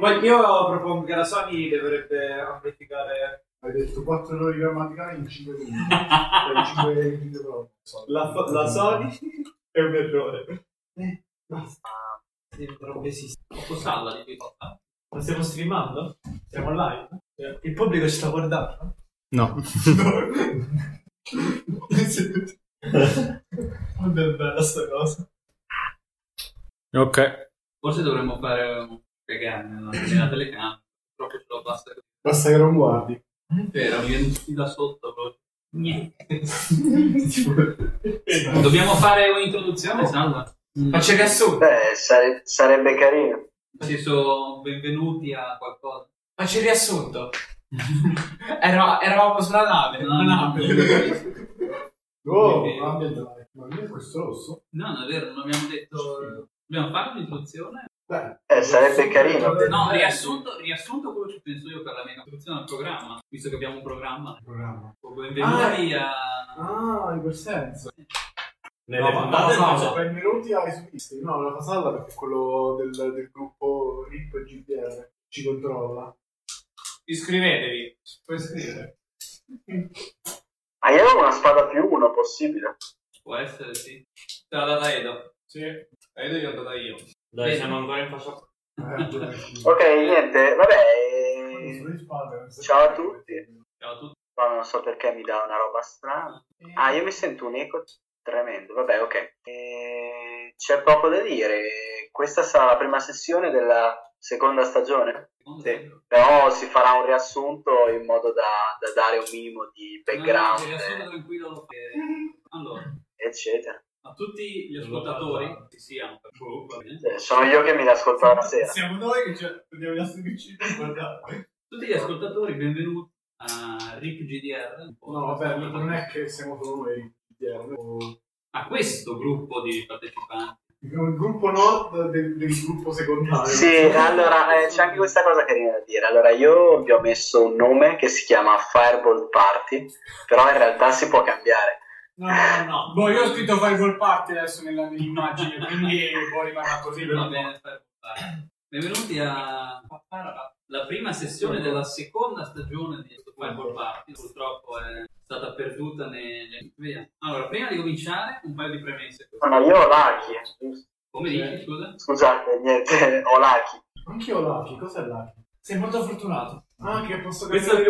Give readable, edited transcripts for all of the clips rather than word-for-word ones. Io propongo che la Sony dovrebbe amplificare. Hai detto 4 errori grammaticali in 5 minuti. La Sony è un errore. Basta. Non esiste. Cos'ha di difficoltà? La stiamo streamando? Siamo online? Il pubblico ci sta guardando? No. Non è bella sta cosa. Ok. Forse dovremmo fare un cagano nella telecamera. Proprio ce lo basta. Basta che non guardi. È vero, mi viene da sotto proprio. Niente. Dobbiamo fare un'introduzione, Salva? Faccia riassunto. Beh, sarebbe carino. Ci sono benvenuti a qualcosa. Faccia riassunto. Eravamo sulla nave, ma non è questo rosso? No, non è vero, non abbiamo detto. Dobbiamo fare un'introduzione? Sarebbe carino. No, riassunto quello che penso io per la mia introduzione al programma, visto che abbiamo un programma. Benvenuti a... Ah, in quel senso. Benvenuti ai subisti. No, la Fasalla perché quello del gruppo RipGDR ci controlla. Iscrivetevi, puoi iscrivere. Ma io avevo una spada più una possibile. Può essere, sì. Te l'ha data Edo. Sì, Edo gli ho data io. Dai, siamo ancora in passato. Ok, niente, vabbè. Ciao a tutti. Ma non so perché mi dà una roba strana. Ah, io mi sento un eco tremendo. Vabbè, ok. C'è poco da dire. Questa sarà la prima sessione della seconda stagione. Sì, però si farà un riassunto in modo da dare un minimo di background, no, riassunto tranquillo lo allora, eccetera. A tutti gli ascoltatori che siano sono io che mi ascolto la sera. Siamo noi che ci abbiamo ascoltato. Tutti gli ascoltatori benvenuti a RipGDR. No, vabbè, non è che siamo solo noi RipGDR a questo gruppo di partecipanti. Il gruppo nord del gruppo secondario. Sì, allora c'è anche questa cosa carina da dire. Allora io vi ho messo un nome che si chiama Firebolt Party, però in realtà si può cambiare. No. Boh, io ho scritto Firebolt Party adesso nell'immagine, quindi può rimanere così. Va bene, benvenuti alla prima sessione della seconda stagione di Firebolt Party. Purtroppo è stata perduta nelle... Allora, prima di cominciare, un paio di premesse. Ma io ho l'Aki. Come dici, scusa? Scusate, niente, ho l'Aki. Anch'io ho l'Aki, cos'è l'Aki? Sei molto fortunato. Ah, che posso capire. Questo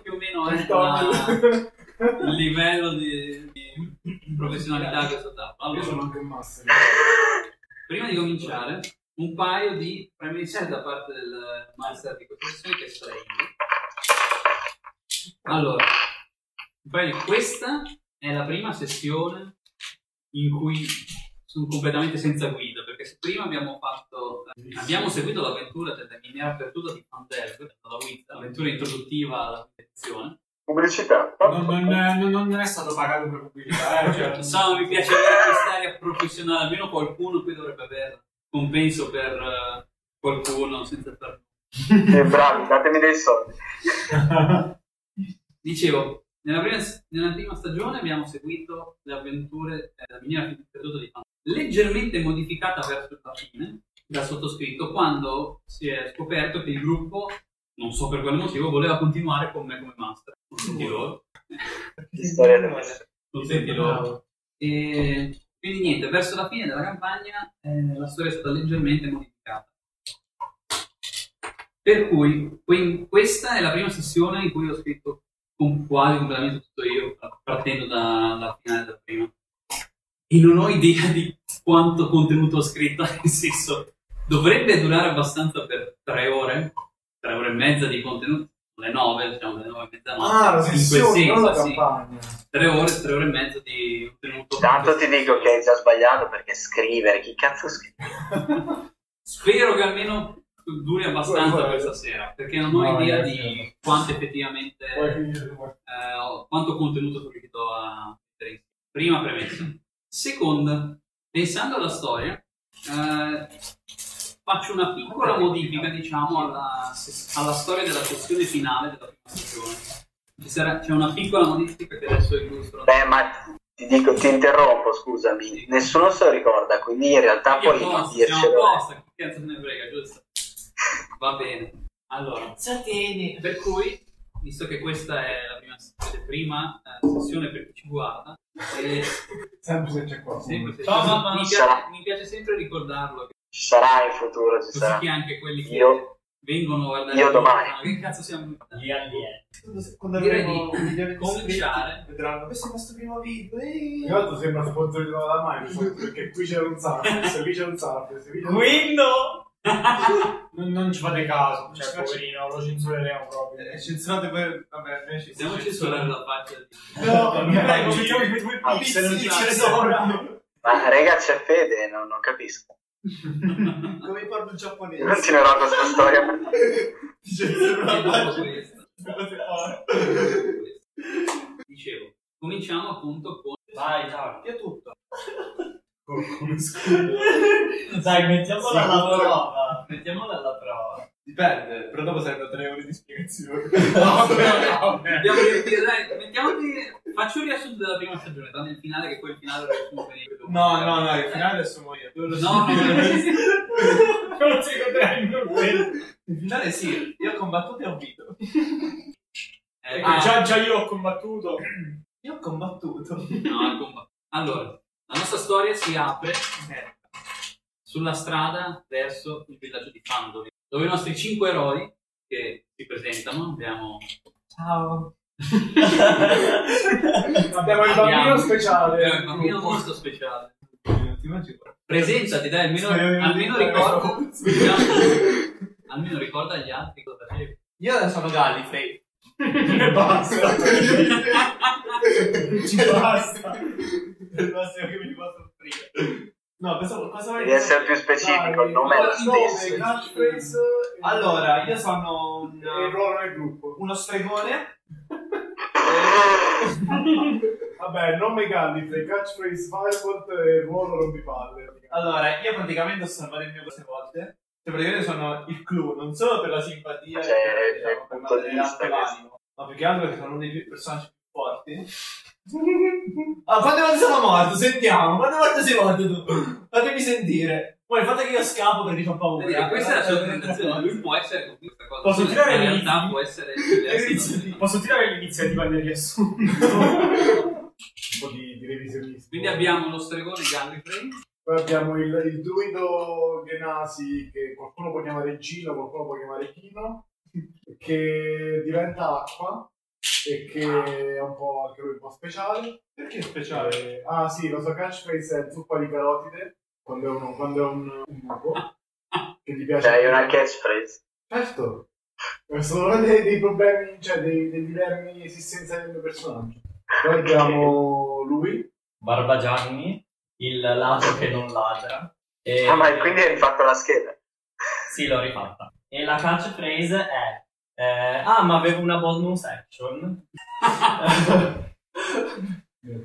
più o meno è il livello di professionalità che sto dando. Allora, io sono anche un master. Prima di cominciare, un paio di premesse da parte del master di costruzione che sarei io. Allora, bene, questa è la prima sessione in cui sono completamente senza guida, perché prima abbiamo seguito l'avventura della miniera perduta di Panther, l'avventura introduttiva alla competizione. Pubblicità. Non è stato pagato per pubblicità. Cioè, mi piace avere quest'area professionale, almeno qualcuno qui dovrebbe avere compenso per qualcuno senza far... Bravi, datemi dei soldi. Dicevo, nella prima stagione abbiamo seguito le avventure della miniera perduta di Panther, leggermente modificata verso la fine da sottoscritto quando si è scoperto che il gruppo, non so per quale motivo, voleva continuare con me come master. Non senti loro. E quindi niente, verso la fine della campagna la storia è stata leggermente modificata. Per cui questa è la prima sessione in cui ho scritto quasi completamente tutto io, partendo dalla finale della prima, e non ho idea di quanto contenuto ho scritto, nel senso dovrebbe durare abbastanza per 3 ore e mezza di contenuto, le 9 e mezza. Campagna. 3 ore e mezza di contenuto. Tanto ti dico che hai già sbagliato perché scrivere, chi cazzo scrive? Spero che almeno duri abbastanza questa sera, perché non ho idea di quanto effettivamente quanto contenuto sono riuscito a mettere. Prima premessa. Seconda, pensando alla storia, faccio una piccola modifica, diciamo, alla storia della sessione finale della prima stagione. C'è una piccola modifica che adesso illustro. Beh, ma ti interrompo, scusami. Sì. Nessuno se lo ricorda, quindi in realtà puoi dircelo. Che cazzo ne frega, giusto? Va bene. Allora, per cui, visto che questa è la prima sessione per chi ci guarda, e... sempre se c'è qualcuno. Ciao mamma, mi piace sempre ricordarlo. Ci sarà in futuro, ci sarà. Così che anche quelli che vengono a guardare... Io domani. Ma che cazzo siamo? Gli alieni. Quando avremo di cominciare... vedranno, questo è il nostro primo video. Tra l'altro sembra sponsorizzato da Microsoft, perché qui c'è un sarto, se qui c'è un sarto, se qui c'è un sarto... non ci fate caso, non cioè poverino, lo censureremo proprio. Censurate per... vabbè, noi ci stiamo censurando la faccia. No, non prego, cerchiamo i tuoi pizzi, non ci censurano. Ma raga, c'è fede, non capisco. Come parlo il giapponese? Continuerò questa storia. Dicevo, cominciamo appunto con... Vai, ciao, è tutto. Come scudo. Dai, mettiamola alla prova. Mettiamola alla prova. Dipende, però dopo saranno 3 ore di spiegazione. Faccio riassunto della prima stagione, tranne il finale, che poi il finale è il periodo. No, il finale adesso sono io. Non si contengono. Il finale sì, io ho combattuto e ho vinto. Già io ho combattuto. Io ho combattuto. Allora. La nostra storia si apre sulla strada verso il villaggio di Phandalin, dove i nostri 5 eroi che si presentano, abbiamo... Ciao! abbiamo il bambino speciale! Abbiamo il bambino molto speciale. Presentati, dai, almeno ricordo... almeno ricorda agli altri cosa facevi. Io sono Gallifrey. E basta. Ci basta. È il massimo che mi posso offrire. No, pensavo cosa vuoi dire? Devi essere più specifico, il nome è lo stesso. Allora, io sono il ruolo del gruppo. Uno stregone. Vabbè, nome Gallifrey, catchphrase Firebolt e ruolo rompipalle. Allora, io praticamente ho salvato il mio queste volte. Cioè, praticamente sono il clou, non solo per la simpatia, cioè, e diciamo, per mantenere l'animo, ma perché altro perché sono uno dei personaggi più forti. Allora, quante volte sono morto? Sentiamo, quante volte sei morto tu? Fatemi sentire. Poi il fatto che io scappo perché ho paura. Questa è la sua presentazione, lui può essere con questa cosa. Posso tirare l'iniziativa? Può essere posso tirare l'iniziativa nel riassunto? Un po' di revisionismo. Quindi abbiamo lo stregone Gallifrey. Poi abbiamo il druido Genasi, che qualcuno può chiamare Jeeno, qualcuno può chiamare Jeeno, che diventa acqua e che è un po' anche lui un po' speciale. Perché speciale? Ah sì, la sua catchphrase è zuppa di carotide, quando è un lupo, che gli piace. Cioè, è una catchphrase. Certo, sono dei problemi, cioè dei dilemmi esistenziali del mio personaggio. Poi abbiamo lui, Barbagianni. Il ladro che non ladra. E... Ah, ma quindi hai rifatto la scheda? Sì, l'ho rifatta. E la catchphrase è... ma avevo una bonus action.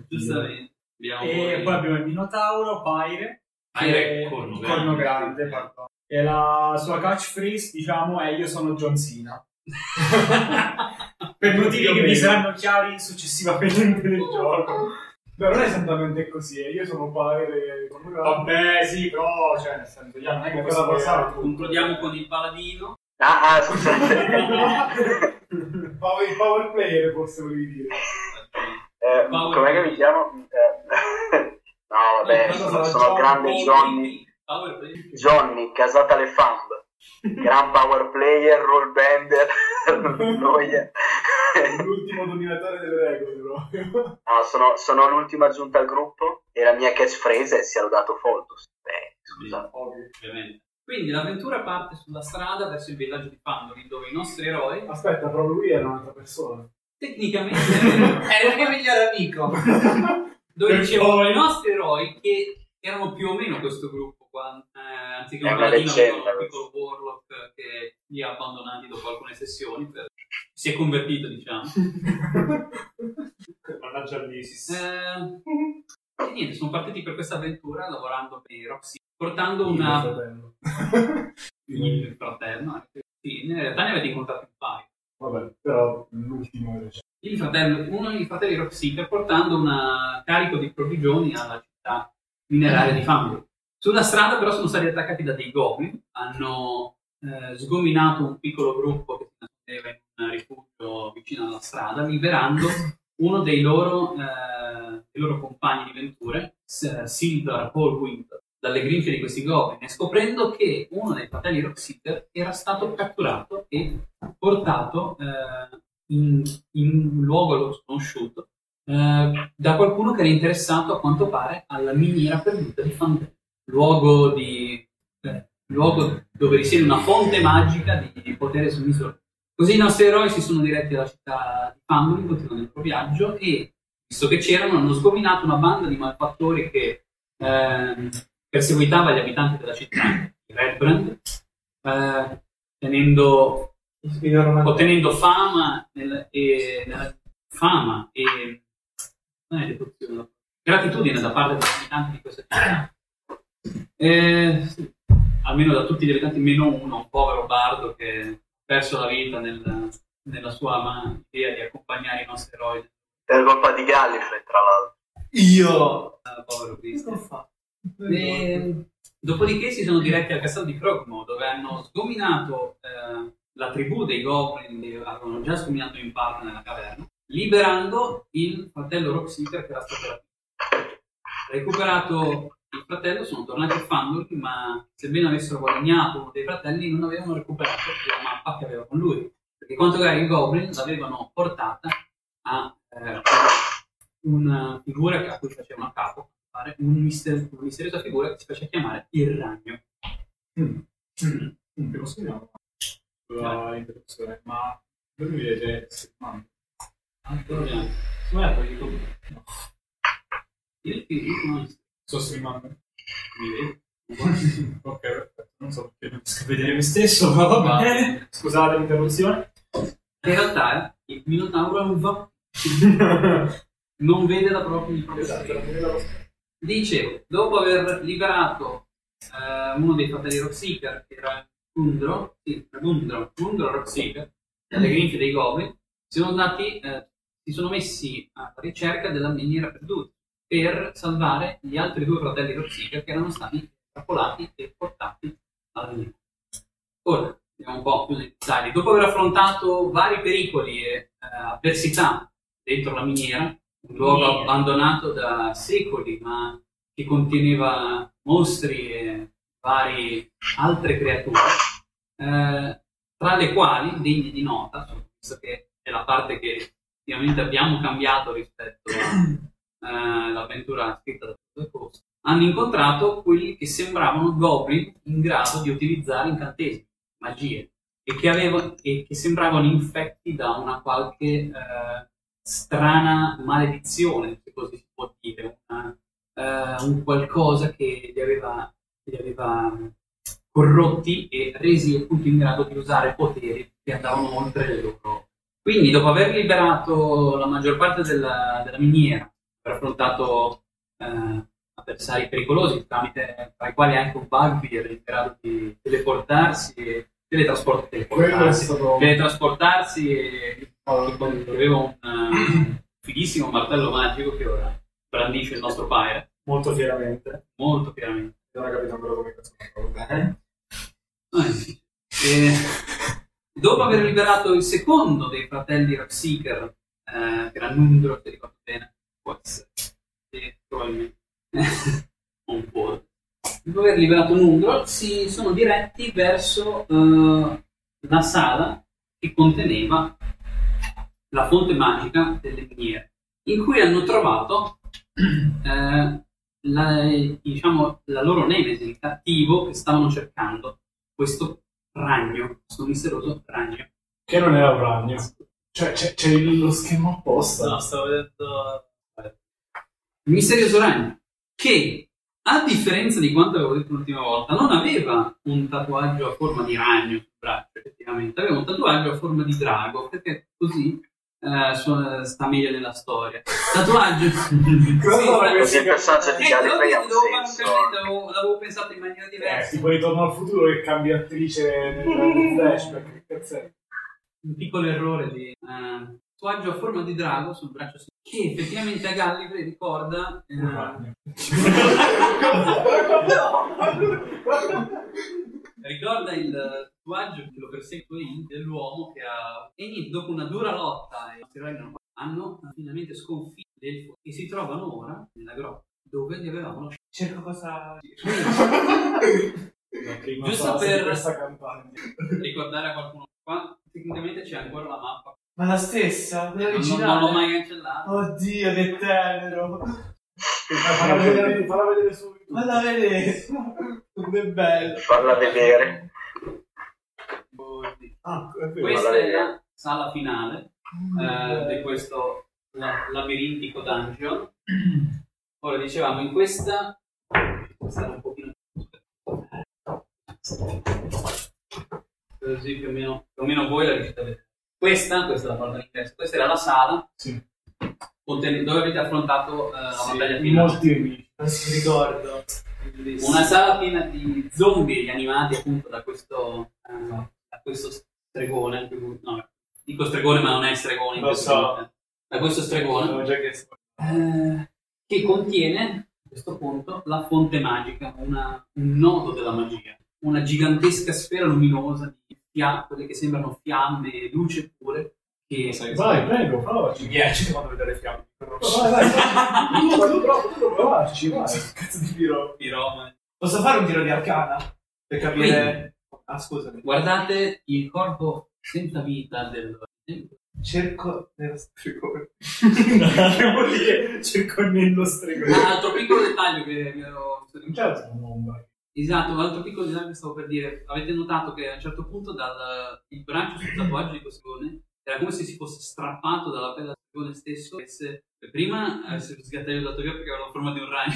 Giustamente. Poi abbiamo il Minotauro, Pyre è corno grande. E la sua catchphrase, diciamo, è io sono John Cena. Per motivi che mi saranno chiari successivamente nel gioco. Beh, non è esattamente così, io sono un paladino. Vabbè, sì, però, cioè, nel senso, non è che cosa passare. Concludiamo con il paladino. Ah, scusate. Power player, forse volevi dire. Com'è che mi chiamo? No, vabbè, sono grande Johnny. Johnny, casata alle Fambur. Gran power player, roll bender, noia. L'ultimo dominatore delle regole proprio. No, sono l'ultima giunta al gruppo e la mia catchphrase è sia lodato Foltus. Scusa. Ovviamente. Quindi l'avventura parte sulla strada verso il villaggio di Phandalin, dove i nostri eroi... Aspetta, però lui era un'altra persona. Tecnicamente era il mio migliore amico. Dove dicevo i nostri eroi che erano più o meno questo gruppo. Anziché un paladino con un piccolo warlock che li ha abbandonati dopo alcune sessioni si è convertito, diciamo. Mannaggia l'Isis. E niente, sono partiti per questa avventura lavorando per i Roxy, portando una... il fratello. Sì, in realtà ne avete incontrato un paio. Vabbè, però l'ultimo era uno dei fratelli Rockseeker, portando un carico di provvigioni alla città mineraria di Fambur. Sulla strada però sono stati attaccati da dei goblin, hanno sgominato un piccolo gruppo che si nascondeva in un rifugio vicino alla strada, liberando uno dei loro compagni di venture, Sildar Hallwinter. Dalle grinfie di questi goblin, e scoprendo che uno dei fratelli Rockseeker era stato catturato e portato in un luogo sconosciuto da qualcuno che era interessato, a quanto pare, alla miniera perduta di Phandalin, luogo dove risiede una fonte magica di potere su misura. Così i nostri eroi si sono diretti alla città di Phandalin, continuano il loro viaggio e, visto che c'erano, hanno sgominato una banda di malfattori che perseguitava gli abitanti della città, il Redbrand, ottenendo fama e gratitudine da parte degli abitanti di questa città, almeno da tutti gli abitanti meno uno, un povero bardo che ha perso la vita nella sua idea di accompagnare i nostri eroi. Per colpa di Gallifrey, tra l'altro. Io! Povero Cristo. Dopodiché si sono diretti al castello di Krogmo, dove hanno sgominato la tribù dei Goblin, che avevano già sgominato in parte nella caverna, liberando il fratello Rockseeker che era stato recuperato. Il fratello, sono tornati a Fambur, ma sebbene avessero guadagnato uno dei fratelli, non avevano recuperato la mappa che aveva con lui, perché quanto pare i Goblin l'avevano portata a una figura a cui facevano capo, una misteriosa figura che si faceva chiamare il Ragno. Possiamo l'interruzione, ma lui mi dice sto streamando, mi vedi? Ok, perfetto, non so perché non riesco a vedere me stesso, ma va bene, scusate l'interruzione. In realtà il Minotauro non va. Non vede la propria Dicevo, dopo aver liberato uno dei fratelli Rockseeker, che era Nundro Rockseeker, dalle grinfie dei Goblin, si sono messi a ricerca della miniera perduta per salvare gli altri due fratelli Rockseeker che erano stati trappolati e portati alla miniera. Ora, andiamo un po' più nei dettagli. Dopo aver affrontato vari pericoli e avversità dentro la miniera, un luogo abbandonato da secoli, ma che conteneva mostri e varie altre creature, tra le quali, degne di nota, visto che è la parte che ovviamente abbiamo cambiato rispetto all'avventura scritta da tutto il corso, hanno incontrato quelli che sembravano goblin in grado di utilizzare incantesimi, magie, e che sembravano infetti da una qualche... strana maledizione, se così si può dire, un qualcosa che li aveva corrotti e resi appunto in grado di usare poteri che andavano oltre le loro. Quindi, dopo aver liberato la maggior parte della miniera, aver affrontato avversari pericolosi, tra i quali anche un Bugbear in grado di teleportarsi e teletrasportarsi, aveva un fighissimo martello magico che ora brandisce il nostro Pyre molto fieramente. Non ho capito ancora come cazzo. Dopo aver liberato il secondo dei fratelli Rockseeker, che era Nundro, se ricordo bene, può essere probabilmente un po'. Dopo aver liberato Nundro, si sono diretti verso la sala che conteneva la fonte magica delle miniere, in cui hanno trovato la loro nemesi, il cattivo che stavano cercando, questo misterioso ragno. Che non era un ragno, cioè c'è lo schema apposta. No, stavo vedendo... Il misterioso ragno, che a differenza di quanto avevo detto l'ultima volta, non aveva un tatuaggio a forma di ragno sul braccio, effettivamente, aveva un tatuaggio a forma di drago, perché così... sta meglio nella storia. Tatuaggio. Così il personaggio di Gallifrey ha un senso. L'avevo pensato in maniera diversa. Tipo Ritorno al futuro che cambia attrice nel flashback. Un piccolo errore di tatuaggio a forma di drago sul braccio sinistro. Che effettivamente a Gallifrey ricorda. Ricorda il tatuaggio che lo persegue dell'uomo che ha... E niente, dopo una dura lotta e hanno finalmente sconfitto l'elfo e si trovano ora nella grotta dove li avevamo scelto. Cerco cosa... Giusto per questa campagna. Ricordare a qualcuno qua, tecnicamente c'è ancora la mappa. Ma la stessa? Quella originale? Non l'ho mai cancellata. Oddio, che tenero. Farla vedere subito. Farla vedere. Che bello. Farla vedere. Ah, questa è la sala finale di questo labirintico dungeon. Ora dicevamo, in questa sarà un pochino così più o meno voi la riuscite a vedere. Questa è la porta d'ingresso, questa era la sala, sì, dove avete affrontato la battaglia finale. Molti amici, non si ricordo. Una sala piena di zombie rianimati appunto da questo stregone, no, dico stregone ma non è stregone. Lo so. Da questo stregone che contiene a questo punto la fonte magica, un nodo della magia, una gigantesca sfera luminosa di quelle che sembrano fiamme, luce pure. Che vai, prego, provaci. 10 quando vedere le fiamme. Vai. Cazzo di piroma. Posso fare un tiro di arcana? Per capire. Quindi, scusami. Guardate il corpo senza vita del. Cerco nello stregone. Cerco nello stregone. Un altro piccolo dettaglio che mi ero dimenticato. Esatto, un altro piccolo dettaglio che stavo per dire. Avete notato che a un certo punto il braccio sul tatuaggio di questo stregone era come se si fosse strappato dalla pelle del stregone stesso. Prima si sgattagliato via perché aveva la forma di un ragno.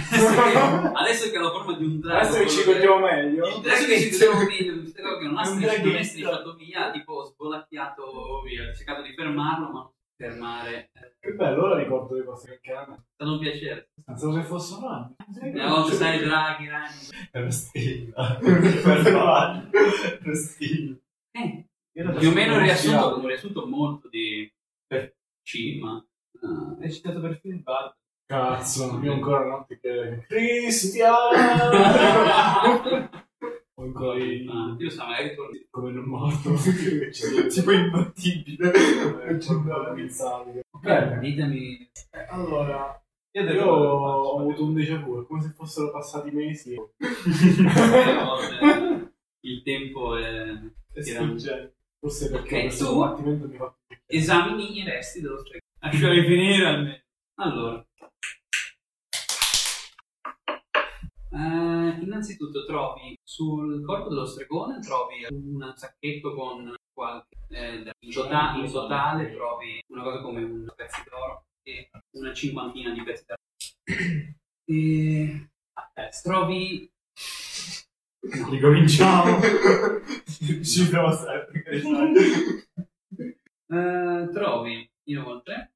Adesso che ha la forma di un drago. Adesso che ci vediamo meglio. Adesso che ci vediamo meglio. Un drago che non è strisciato via, tipo svolacchiato via. Ho cercato di fermarlo, ma non fermare. Che bello, ora ricordo le vostre arcane. È stato un piacere. Pensavo che fosse un ragno. No, tu sai, draghi, ragni. È una stella. Più o meno riassunto molto di C, ma... è citato per il bar. Cazzo, io ancora non ti credo. Cristiano! Ancora io sono come non morto. Tipo imbattibile. Ok, ditemi. Allora, io ho avuto un déjà vu, come se fossero passati mesi. Il tempo è sfuggente. Forse perché questo combattimento mi fa... Esamini i resti dello stregone. Lasciami finire almeno. Allora, innanzitutto trovi sul corpo dello stregone trovi un sacchetto con qualche in totale trovi una cosa come un pezzo d'oro e una cinquantina di pezzi d'oro. E a testa trovi. Ricominciamo. Ci provo sempre. Trovi. Inoltre,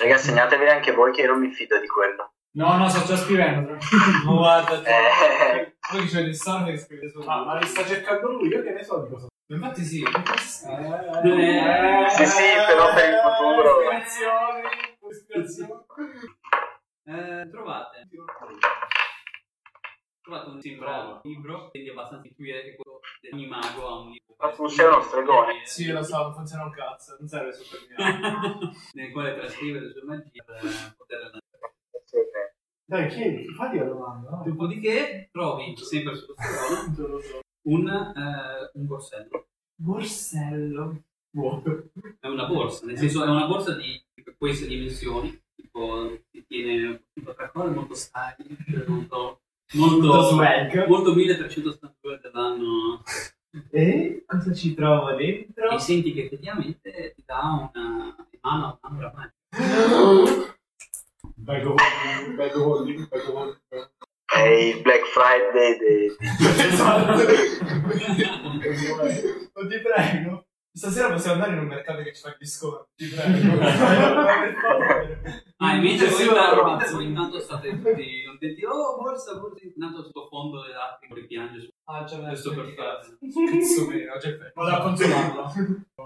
ragazzi, segnatevi anche voi che io non mi fido di quello. No, sto già scrivendo. Ma guarda, poi c'è Alessandro che scrive solo. Ma li sta cercando lui, io che ne so di cosa. Infatti sì. Sì, però per il futuro. Trovate un libro, quindi abbastanza intuire che quello di ogni mago ha un libro. Ma funziona uno stregone? Sì, lo so, non funziona un cazzo, non serve sottolineare. Nel quale trascrive le sue magie per poter andare. Dai, chiedi, fagli la domanda. No? Dopodiché trovi, sempre sullo stregone, un borsello. Borsello? Vuoto. È una borsa, nel senso è una borsa di queste dimensioni, tipo che tiene un cartone molto stabile, molto swag, molto 1382 dell'anno. E cosa ci trovo dentro? E senti che effettivamente ti dà una magica. Bag of holding. È il Black Friday Non ti prego. Stasera possiamo andare in un mercato che ci fa gli sconti. Ti prego. Invece voi intanto state tutti contenti. Oh, borsa, intanto sto fondo le lacrime che piange su. Questo per fare. Cazzo meno, già fatto. Vado a consumarlo.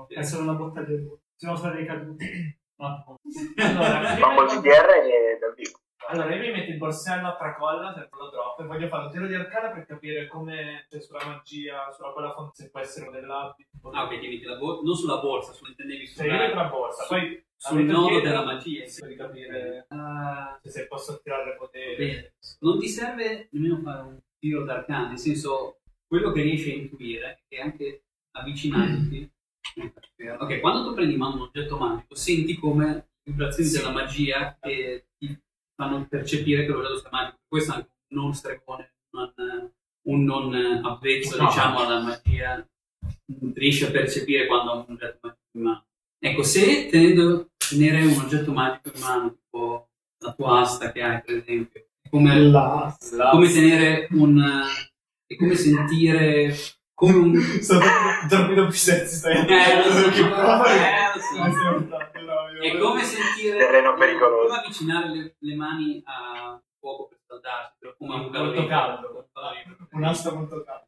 È solo una bottaglia di. Siamo stati caduti. Allora, ma GDR è dal vivo. Allora io mi metto il borsello a tracolla se non lo drop e voglio fare un tiro di arcana per capire come c'è sulla magia, sulla quella fonte, se può essere modellato. Ah ok, tieniti la borsa, non sulla borsa, intendevi sulla... Se io metto la borsa, poi... Sul nodo della magia. Sì. Per capire se posso tirare il potere. Bene. Non ti serve nemmeno fare un tiro d'arcana, nel senso, quello che riesci a intuire è anche avvicinandoti. Ok, quando tu prendi in mano un oggetto magico, senti come vibrazioni della magia che ti fanno percepire che l'oggetto sta magico. Questo è anche un non stregone, un non avvezzo, diciamo, alla magia. Riesci a percepire quando ha un oggetto magico in mano. Ecco, se tenere un oggetto magico in mano, tipo la tua asta che hai, per esempio, è come tenere è come sentire come un... Sto dormendo più sensi, stai... È come sentire... Terreno pericoloso. Come avvicinare le mani a fuoco per saldarsi, come un caldo caldo. Un'asta molto calda.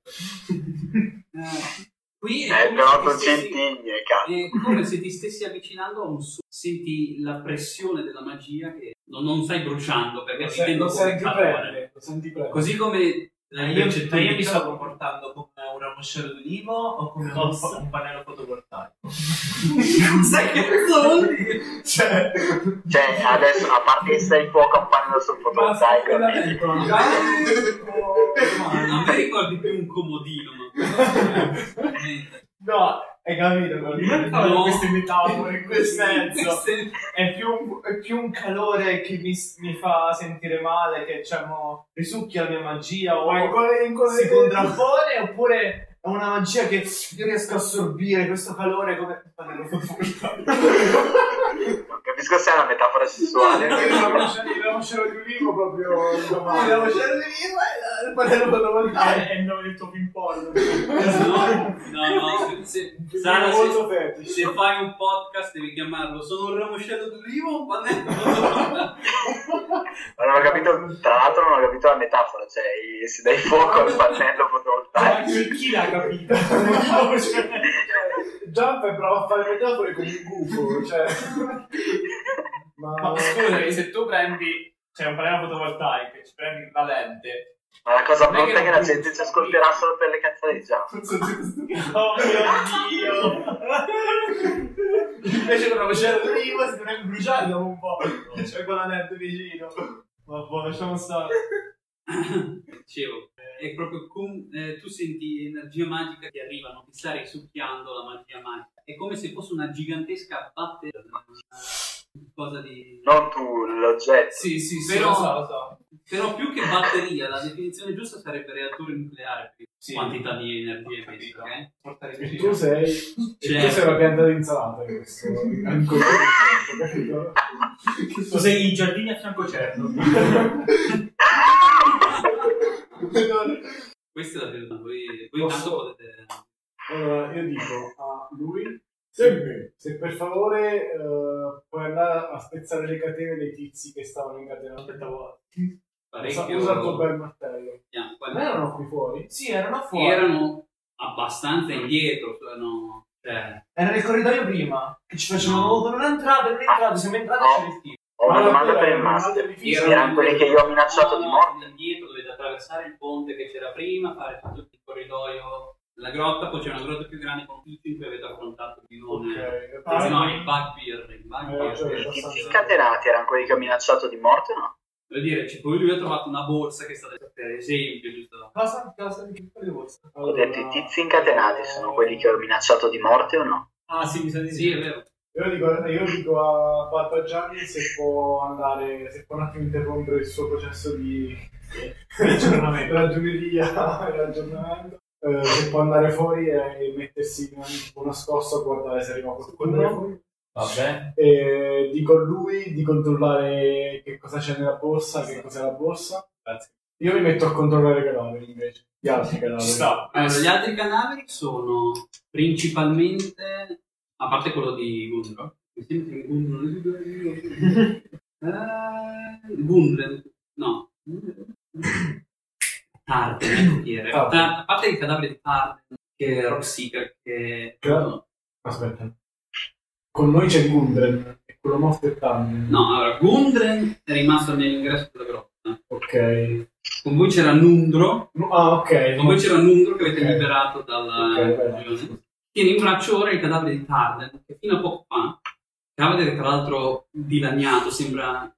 Qui è come, è come se ti stessi avvicinando a un sole. Senti la pressione della magia che non stai bruciando, perché ti sento calore. Così come io mi sto comportando come un ramoscello d'olivo o come un pannello fotovoltaico. Sai che cosa cioè adesso, a parte che sei fuoco a un pannello sul fotovoltaico, non mi ricordi più un comodino, ma no, hai capito? No. Queste metafore in quel senso è più un calore che mi fa sentire male, che diciamo risucchia la mia magia o si contrappone, oppure è una magia che io riesco a assorbire questo calore come... Non capisco se è una metafora sessuale. Il ramoscello di olivo proprio... Il ramoscello di olivo è il pannello fotovoltaico. È il nome del tuo ping pong. No. Sara, se fai un podcast devi chiamarlo "Sono un ramoscello d'olivo o un pannello fotovoltaico?" Non ho capito, tra l'altro non ho capito la metafora, cioè se dai fuoco al pannello fotovoltaico. Chi l'ha capito? Jump e prova a fare metafore con il gufo, cioè... Ma scusami, se tu prendi, cioè, un pannello fotovoltaico e ci prendi la lente, ma la cosa brutta è che la gente ci ascolterà solo per le cazzate. Oh mio Dio. Invece con la vocella prima si dovrebbe bruciare dopo un po', cioè con la lente vicino. Vabbè, lasciamo stare. Dicevo, è proprio tu senti energia magica che arrivano, ti sta risucchiando la magia magica. È come se fosse una gigantesca batteria, cosa di... Non tu, l'oggetto. Sì, però lo so. Però più che batteria, la definizione giusta sarebbe reattore nucleare, sì. Quantità di energia emessa, ok? Tu sei una pianta d'insalata, questo. Ancora. Tu sei i giardini a fianco cerno. Questa è la verità, voi tanto potete... Allora, io dico a lui... Se per favore puoi andare a spezzare le catene dei tizi che stavano in catena. Aspettavo. Usa il tuo bel martello. Ma erano qui fuori? Sì, erano fuori. Erano abbastanza indietro. No. Era nel corridoio prima, che ci facevano con un'entrata, siamo entrati e c'è il tipo. Una domanda per il master. Erano quelli che io ho minacciato di morte. Indietro dovete attraversare il ponte che c'era prima, fare tutto il corridoio. La grotta, poi c'è una grotta più grande con tutti in cui avete affrontato il bidone. Se no, il Bugbear. I scatenati erano quelli che ho minacciato di morte, no? Vuol dire, cioè, poi lui ha trovato una borsa che è stata, per esempio, giusto? Cosa? Di quale borsa? Ho detto, i tizi incatenati sono quelli che ho minacciato di morte o no? Ah, sì, mi sa di sì, è vero. Io dico a Barbagianni se può un attimo interrompere il suo processo di ragioneria. Se può andare fuori e mettersi una scossa a guardare se arriva qualcuno, vabbè, e dico a lui di controllare che cosa c'è nella borsa. Sì. Che cos'è la borsa? Grazie. Io mi metto a controllare i cadaveri, invece gli altri cadaveri. Allora, gli altri cadaveri sono principalmente, a parte quello di Gundren, Tharden, a parte il cadavere di Tharden, che è Rockseeker, che... Aspetta. Con noi c'è Gundren, è quello morto e Tharden. No, allora, Gundren è rimasto nell'ingresso della grotta. Ok. Con voi c'era Nundro. Ah, ok. Con voi c'era Nundro che avete liberato dalla... prigione. Tiene in braccio ora il cadavere di Tharden, che fino a poco fa, cadavere che tra l'altro dilaniato, sembra...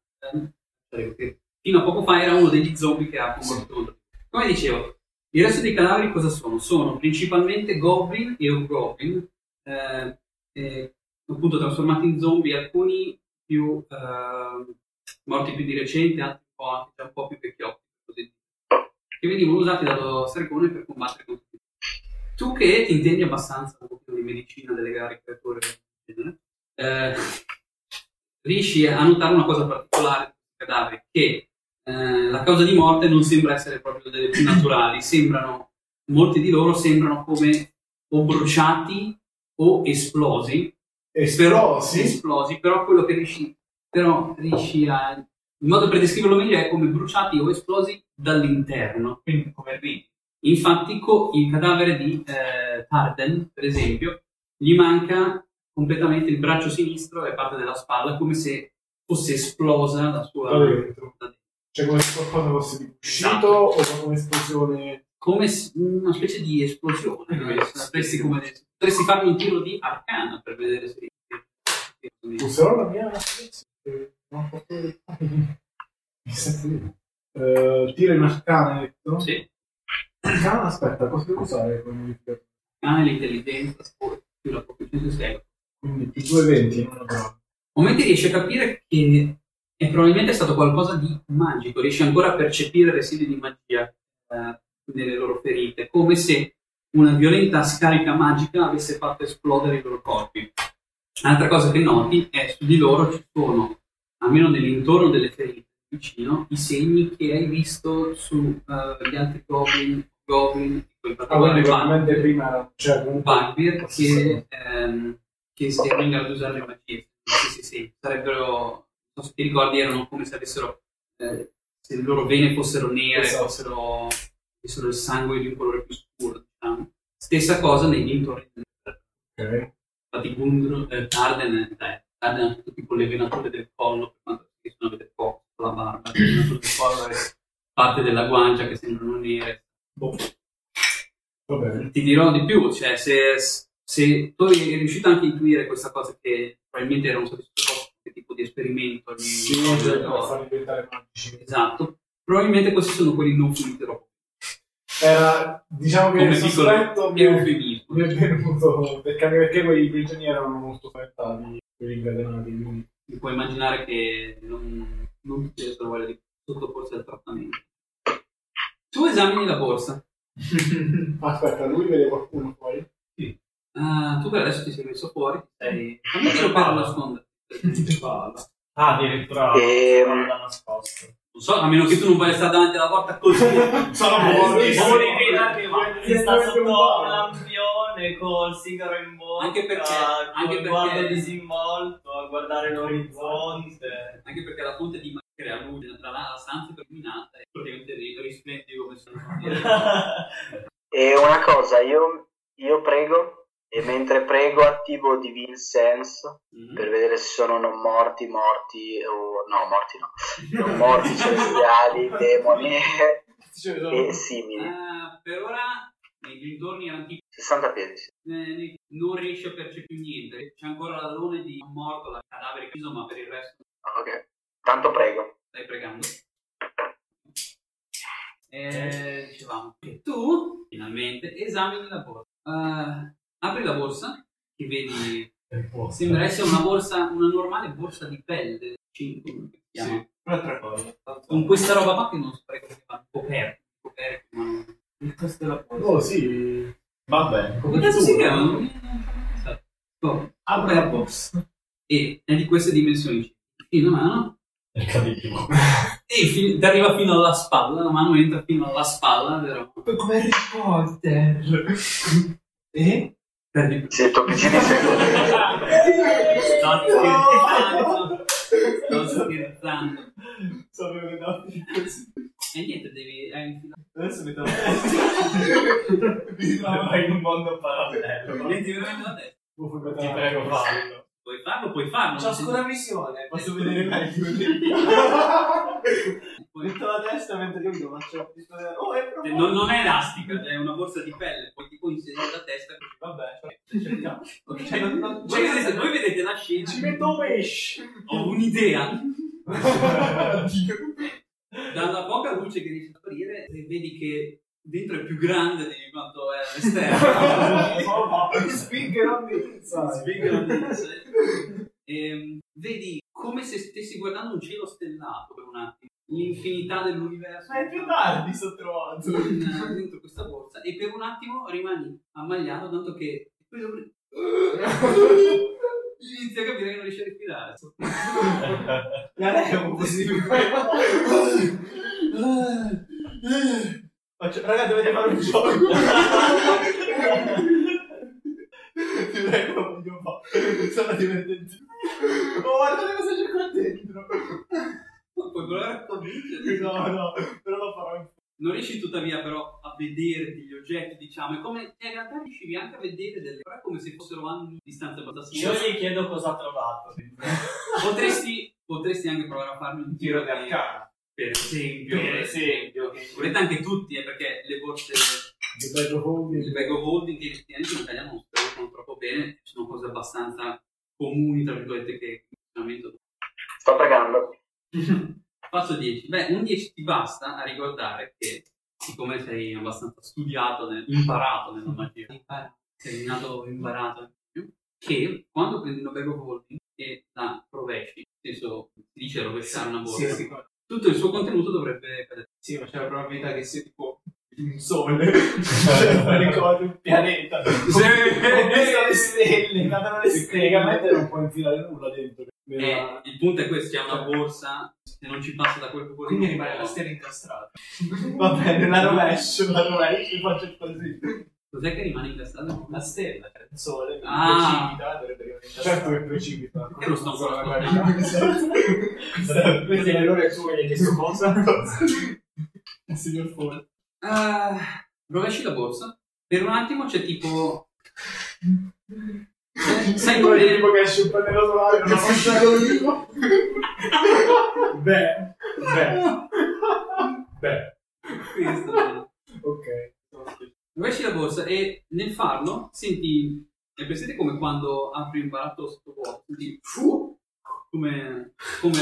fino a poco fa era uno degli zombie che ha combattuto. Come dicevo, il resto dei cadaveri cosa sono? Sono principalmente goblin e hobgoblin, appunto trasformati in zombie, alcuni più morti più di recente, altri un po' più vecchiotti, così, che venivano usati dallo stregone per combattere contro i zombie. Tu che ti intendi abbastanza un pochino di medicina delle gare creature, riesci a notare una cosa particolare di questi cadaveri, che la causa di morte non sembra essere proprio delle più naturali, sembrano, molti di loro sembrano come o bruciati o esplosi. Esplosi, però quello che riesci a... il modo per descriverlo meglio è come bruciati o esplosi dall'interno, quindi come ridi. Infatti il cadavere di Tharden, per esempio, gli manca completamente il braccio sinistro e parte della spalla, come se fosse esplosa la sua... Cioè come se qualcosa fosse di uscito o come esplosione? Come una specie di esplosione. Potresti farmi un tiro di arcana per vedere se... Userò la mia... tiro in arcana, detto? Sì. Arcana, aspetta, cosa devo usare? Arcana, l'intelligenza, più la proficienza. Quindi più 220. Momenti riesci a capire che... E probabilmente è stato qualcosa di magico, riesci ancora a percepire residui di magia nelle loro ferite, come se una violenta scarica magica avesse fatto esplodere i loro corpi. Altra cosa che noti è che su di loro ci sono, almeno nell'intorno delle ferite vicino, i segni che hai visto sugli altri goblin, probabilmente prima c'era un Barbir che si era in grado di usare le magie. Sì, sarebbero... se ti ricordi erano come se avessero se le loro vene fossero nere, fossero il sangue di un colore più scuro, diciamo. Stessa cosa nei dintorni. Infatti Tharden ha tutto tipo le venature del collo, per quanto si sono vedere poco la barba, le venature del collo e parte della guancia che sembrano nere. Ti dirò di più, cioè se tu eri riuscito anche a intuire questa cosa che probabilmente era un tipo di esperimento per diventare magici. Esatto, probabilmente questi sono quelli non finiti troppo. Era, diciamo che il sospetto mi è venuto perché quei prigionieri erano molto freddi, quelli incatenati. Puoi immaginare che non ti resta voglia di sottoporsi al trattamento. Tu esamini la borsa. Aspetta, lui vede qualcuno fuori? Sì. Tu per adesso ti sei messo fuori, sei per nascondere. Addirittura nascosto. Non so, a meno che tu non vai a stare davanti alla porta così. Sono buoni, sta sotto un lampione col sigaro in bocca, anche perché guarda disinvolto a guardare l'orizzonte, anche perché la fonte di crea luce tra la stanza illuminata e praticamente risplende come sono. E una cosa, io prego. E mentre prego attivo Divine Sense per vedere se sono non morti o no, morti no, non morti, celestiali, demoni e simili. Per ora nei dintorni erano tipo 60 piedi. Non riesci a percepire niente, c'è ancora l'alone di un morto, la cadavere chiuso, ma per il resto. Ok, tanto prego. Stai pregando. Dicevamo che tu finalmente esamini la porta. Apri la borsa, che vedi, sembra essere una normale borsa di pelle, 5, come si chiama? Sì, un'altra cosa. Con questa roba qua che non saprei come si fa, coperto, ma non... Il costo della borsa. Oh, sì, vabbè. Come cazzo si chiama? Apri la borsa. E è di queste dimensioni. Fino a mano. È capitissimo. E ti arriva fino alla spalla, la mano entra fino alla spalla, vero? Come Harry Potter. E? Se tu avvicini sei sto scherzando sapevo che andavo così e niente devi adesso mi trovo in un mondo parallelo, ti prego fallo. Puoi farlo. Ciascuna missione, posso vedere meglio. Metto la testa mentre io lo faccio. Oh, è non è elastica, è una borsa di pelle, poi tipo inserire la testa così. Vabbè, cerchiamo. Cioè, voi vedete la scena. Ci metto mesh. Ho un'idea. Dalla poca luce che riesci ad aprire, vedi che dentro è più grande di quanto è all'esterno. Spingerò. Vedi come se stessi guardando un cielo stellato per un attimo, l'infinità dell'universo. Ma è più tardi sottovuoto. Dentro questa borsa, e per un attimo rimani ammagliato, tanto che inizia a capire che non riesce a respirare. Raga, dovete fare un gioco. Ti prego, un po'. Sono divertenti. Oh, guardate cosa c'è qua dentro. Puoi provare a convincere? No, però lo farò. Non riesci tuttavia però a vederti gli oggetti, diciamo, e come in realtà riuscivi anche a vedere delle cose come se fossero anni di distanza. Io gli chiedo cosa ha trovato. Potresti anche provare a farmi un tiro di arcana. Per esempio. Volete anche tutti, perché le borse di bag of holding che effettivamente in Italia non sono troppo bene, sono cose abbastanza comuni, tra virgolette, che funzionamento. Sto pregando. Passo 10. Un 10 ti basta a ricordare che, siccome sei abbastanza studiato, imparato nella materia, sei nato imparato in più, che quando prendi una bag of holding e la rovesci, nel senso, si dice rovesciare una borsa, sì. Tutto il suo contenuto dovrebbe cadere. Sì, ma c'è la probabilità che sia tipo un sole, ricordo un pianeta. Sì, ho visto le stelle, andano le stelle. Praticamente non può infilare nulla dentro. Il punto è questo, c'è una borsa, se non ci passa da quel po' di... Quindi rimane la stella incastrata. Va bene, la rovescio, faccio così. Cos'è che rimane incastrata? La stella, cioè il sole, che precipita, dovrebbe rimanere incastrata. Certo che precipita. Perché lo sto ancora guardando? Quindi l'errore è tuo, gli hai chiesto cosa? Il signor Ford. Rovesci la borsa. Per un attimo c'è tipo... Sai come il tipo che esce un pannello solare, non ho fatto. Beh. Questo. Ok. Rovesci la borsa e nel farlo senti, è presente come quando apri un baratto sotto vuoto, quindi come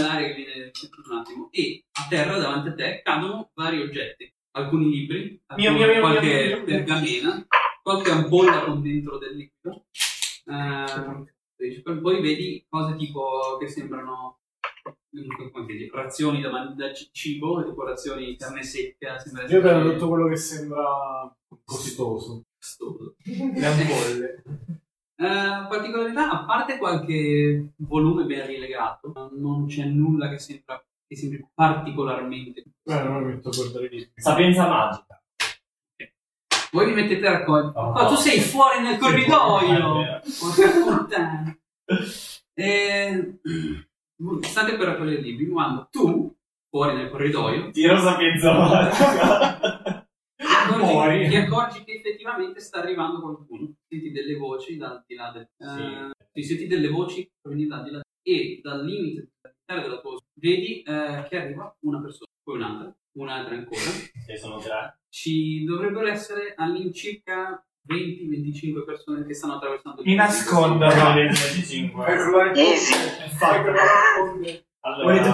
l'aria che viene un attimo, e a terra davanti a te cadono vari oggetti, alcuni libri, qualche pergamena, qualche ampolla con dentro del liquido, poi vedi cose tipo che sembrano decorazioni da cibo, decorazioni di carne secca. Io prendo tutto quello che sembra costoso. Le ampolle. Particolarità, a parte qualche volume ben rilegato, non c'è nulla che sembra che sembri particolarmente. Non mi metto a guardare lì. Sapienza magica. Voi vi mettete a raccogliere. Tu sei fuori nel corridoio. Puttana. State per raccogliere libri quando tu, fuori nel corridoio, tiro sapienza magica. Ti accorgi che effettivamente sta arrivando qualcuno. Senti delle voci dal di là del... senti delle voci provenienti dal di là, e dal limite della tua, vedi che arriva una persona, poi un'altra ancora. Sì, sono tre. Ci dovrebbero essere all'incirca 20-25 persone che stanno attraversando. Mi nascondono le 25. Allora,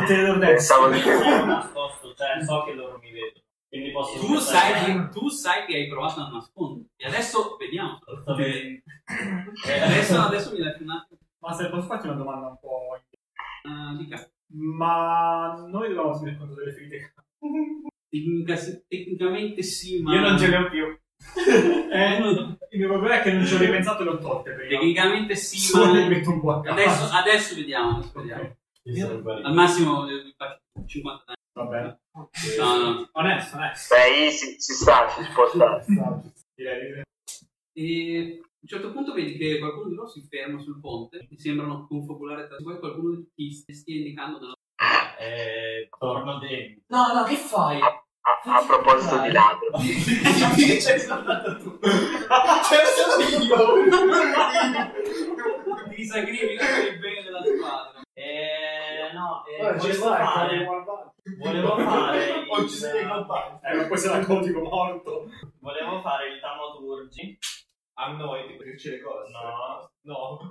pensavo di nascosto, cioè so che loro mi vedono. Quindi posso tu sai che hai provato a nasconderti. E adesso vediamo. Adesso mi lasci un attimo. Ma se posso farti una domanda un po'. Dica. Ma noi dobbiamo tenere conto delle ferite. Tecnicamente sì, ma io non ce le ho più. Il mio problema è che non ci ho ripensato e l'ho tolto. Tecnicamente sì, ma adesso vediamo. Okay. Al massimo faccio 50 anni. Va bene. Okay. No. Onesto. Beh, si può stare. E a un certo punto vedi che qualcuno di loro si ferma sul ponte. Mi sembrano confabulare tra voi. Qualcuno ti stia indicando dalla... torno dentro. No, che fai? A proposito di ladro, c'è stato tu. C'è stato io. ti sacrifichi per il bene della squadra. Volevo fare oggi sei in campagna. Ma poi sei narcotico morto. Volevo fare il taumaturgi. A noi, tipo, dirci le cose. No.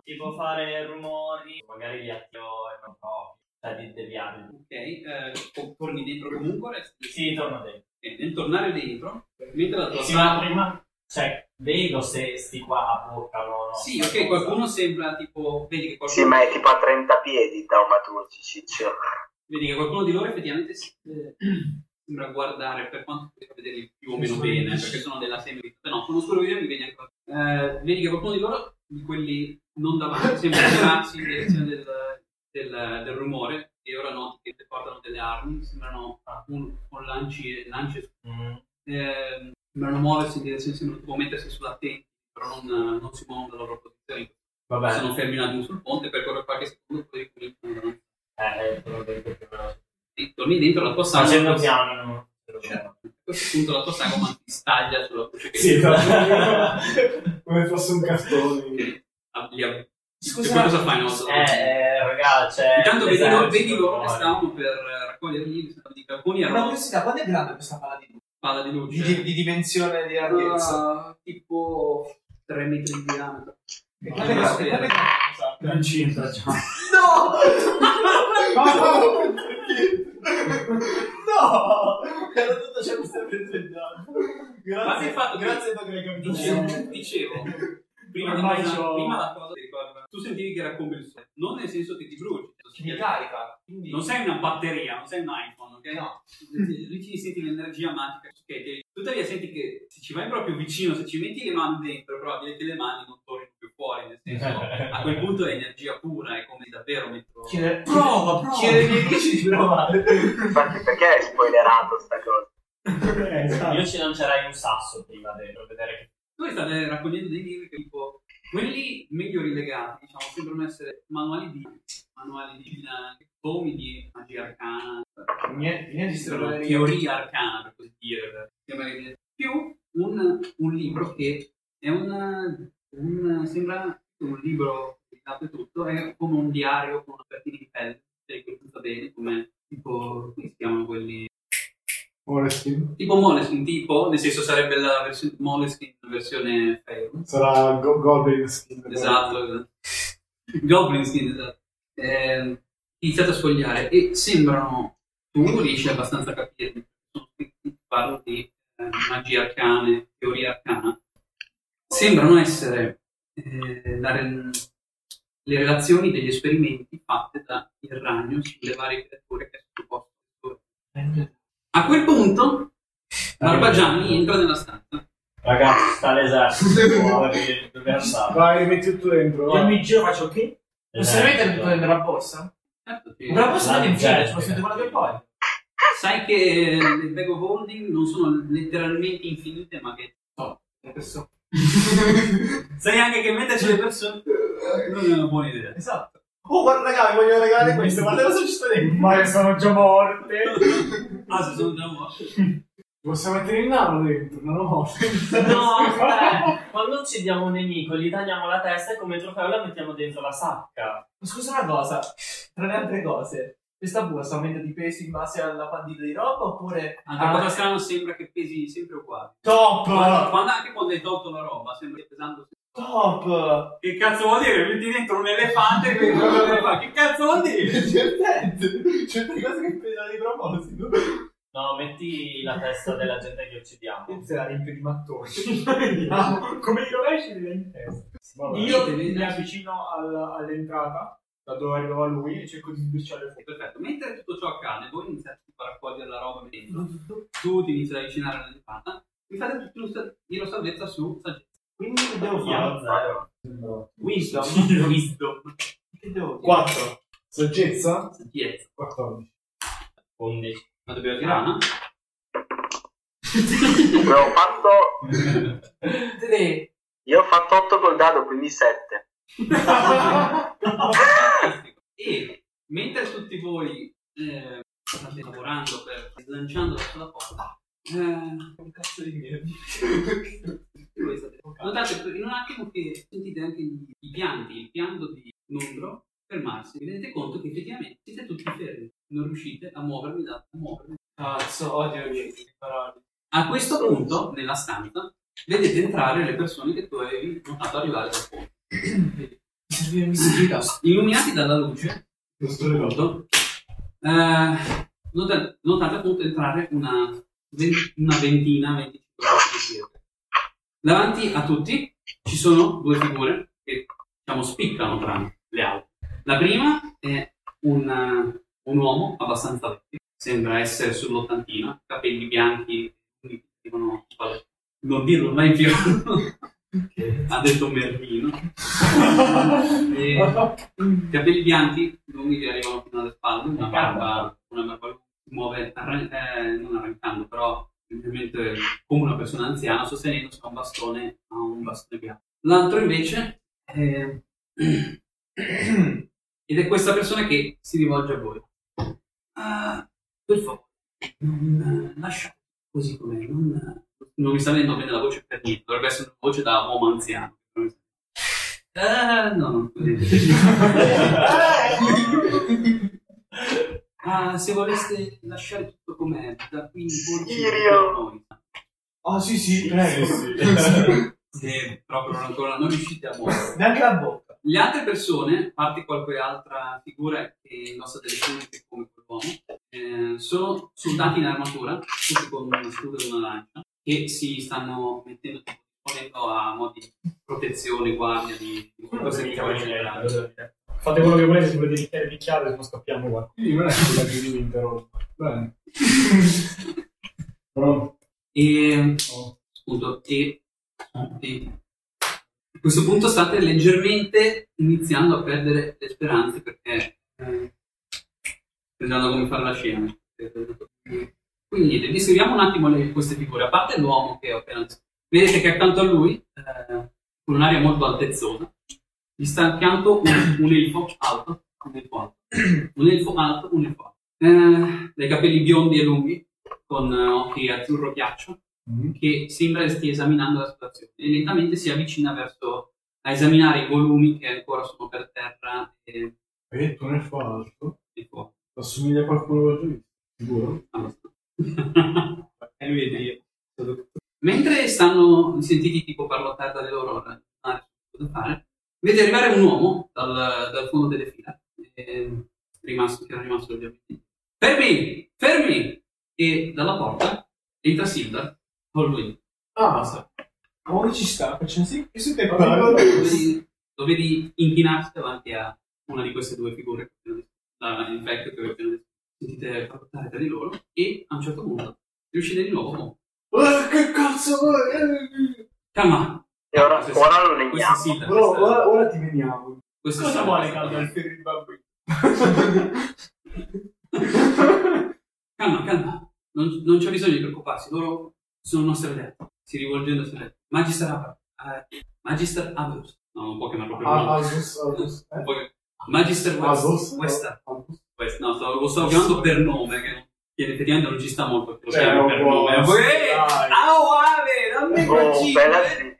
Tipo fare rumori, magari li attivo e non so. Di deviati. Ok, torni dentro comunque? Resti? Sì, torno dentro. E nel tornare dentro, mentre la tua sì, ma prima, cioè, vedo se sti qua portano. No, sì, ok, qualcuno sembra tipo. Vedi che qualcuno. Sì, ma è tipo a 30 piedi taumaturgici. Cioè. Vedi che qualcuno di loro effettivamente sembra guardare, per quanto potete vederli più o meno bene, perché sono della semi. No, sono solo io e mi vedi ancora. Vedi che qualcuno di loro, di quelli non davanti, sembra girarsi in direzione del rumore, e ora noti che ti portano delle armi, sembrano con lanci sembrano muoversi in direzione, sembrano tipo mettersi sull'attenti, però non si muovono dalla loro posizione. Se non fermi un attimo sul ponte, percorre qualche secondo, poi ricominciano. Torni dentro la tua sacca. Facendo piano. A questo punto la tua sagoma ti staglia sulla croce che sì, come fosse un cartone. Scusa, cosa fai? Raga, cioè, intanto vedi loro che stavano per raccoglierli di alcuni erano. Una curiosità, quando è grande questa palla di luce? Palla di luce? Di dimensione, di larghezza? Tipo 3 metri di diametro. E quale non c'entra già. No! Era tutto ciò che stai presentando. Grazie, infatti, grazie per aver capito. Dicevo. Prima la cosa ti ricorda, tu sentivi che era come il sole, non nel senso che ti bruci, mi carica, quindi non sei una batteria, non sei un iPhone, ok? No, lui ti senti l'energia magica, okay? Tuttavia senti che se ci vai proprio vicino, se ci metti le mani dentro, è probabile che le mani non tornino più fuori, nel senso, a quel punto è energia pura, è come davvero metto. Prova! C'è nemici di provare. Infatti, perché hai spoilerato sta cosa? Io ci lancerai un sasso prima per vedere che. Voi state raccogliendo dei libri che tipo quelli meglio rilegati, diciamo, sembrano essere manuali di tomi di magia arcana, teoria arcana per così dire, più un libro che è sembra un libro dedicato e tutto, è come un diario con una pertina di pelle, cioè che tutto bene, come tipo come si chiamano quelli. Moleskine. Tipo Moleskine, tipo, nel senso sarebbe la versione Moleskine, versione Fable. Sarà Goblin Skin. Esatto. Goblin Skin, esatto. Iniziate a sfogliare e sembrano, tu riesci abbastanza a capirli, parlo di magia arcana, teoria arcana, sembrano essere le relazioni degli esperimenti fatte da Erranius sulle varie creature che sono sottoposte. A quel punto, Barbagianni entra nella stanza. Ragazzi, sta l'esercito. Vai, metti tutto dentro. Io mi giro, faccio ok? Non serve tutto dentro la borsa? Certo che. La borsa non è in fila, ci posso guardare poi. Sai che le bag of holding non sono letteralmente infinite, ma che. No, le persone. Sai anche che metterci le persone non è una buona idea. Esatto. Oh, guarda ragazzi, voglio regalare questo, guarda cosa ci sta dentro. Ma che sono già morte. Se sono già morte. Possiamo mettere il nano dentro, non ho morte. Quando uccidiamo un nemico, gli tagliamo la testa e come trofeo la mettiamo dentro la sacca. Ma scusa una cosa, tra le altre cose, questa borsa aumenta di peso in base alla quantità di roba oppure. Anche cosa strano sembra che pesi sempre uguali. Top! Quando anche quando hai tolto la roba, sembra che pesando. Top! Che cazzo vuol dire? Metti dentro un elefante che che cazzo vuol dire? C'è una cosa che pensa di proposito. No, metti la testa della gente che uccidiamo. Pensa la riempie di mattoni. Come i rovesci li in testa. Vabbè. Io mi avvicino all'entrata, da dove arrivava lui, e cerco di sbirciare fuori. Perfetto, mentre tutto ciò accade, voi iniziate a raccogliere la roba dentro. Tu ti inizi ad avvicinare all'elefanta. Mi fate tutti un tiro salvezza su saggezza. Quindi che devo fare? 0. No. Wisdom. Che devo fare? 4. Saggezza. 14. 11. Ma dobbiamo tirare, no? Ho fatto 3. Io ho fatto 8 col dado, quindi 7. E mentre tutti voi state lavorando per slanciando sulla porta, un cazzo di merda. Notate in un attimo che sentite anche i pianti, il pianto di Nundro, fermarsi. Vi rendete conto che effettivamente siete tutti fermi. Non riuscite a muovervi da muovervi. Cazzo, odio le parole. A questo punto, nella stanza, vedete entrare le persone che tu avevi notato arrivare da fuori. Illuminati dalla luce, notate appunto entrare una ventina, 25 persone. Davanti a tutti ci sono due figure che, diciamo, spiccano tra le altre. La prima è un uomo abbastanza vecchio, sembra essere sull'ottantina, capelli bianchi, non dirlo mai più, ha detto Merlino, e capelli bianchi, lunghi che arrivano fino alle spalle, una barba si muove, non arrancando, però ovviamente come una persona anziana, sostenendo un bastone bianco. L'altro invece ed è questa persona che si rivolge a voi. Per favore, non lasciate così com'è, non mi sta venendo bene la voce per niente, dovrebbe essere una voce da uomo anziano. Se voleste lasciare tutto com'è, da qui in noi. Ah, sì, prego. Sì. Proprio ancora non riuscite a muovere. Neanche la bocca. Le altre persone, a parte qualche altra figura che indossa delle tuniche come quell'uomo, sono soldati in armatura, tutti con una scudo e una lancia, che si stanno ponendo a modi di protezione, guardia, di cose di cavalleria. Fate quello che volete, se volete ricchiare, picchiate, se no scappiamo qua. Quindi non è quella che vi interrompo. Bene. Pronto? E a questo punto state leggermente iniziando a perdere le speranze, perché pensando come fare la scena. Quindi niente, descriviamo un attimo queste figure. A parte l'uomo che ho appena visto, vedete che accanto a lui, con un'aria molto altezzosa, gli sta accanto un elfo alto, dai capelli biondi e lunghi, con occhi azzurro ghiaccio, che sembra stia esaminando la situazione e lentamente si avvicina verso a esaminare i volumi che ancora sono per terra. Hai detto un elfo alto? Assomiglia a qualcuno che ho visto? Sicuro? Allora. E lui è Dio. Mentre stanno sentiti tipo parlottare dalle loro cosa fare, vede arrivare un uomo dal fondo delle fila, che era rimasto ovviamente. Fermi! E dalla porta entra Sildar Hallwinter. Ma ci sta? Dovevi inchinarsi davanti a una di queste due figure, il vecchio che avevo appena detto. Sentite parlare tra di loro e a un certo punto riuscite di nuovo. Che cazzo vuoi? Calma. E ora lo leggiamo. Ora ti vediamo. Cosa vuole caldo al ferro di bambino? Calma. Non c'è bisogno di preoccuparsi. Loro sono nostre idee. Si rivolgendo a sé. Magister Abus. No, non può chiamarlo per nome. Magister Wester. No, lo stavo chiamando per nome, che effettivamente non ci sta molto. Lo chiamo per nome. Dammi coglione!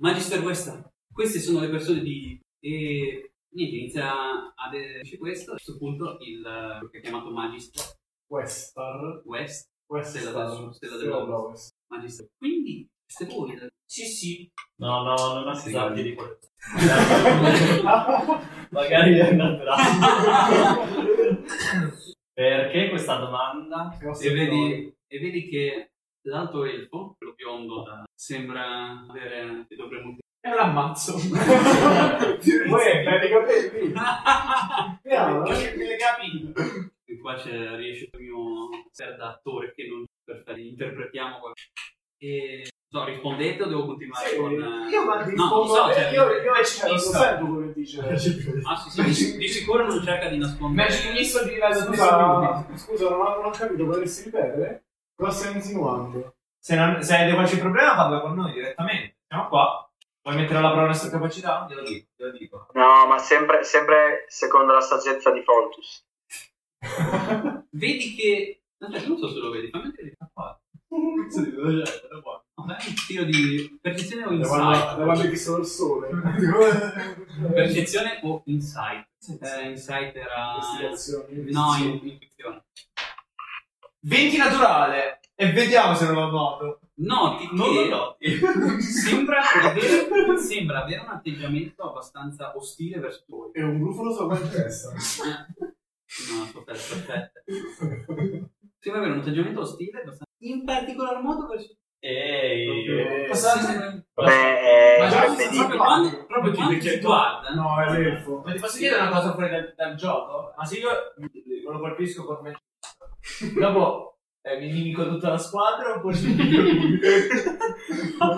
Magister Wester, queste sono le persone di... E niente, inizia a dirci questo. A questo punto quello che è chiamato Magister Wester. Stella dell'Oro. Magister. Quindi, queste voi? Sì. No, non ha senso di quello. Magari è andato. Perché questa domanda? E vedi che l'altro elfo, quello biondo, sembra avere che dovremmo. E me l'ammazzo. Uè, per i capelli. Me le capi. E qua c'è riesce il mio ser da attore che non interpretiamo qualcosa. No, rispondete o devo continuare con... Io ma rispondo, io non sento come dice. Sì, di sicuro non cerca di nascondere. Misto di livello scusa, non ho capito, potresti ripetere? Cosa stai insinuando? Se hai qualche problema parla con noi direttamente, siamo qua. Vuoi mettere alla prova la nostra capacità? Glielo dico. No, ma sempre secondo la saggezza di Fontus. Vedi che... Non so se lo vedi, fammi vedere. Sì, lo già, Un tiro di percezione o insight? Davanti che sono il sole. Percezione o insight? Insight era... No, intuizione. 20 naturale! E vediamo se non lo noto. Noti che non lo noti. Sembra avere un atteggiamento abbastanza ostile verso voi. È un brufolo sopra la testa. No, sto perfetto. Sembra avere un atteggiamento ostile abbastanza... In particolar modo verso... Ehi, proprio quando ti guarda, no, è l'elfo. Ma ti posso chiedere una cosa fuori dal gioco? Ma se io lo colpisco con me, dopo mi nimico tutta la squadra oppure non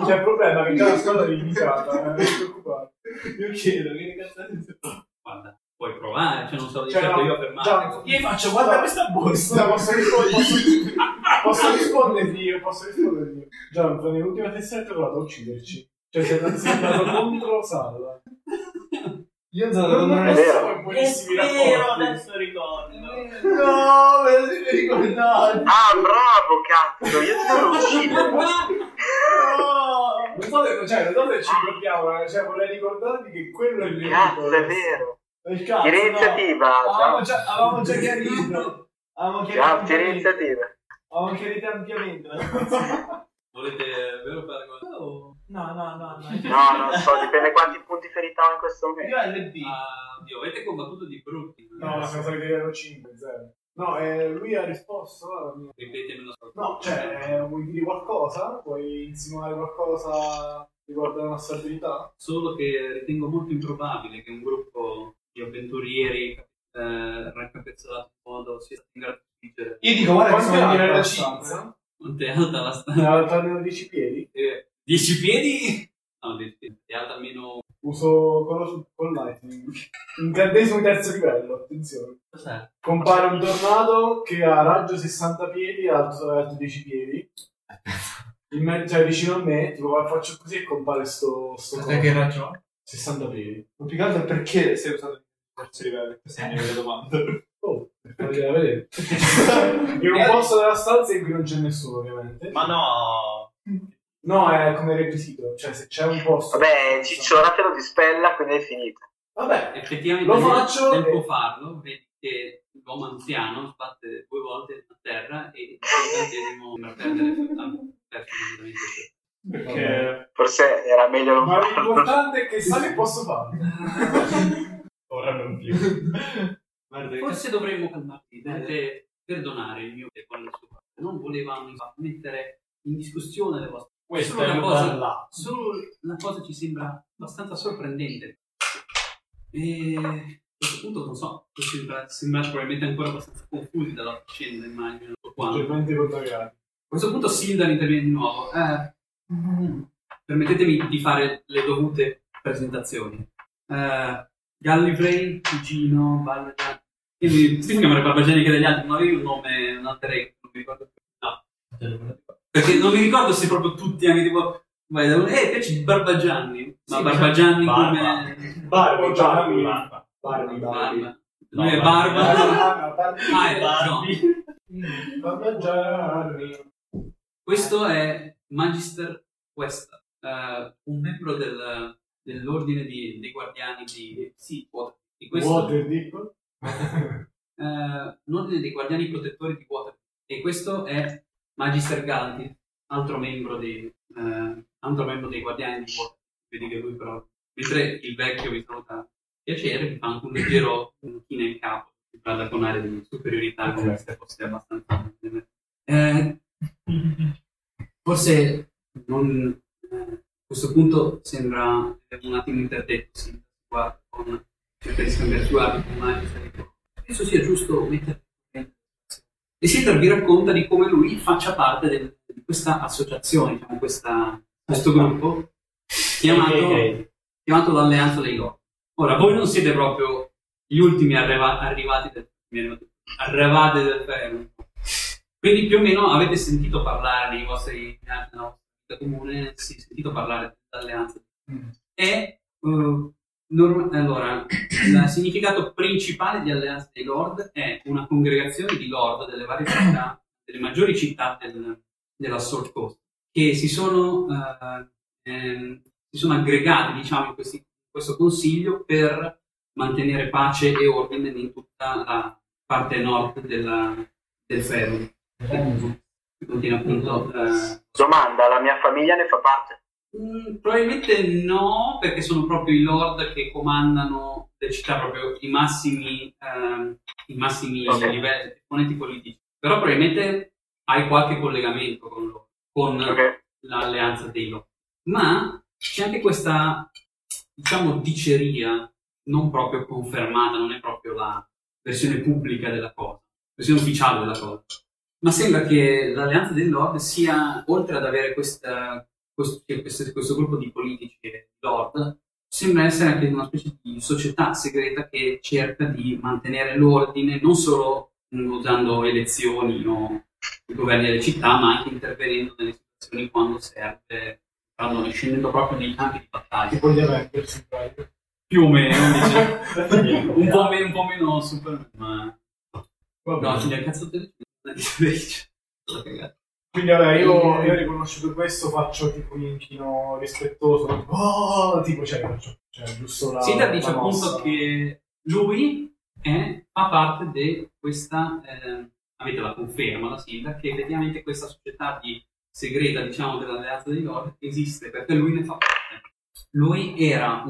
c'è problema, che già la squadra è limitata, non ti preoccupare. Io chiedo che cazzate se fa. Guarda, puoi provare, cioè non so di certo io a fermarti. Che faccio? Guarda questa borsa. Posso risponderti io. John, nell'ultima tessera ho provato a ucciderci. Cioè, sei andato contro Salla. Io non sono buonissimi rapporti. È vero, adesso ricordo. No, me lo devi ricordare. Ah, bravo, cazzo, io ti devo uccidere. No, non so se ci ricordiamo, cioè, vorrei ricordarvi che quello è il mio. Cazzo, è vero. Cazzo, iniziativa. No. Avevamo già chiarito. Cazzo, iniziativa. Ho anche rete ampiamente la situazione. Volete vero fare qualcosa? No, non so, dipende quanti punti ferita ho in questo momento. Io LB. Dio, avete combattuto di brutti. No, la cosa che erano 5, 0. No, lui ha risposto alla mia... Ripetemelo. No, cioè, vuoi dire qualcosa? Puoi insinuare qualcosa riguardo alla nostra attività? Solo che ritengo molto improbabile che un gruppo di avventurieri raccapezzolato in modo sia in grado. Io dico, guarda, bisogna dire la scienza. Quanto è alta la stanza? Almeno 10 piedi. 10 piedi? No, 10 piedi. È alta almeno... Uso con lightning. Incantesimo terzo livello, attenzione. Cos'è? Compare un tornado che ha raggio 60 piedi, alto 10 piedi. Cioè, vicino a me, tipo, faccio così e compare sto cosa. Che raggio ha? 60 piedi. Ma più che altro è perché sei usato il terzo livello? Questa è la mia domanda. Oh. Vedere. In un posto della stanza in cui non c'è nessuno, ovviamente. Ma no, è come requisito, cioè se c'è un posto. Vabbè, Cicciona te lo dispella, quindi è finita. Vabbè, effettivamente lo faccio. Tempo farlo, vedi che l'uomo anziano sbatte 2 volte a terra e il centesimo per perdere assolutamente. Perché forse era meglio non farlo. Ma l'importante è che sa che posso farlo. Ora non più. Forse dovremmo calmarti, dovete perdonare il mio che con la sua parte. Non volevamo mettere in discussione le vostre... Solo una cosa ci sembra abbastanza sorprendente. E a questo punto non so, sembrate probabilmente ancora abbastanza confusi dalla faccenda, immagino. A questo punto Sildar interviene di nuovo. Permettetemi di fare le dovute presentazioni. Gallifrey, Jeeno, Barbagianni. Quindi si chiamano Barbagianni che degli altri, non avevi un nome, un alter ego, non mi ricordo più. No. Perché non mi ricordo se proprio tutti anche tipo. Vai da un. Invece Barbagianni. Ma sì, Barbagianni come. Barba. Lui è Barba. Ah, è John. Barbagianni. Questo è Magister Wester, un membro dell'ordine dei guardiani di questo Waterdeep. L'ordine dei guardiani protettori di Waterdeep, e questo è Magister Galdi, altro membro dei guardiani di Waterdeep. Vedi che lui però, mentre il vecchio vi saluta piacere, mi fa anche un leggero chino in capo, si parla con aria di superiorità, okay. Come se fosse abbastanza forse non a questo punto sembra un attimo interdetto, sì, qua con cercare di scambiare sguardi con Magister. Penso sia giusto mettere in e Sildar vi racconta di come lui faccia parte di questa associazione, diciamo, questo gruppo chiamato l'Alleanza dei Lord. Ora, voi non siete proprio gli ultimi arrivati del ferro, quindi più o meno avete sentito parlare dei vostri... No? Comune si è sentito parlare dell'alleanza. È allora il significato principale di Alleanza dei Lord è una congregazione di Lord delle varie città, delle maggiori città della Sword Coast, che si sono aggregati, diciamo, in questo consiglio per mantenere pace e ordine in tutta la parte nord del ferro. Continua appunto. Domanda, la mia famiglia ne fa parte? Probabilmente no, perché sono proprio i lord che comandano le città, proprio i massimi okay. livelli, esponenti politici. Però probabilmente hai qualche collegamento con loro, con okay. l'alleanza dei lord. Ma c'è anche questa, diciamo, diceria non proprio confermata, non è proprio la versione pubblica della cosa, versione ufficiale della cosa. Ma sembra che l'alleanza dei lord sia, oltre ad avere questo gruppo di politici e lord, sembra essere anche una specie di società segreta che cerca di mantenere l'ordine, non solo usando elezioni o i governi delle città, ma anche intervenendo nelle situazioni quando serve, scendendo proprio nei campi di battaglia. Più o meno, diciamo. un po' meno Superman, ma... No, c'è il cazzo del... Quindi vabbè, io riconosciuto questo, faccio tipo un inchino rispettoso, giusto la... Sildar dice appunto che lui fa parte di questa, avete la conferma da Sildar, che effettivamente questa società di segreta, diciamo, dell'alleanza dei Lord esiste, perché lui ne fa parte. Lui era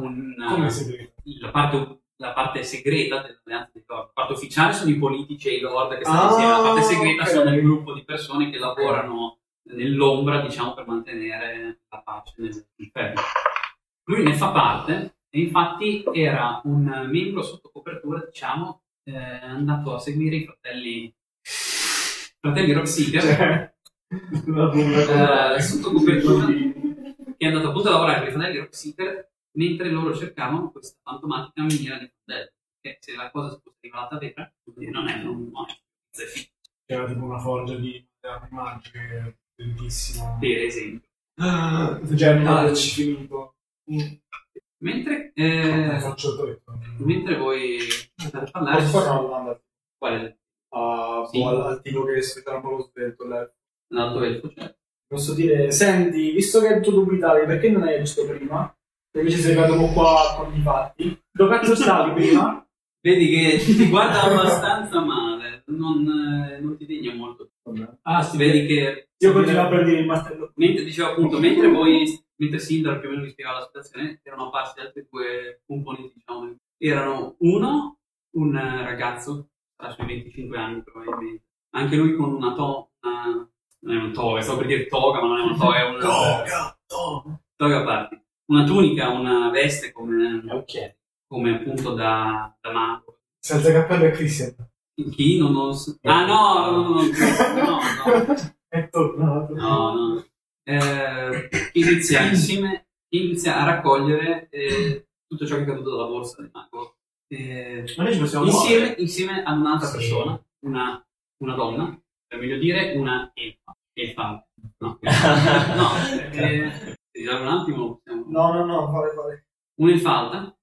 la parte segreta dell'alleanza dei Lord. La parte ufficiale sono i politici e i Lord che stanno insieme, la parte segreta okay. sono il gruppo di persone che lavorano nell'ombra, diciamo, per mantenere la pace nell'inferno. Lui ne fa parte e infatti era un membro sotto copertura, diciamo, andato a seguire i fratelli Rockseeker sotto copertura, che è andato appunto a lavorare per i fratelli Rockseeker mentre loro cercavano questa fantomatica miniera di Phandalin, che se la cosa si fosse rivelata vera, non è un magico. Era tipo una forgia di armi magiche bellissima. Per esempio. Finito. Mentre mentre voi state a parlare, posso fare una domanda? Quale? Sì. Al tipo che aspettavamo lo svelto, l'alto elfo, certo. Posso dire, senti, visto che tu dubitavi, perché non hai visto prima? Invece sei arrivato qua con i fatti. Dove cazzo stavi prima? Vedi che ti guarda abbastanza male, non ti degna molto. Vabbè. Ah, si vede che... Io continuavo a prendere il mastello. Mentre dicevo appunto, mentre Sildar più o meno vi spiegava la situazione, erano apparsi altri due componenti, diciamo. Erano un ragazzo, tra i suoi 25 anni probabilmente, anche lui con una toga, non è un toga, stavo per dire toga, ma non è una toga, è una toga a parte. Una tunica, una veste come appunto da mago. Senza cappello è Christian. Chi? Non lo so. Ah no. È tornato. No. Inizia a raccogliere tutto ciò che è caduto dalla borsa del mago. Ma noi ci possiamo muovere. Insieme ad un'altra persona, una donna, per meglio dire una elfa. Un attimo. No, fare. Un'infalda,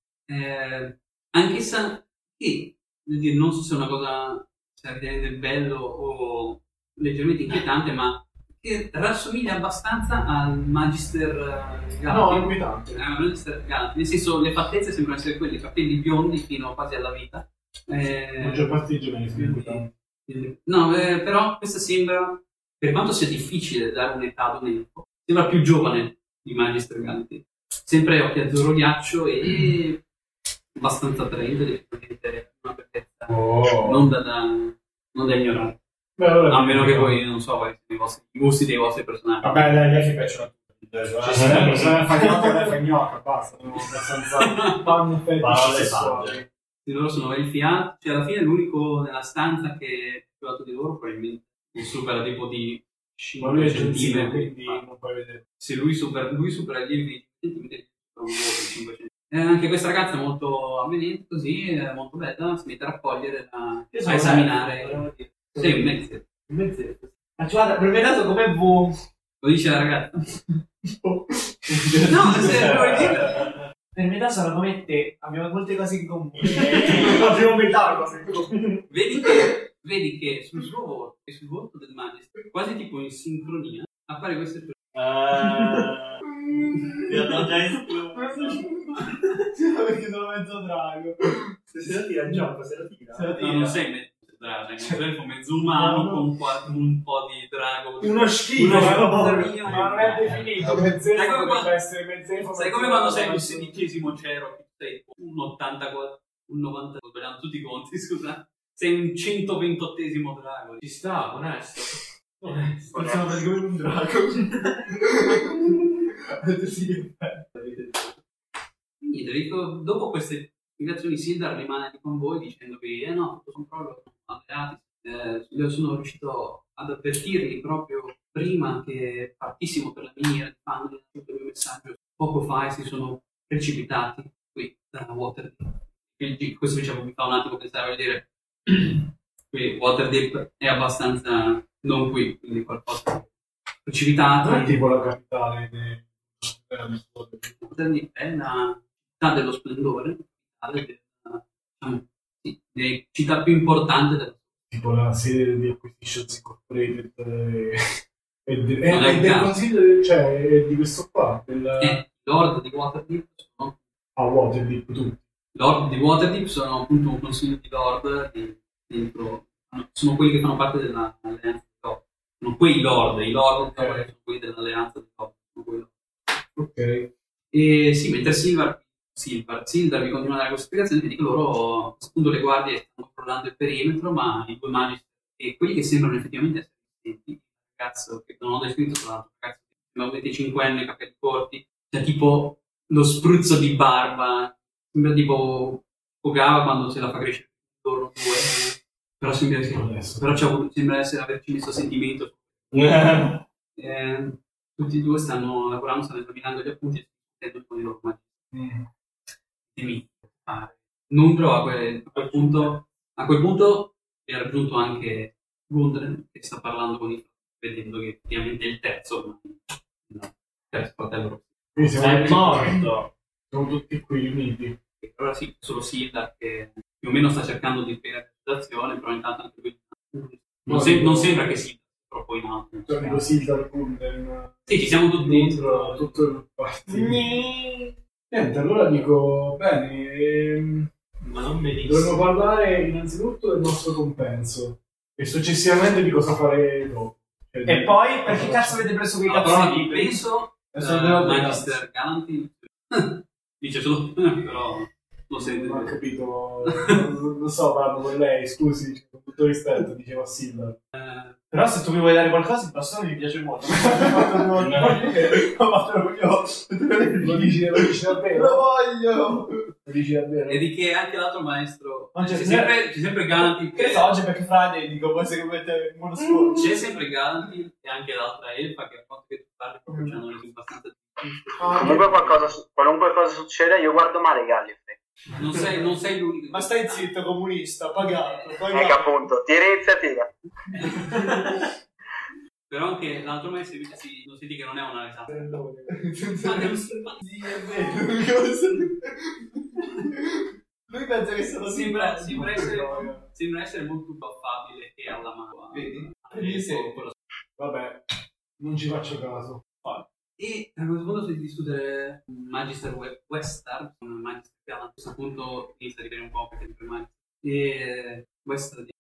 anch'essa che non so se è una cosa del bello o leggermente inquietante, ma che rassomiglia abbastanza al Magister Galdi. No, inquietante. Magister Galdi, nel senso, le fattezze sembrano essere quelle, capelli biondi fino quasi alla vita. Non c'è parte di giovane. No, però questa sembra, per quanto sia difficile dare un'età ad un elfo, sembra più giovane di Magister Galdi, sempre occhi azzurro ghiaccio e abbastanza traente, una perfetta non da ignorare. Beh, allora, a meno che voi non so i gusti dei vostri personaggi. Vabbè, dai, gli piacciono a tutti. Fa gnocca, basta, sono abbastanza panfetti. Loro sono elfiati, cioè alla fine è l'unico nella stanza che più alto di loro, probabilmente il supera tipo di 5 ma lui è gentile, quindi non puoi vedere. Se lui supera gli elfi, anche questa ragazza è molto avvenente, così è molto bella, si mette a raccogliere, a esaminare. Sei un mezzetto. Ma guarda, per me è dato come buon. Lo dice la ragazza. No, se vuoi dire. Per metà sono come te, abbiamo molte cose in comune. Abbiamo metà cose in comune. Vedi che sul suo volto e sul volto del Magister, quasi tipo in sincronia, appare queste Ti ho già escluso. Perché sono mezzo drago. Se la tira Gioppa, se la tira. Se la tira. No, non sei mezzo drago, sei mezzo umano, no, no, con un po' di drago. Uno schifo, ma non è definito. Mezzelfo potrebbe essere mezzelfo. Sai come quando sei un sedicesimo cero, sei un 84, un 90, per tutti i conti, scusa. Sei un 128esimo drago. Ci sta, onesto. Onesto. Siamo praticamente un drago. Niente, dopo queste spiegazioni Sildar rimane con voi dicendo che no, sono proprio alleati, io sono riuscito ad avvertirli proprio prima che partissimo per la miniera di Phandalin, tutto il mio messaggio poco fa, e si sono precipitati qui da Waterdeep. Questo diciamo mi fa un attimo pensare a dire qui Waterdeep è abbastanza non qui, quindi qualcosa precipitato. Non è tipo la capitale Waterdeep è la città dello splendore, delle città più importanti della... tipo la sede di Acquisitions Incorporated e del consiglio, cioè di questo qua del... Lord di Waterdeep sono Waterdeep tutti. Lord di Waterdeep sono appunto un consiglio di Lord dentro, sono quelli che fanno parte dell'alleanza di Lord, sono quei Lord, i Lord sono quelli dell'alleanza di Lord, sono quelli Lord. Ok. E sì, mentre Sildar vi continua a dare questa spiegazione, quindi loro appunto le guardie stanno controllando il perimetro, ma i due magi e quelli che sembrano effettivamente essere il ragazzo che non ho descritto, tra l'altro ragazzo che sembra un 25enne, capelli corti, cioè tipo lo spruzzo di barba, sembra tipo Ogawa quando se la fa crescere intorno due, però sembra essere averci messo sentimento. Tutti e due stanno lavorando, stanno esaminando gli appunti e stanno con i loro magi. Nundro a quel punto è raggiunto anche Gundren, che sta parlando con il, vedendo che effettivamente è il terzo, no, terzo fratello. È morto. Sono tutti qui uniti. E allora sì, solo Sildar che più o meno sta cercando di creare la situazione, però intanto anche lui non sembra che sia troppo in alto. Torniamo Sildar Gundren. Sì, ci siamo tutti dentro. Tutto il partito. Niente, allora dico, bene, ma non benissimo. Dovremmo parlare innanzitutto del nostro compenso e successivamente di cosa fare dopo. E poi, perché cazzo avete preso quei cazzo di peso? Magister Galdi dice solo, però lo sento. Non ho capito, non so, parlo con lei, scusi, con tutto rispetto, diceva Sildar. Però se tu mi vuoi dare qualcosa, il bastone mi piace molto. Lo dici davvero? Lo voglio! Lo dici davvero? E di che anche l'altro maestro... C'è sempre Galdi... Che so, oggi perché Friday, dico, poi se mette uno scuola. C'è sempre Galdi e anche l'altra elfa che a quanto che tu parli proprio c'hanno le abbastanza... Comunque qualunque cosa succeda, io guardo male Gallifrey. Non sei l'unico. Ma stai zitto, comunista, pagato. Ecco appunto, tira iniziativa. Però anche l'altro maestro lo senti che non è una risata. Lui pensa che sono sembra essere molto baffabile e alla mano. Vedi? Vabbè, non ci faccio caso. E a questo punto si discutere Magister Wester, Magister Galdi, a questo punto inizia a rivedere un po' perché è prima. E Wester dice,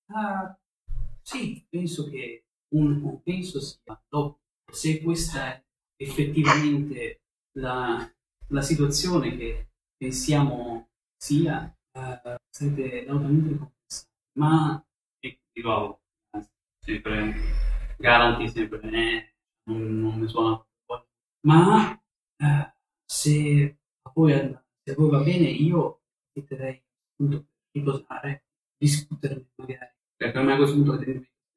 sì, penso che un compenso sia dopo. Se questa è effettivamente la situazione che pensiamo sia, sarete lautamente compensati. Ma, e di nuovo, sempre Garanti, sempre non mi suona. Ma se a voi va bene, io chiederei appunto di dosare, discuterne magari. Perché ormai a questo punto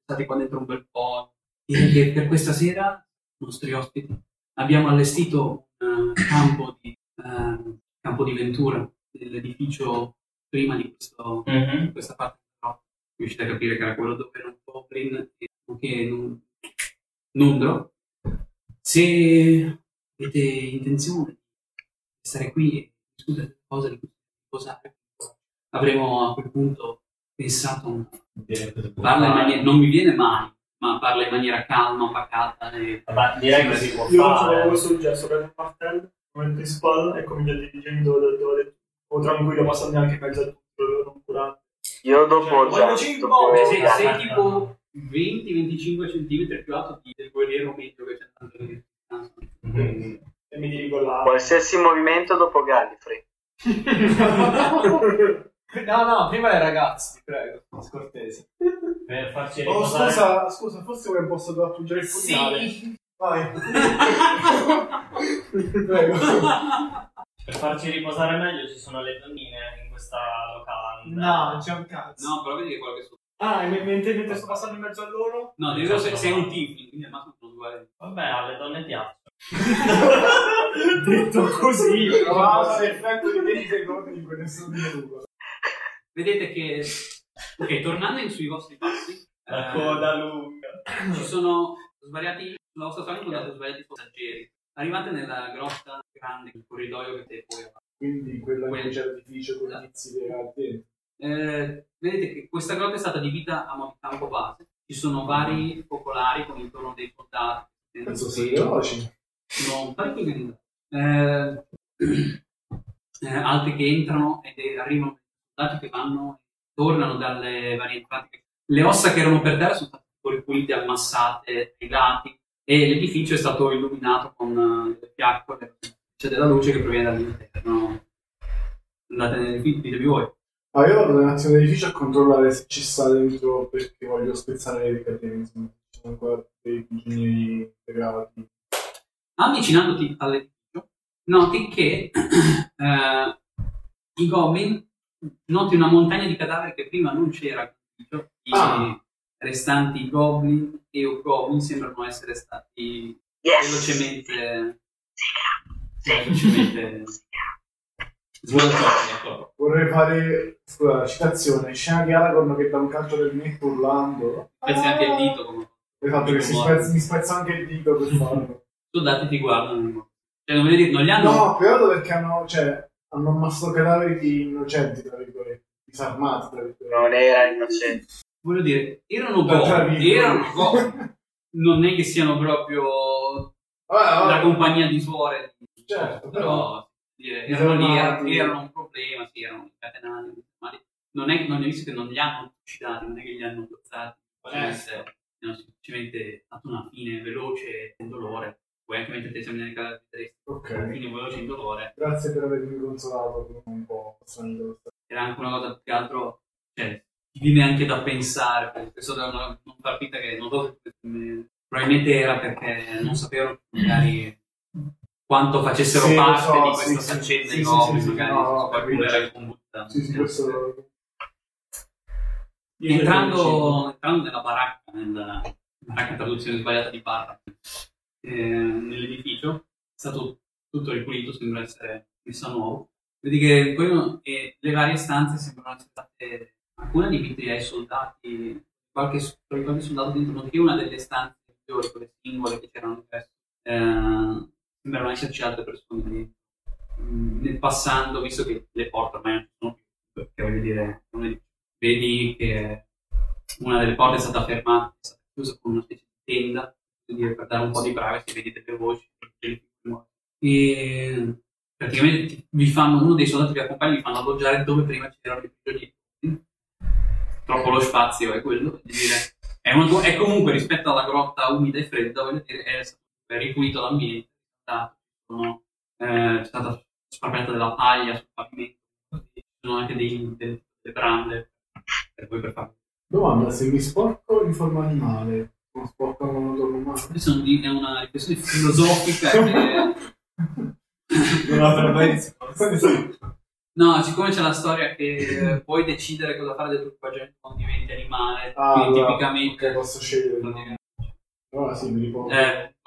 state qua dentro un bel po'. Direi che per questa sera, i nostri ospiti, abbiamo allestito un campo di ventura dell'edificio prima di questa parte. Però riuscite a capire che era quello dove era un po' Blin e anche Nundro. Se avete intenzione di stare qui e discutere cosa di posare, avremo a quel punto pensato, non mi viene mai ma parla in maniera calma, pacata. E... Vabbè, direi che si può fare. Io ho questo gesto, prendo un martello, lo metto in spalla e comincia dirigendo o tranquillo, passando neanche in mezzo a tutto, non io dopo già... Sei tipo 20-25 cm più alto del guerriero medio che c'è tanto di distanza. E mi dirigo là. Qualsiasi movimento dopo Gallifrey. No, prima dei ragazzi, prego, scortese. Per farci riposare. Scusa, forse voi posso appoggiare il pugnale. Sì. Vai. Prego. Per farci riposare meglio ci sono le donnine in questa locanda. No, non c'è un cazzo. No, però vedi che quello che sto... Ah, mentre sto passando in mezzo a loro? No, devo sei un tiefling, quindi al massimo sono due. Vabbè, alle donne piacciono. Detto così, wow, effetto di 20 secondi di nessuno di loro. Vedete che, ok, tornando sui vostri passi, la coda lunga, ci sono svariati, la vostra strada è contata svariati passaggeri. Arrivate nella grotta grande, il corridoio che te poi avanti. Quindi quella che c'è l'edificio con i tizi dei ragazzi. Vedete che questa grotta è stata divisa a modo campo base. Ci sono vari focolari con intorno dei soldati. Penso sia veloci. Non parecchio grandi. Altri che entrano ed arrivano. Che vanno tornano dalle varie pratiche. Le ossa che erano per terra sono state ripulite, ammassate, legate, e l'edificio è stato illuminato con le fiaccole. C'è della luce che proviene dall'interno. Andate nell'edificio, ditevi voi. Ma io vado in azione dell'edificio a controllare se ci sta dentro, perché voglio spezzare le catene. Insomma, ci sono ancora dei cugini integrati. Avvicinandoti all'edificio, noti che i goblin. Noti una montagna di cadaveri che prima non c'era, i restanti goblin e o goblin sembrano essere stati velocemente svolazzati. Ecco. Vorrei fare la citazione, scena di Aragorn che dà un calcio del netto urlando. Spezza anche il dito. Esatto, che mi spezza anche il dito per farlo. Soldati ti guardano. Cioè, non vedi, non li hanno... No, però perché hanno... Cioè, hanno ammassato cadaveri di innocenti, tra virgolette, disarmati, tra virgolette. Non era innocente. Voglio dire, erano goblin. Non è che siano proprio la compagnia di suore. Certo, però erano un problema, sì, erano incatenati. Non è che non è visto che non li hanno uccidati, non è che li hanno ammazzati. Hanno semplicemente fatto una fine veloce e dolore. Puoi anche metterti a esaminare il cadavere di testa. Ok. Quindi veloce in dolore. Grazie per avermi consolato un po'. Era anche una cosa più che altro, cioè, ti viene anche da pensare, perché questo era una partita che non so se probabilmente era perché non sapevano magari quanto facessero parte di questa faccenda in Nobis, magari qualcuno era combuttato. Sì, questo... Entrando nella baracca traduzione sbagliata di barra, nell'edificio è stato tutto ripulito, sembra essere messo a nuovo. Vedi che poi le varie stanze sembrano essere state alcune adibite ai soldati, qualche soldato dentro, nonché una delle stanze migliori, quelle singole che c'erano presso, sembrano esserci altre persone nel passando, visto che le porte ormai non sono più, perché voglio dire, vedi che una delle porte è stata fermata, è stata chiusa con una specie di tenda per dare un po' di privacy, vedete le voci e praticamente uno dei soldati che vi accompagna vi fanno alloggiare dove prima c'erano i prigionieri. Troppo lo spazio è quello, è comunque rispetto alla grotta umida e fredda è stato ripulito l'ambiente, è stata sparpagliata della paglia sul pavimento, ci sono anche delle brande per farlo. Domanda: se mi sporco in forma animale non sporca monotono? È una riflessione filosofica non ho mai risposta. No, siccome c'è la storia che puoi decidere cosa fare del tuo equipaggiamento quando diventi animale, quindi tipicamente posso scegliere.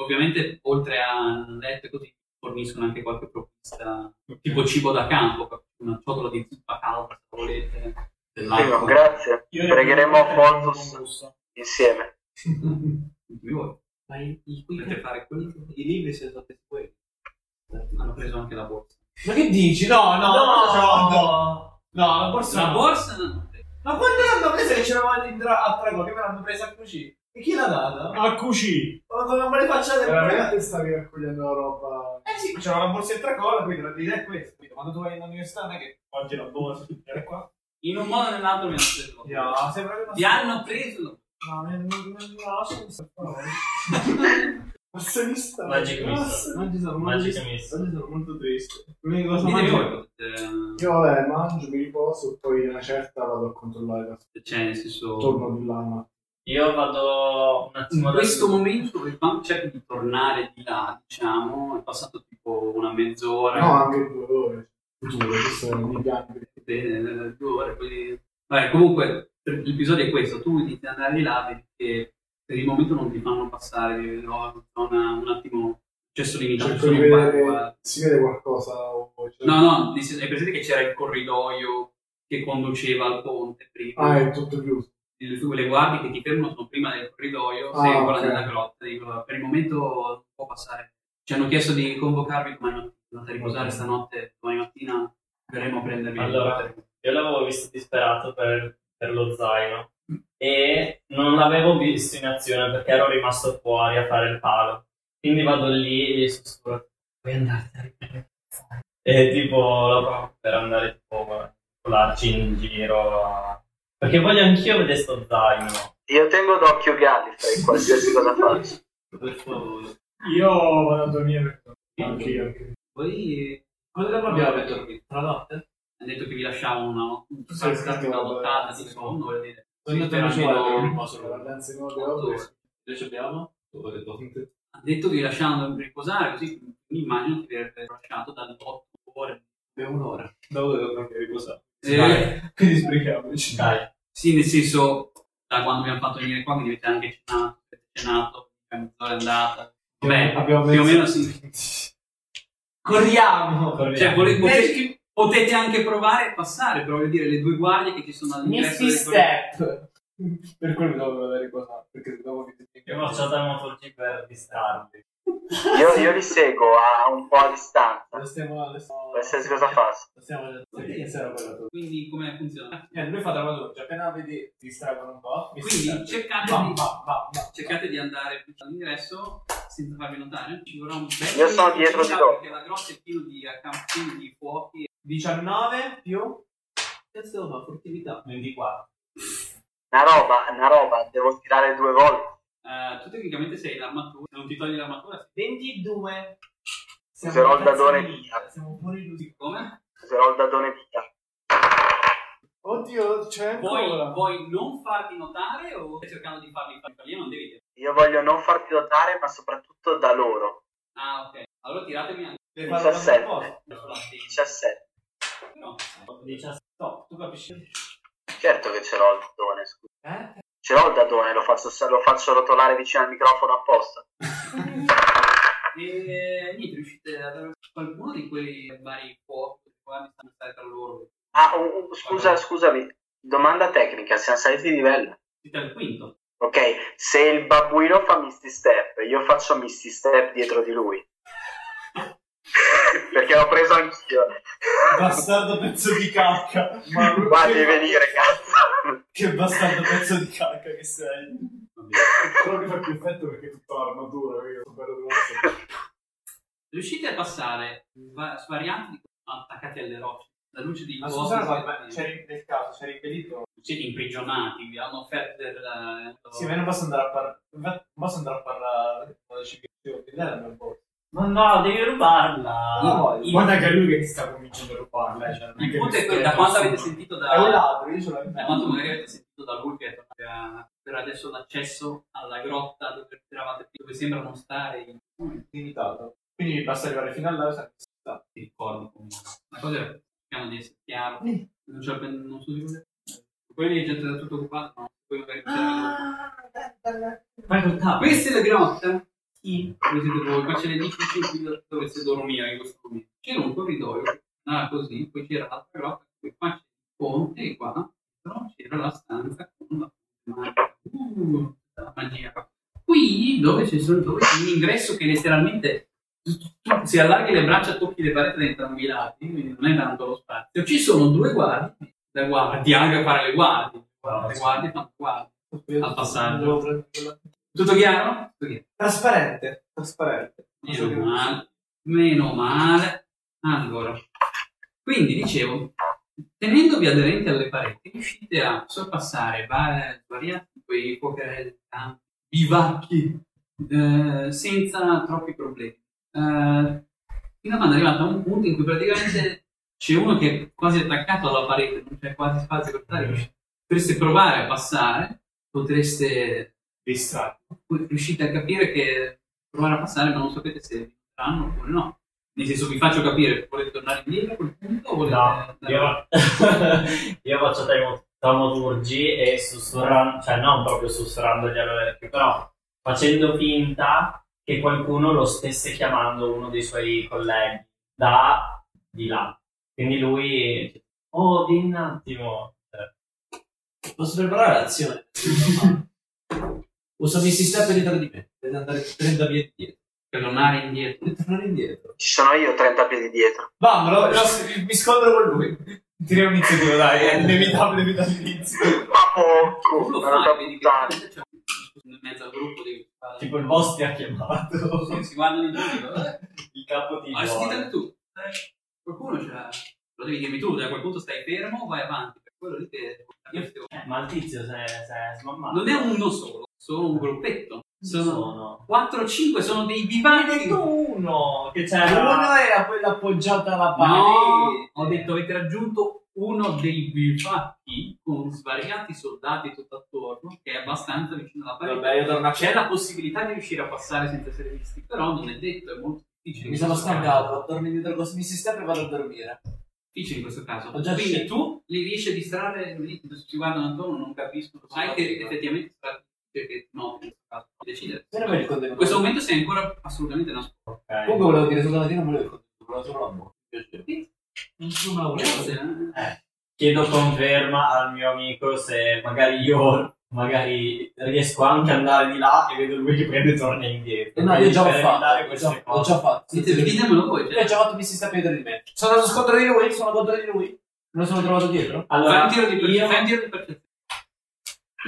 Ovviamente oltre a letto così forniscono anche qualche provvista, tipo cibo da campo, una ciotola di zuppa calda se volete. Sì, grazie. Pregheremo a Fontus insieme. Ma potete fare quello che i libri si sono fatti quelli. Hanno preso anche la borsa. Ma che dici? No, la borsa. Ma quando l'hanno presa che c'eravamo a Trago, che me l'hanno presa così? E chi l'ha data? A QC. Ma me le facciate veramente stavi raccogliendo la roba. Eh sì, c'era una borsa e tracolla, quindi la idea è questa. Quindi, quando tu vai in università non è che oggi la borsa è qua. In un modo o nell'altro mi hanno preso. Ti hanno preso. No, non Massimista. Magicamista. Sono molto triste. L'unica cosa mangio. Io vabbè, mangio, mi riposo, poi una certa vado a controllare la torno di là. Io vado un attimo in questo momento che Pam cerca di tornare di là, diciamo, è passato tipo una mezz'ora. No, anche 2 ore. Bene, 2 ore, quindi... Vabbè, comunque l'episodio è questo, tu inizi ad andare di là perché per il momento non ti fanno passare, no, un attimo accesso limitato. Cerco di vedere, si vede qualcosa? No, è presente che c'era il corridoio che conduceva al ponte prima. Ah, è tutto chiuso. Le guardie che ti fermano sono prima del corridoio, sei quella della grotta. Dico, per il momento non può passare. Ci hanno chiesto di convocarvi domani, andate a riposare stanotte, domani mattina verremo a prendervi. Allora, io l'avevo visto disperato per lo zaino e non l'avevo visto in azione perché ero rimasto fuori a fare il palo. Quindi vado lì e gli sussurro, puoi andartene a riposare. E tipo la provo per andare tipo a volarci in giro a... Perché voglio anch'io vedere sto zaino. Io tengo d'occhio Gallifrey, qualsiasi cosa faccio. Per favore. Io vado a dormire. Anch'io. Voi... Quando abbiamo detto che la notte? Hanno detto che vi lasciamo una... Sì, stata una nottata, secondo vuol dire. Sono andato a dormire. Noi ci abbiamo? Ha detto che vi lasciamo riposare, così mi immagino che vi avete lasciato dalle 8 ore. Da un'ora. Da un'ora che riposare. Quindi sbrichiamoci. Dai. Sì, nel senso, da quando abbiamo fatto venire qua, quindi avete anche cenato, mezz'ora è andata. Beh, più o meno sì. Corriamo! Cioè, potete anche provare a passare, però voglio dire, le due guardie che ci sono all'ingresso del step. Per quello dovevo andare qua, perché dopo che ho facciato la motorci per distrarmi. Io li seguo a un po' a distanza. Qualsiasi cosa faccio. Quindi come funziona? Lui fa da padrone, appena vedi ti distraggono un po'. Quindi cercate di andare all'ingresso senza farvi notare. Ci vorrà un bel... Io sono dietro di loro. Perché la grossa è pieno di accampini di fuochi. 19 più... Insomma, furtività. 24. Una roba, devo tirare 2 volte. Tu tecnicamente sei l'armatura, non ti togli l'armatura. 22. Userò il dadone vita. Siamo un po' illusi. Come? Userò il dadone vita. Oddio, c'è ancora. Vuoi non farti notare o stai cercando di farli notare? Io non devi dire. Io voglio non farti notare, ma soprattutto da loro. Ah, ok. Allora tiratemi anche. 17. 17. No, 17. No, tu capisci? Certo che ce l'ho il dadone, scusa. Ce l'ho il dadone, lo faccio rotolare vicino al microfono apposta. E niente, riuscite ad avere qualcuno di quei vari fuochi che stanno stare tra loro? Ah, scusami, domanda tecnica, siamo saliti di livello? Siete al 5º. Ok, se il babbuino fa Misty Step, io faccio Misty Step dietro di lui. Perché l'ho preso anch'io. Bastardo pezzo di cacca. Ma guardi venire, cazzo. Che bastardo pezzo di cacca che sei. Quello che fa più effetto perché è tutta l'armatura, perché sono bello grosso. Riuscite a passare svarianti di attaccati alle rocce. La luce di nel caso c'era impedito. Siete imprigionati, vi hanno offerto Sì, ma non posso andare a parlare. Con la civile di Lena nel bordo. No, devi rubarla. Guarda che è lui che ti sta cominciando a rubarla. Cioè, il punto è quello, da quanto avete sentito da... È un ladro, io ce l'ho. Da quanto magari avete sentito da lui che ha per adesso l'accesso alla grotta dove eravate, dove sembra non stare limitato. Quindi mi basta arrivare fino all'altra. Ti ricordi comunque. La cosa è cerchiamo di essere chiaro. Non so di cosa. Poi mi è già tutto occupato, ma poi magari... Questa è la grotta. Sì. Qua c'è le difficoltà dove si dormiva in questo momento. C'era un corridoio, andava così, poi c'era l'altra grotta, poi qua c'è il ponte e qua però c'era la stanza con la magia. La magia. Qui dove c'è dove c'è un ingresso che letteralmente si allarghi le braccia, tocchi le pareti da entrambi i lati, quindi non è tanto lo spazio. Ci sono 2 guardie, da guardia anche a fare le guardie fanno guardie. al passaggio. Tutto chiaro? Trasparente, trasparente. Meno male, meno male. Allora, quindi dicevo, tenendovi aderenti alle pareti, riuscite a sorpassare variati quei pokerelli, bivacchi, senza troppi problemi. Fino a quando è arrivato a un punto in cui praticamente c'è uno che è quasi attaccato alla parete, non c'è quasi spazio per stare. Potreste provare a passare, potreste distrarre. Riuscite a capire che provare a passare, ma non sapete se vi faranno oppure no. Nel senso, vi faccio capire, volete tornare indietro a quel punto o volete... No, io faccio taumaturgi e sussurrando, cioè non proprio sussurrandogli all'orecchio, però facendo finta che qualcuno lo stesse chiamando, uno dei suoi colleghi, da di là. Quindi lui... Oh, di un attimo. Posso preparare l'azione? Uso mi sistema per entrare di me, per andare 30 piedi dietro. Per tornare indietro. Per tornare indietro. Ci sono io 30 piedi dietro. Vammelo, mi scontro con lui. Tiriamo iniziativa, dai, è inevitabile evitare l'inizio. Ma porco! Non lo fai, cioè, in mezzo al gruppo devi fare... Tipo il boss ti ha chiamato. Sì, si guardano in giro. Il capo ti... Ma hai sentito anche tu? Qualcuno ce l'ha. Lo devi dirmi tu, da quel punto stai fermo o vai avanti? Per quello lì che... ma il tizio si è smammato. Non è uno solo, sono un gruppetto. Sono 4-5, sono dei bivani. Uno che c'era. Uno era quello appoggiato alla parete. No, ho detto avete raggiunto uno dei bivacchi con svariati soldati tutto attorno, che è abbastanza vicino alla parete. Vabbè, c'è la possibilità di riuscire a passare senza essere visti, però non è detto, è molto difficile. Mi sono stancato, torno indietro con mi sistema e vado a dormire. Difficile in questo caso. Quindi scelto. Tu li riesci a distrarre, si guardano attorno, non capiscono, sai che effettivamente perché no, in questo caso decidere. In questo momento sei ancora assolutamente nascosto. Comunque volevo dire soltanto non volevo il contenuto, volevo solo la bocca. Insomma, chiedo conferma al mio amico se magari io magari riesco anche ad andare di là e vedo lui che prende e torna indietro. No, io già ho fatto, l'ho già fatto. Ditemelo voi. Io ho già fatto mi si sta dietro di me. Sono andato scontro di lui, sono contro di lui. Non sono trovato dietro. Allora, fai un tiro di percezione.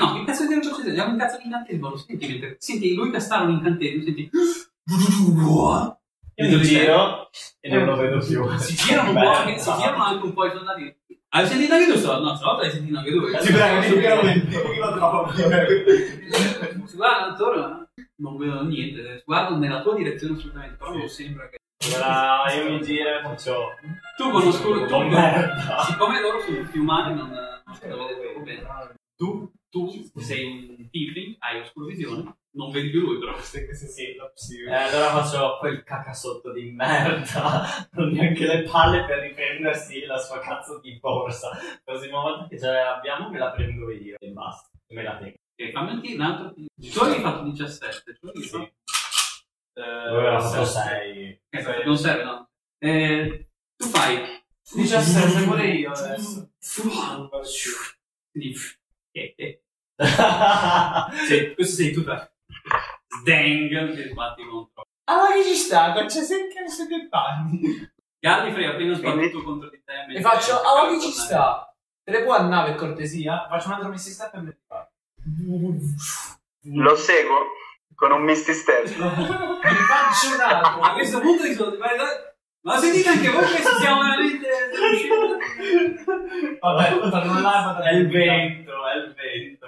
No, il cazzo di retrocedere, abbiamo un cazzo di incantesimo, lo senti, lui castava un incantesimo, senti... Io mi giro e non lo vedo più. Si girano un po', si girano anche un po' i soldati. Hai sentito anche tu stavolta? No, stavolta l'hai sentito anche tu. Sì, bravo, io lo trovo. Si guarda attorno, non vedo niente, guardo nella tua direzione assolutamente, però mi sembra che... Allora, io mi giro e faccio... Tu con lo scuro, siccome loro sono più umani, non si vede proprio bene. Tu sei un tiefling, hai oscurovisione, non vedi più lui però. Sì. Allora faccio quel cacasotto di merda, non neanche le palle per riprendersi la sua cazzo di borsa. La prossima volta che ce l'abbiamo me la prendo io e basta, me la tengo. Ok, fammi anche un altro. Tu hai fatto 17, tu hai fatto? Allora fatto 6. Non serve, no? Tu fai 17, pure io adesso. Sì, questo sei tu per Sdang che sbatti contro. Allora che ci sta? C'è sempre sette panni. Gallifrey ha appena sbattuto contro di te. E faccio, allora che ci sta? Te le può andare per cortesia? Faccio un altro Misty Step e me lo seguo con un Misty Step. Mi faccio un altro. A questo punto di solito. Ma sentite anche voi che siamo veramente vabbè, è il vento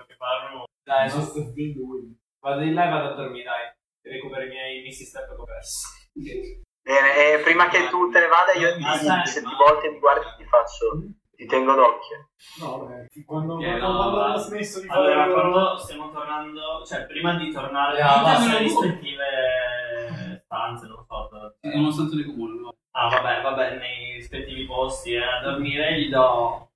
che fa rumore. Dai, non sto di lui. Vado in là e vado a dormire, dai. Recupero i miei missi step persi. Bene, prima che tu te ne vada io se ti volti e mi guardi ti faccio, ti tengo d'occhio. No, beh, quando ho smesso di fare... Allora, quando stiamo tornando, cioè prima di tornare alle nostre rispettive stanze, non so, non lo sento di comune, no? Ah vabbè, nei rispettivi posti a dormire gli do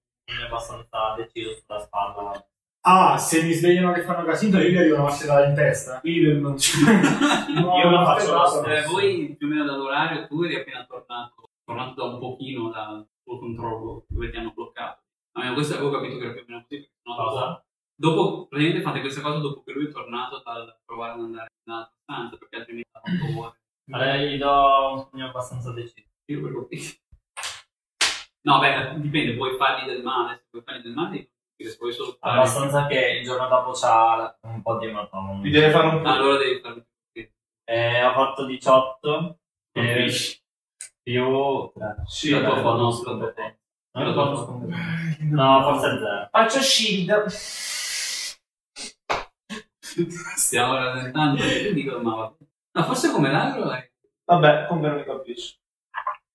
abbastanza deciso sulla spalla. Ah, se mi svegliano che fanno casino, io gli arrivo una macellata in testa. Io non ci... no, io la faccio la voi più o meno dall'orario, tu eri appena tornato da un pochino dal tuo controllo dove ti hanno bloccato. Almeno questo avevo capito che era più o meno così, perché no, cosa? Dopo, praticamente fate questa cosa dopo che lui è tornato dal provare ad andare in un'altra stanza, perché altrimenti non lo vuole. Allora gli do un segno abbastanza deciso. Io per colpire. No, beh, dipende, puoi fargli del male. Se puoi fargli del male, Abbastanza che il giorno dopo c'ha un po' di ematomo. Ti deve fare un po'. Allora devi fare un po'. Ho fatto 18 più sì, la tua bonus competenza. No, forse è zero. Faccio shield. Stiamo rallentando, ma forse come l'altro è. Vabbè, come non mi capisci.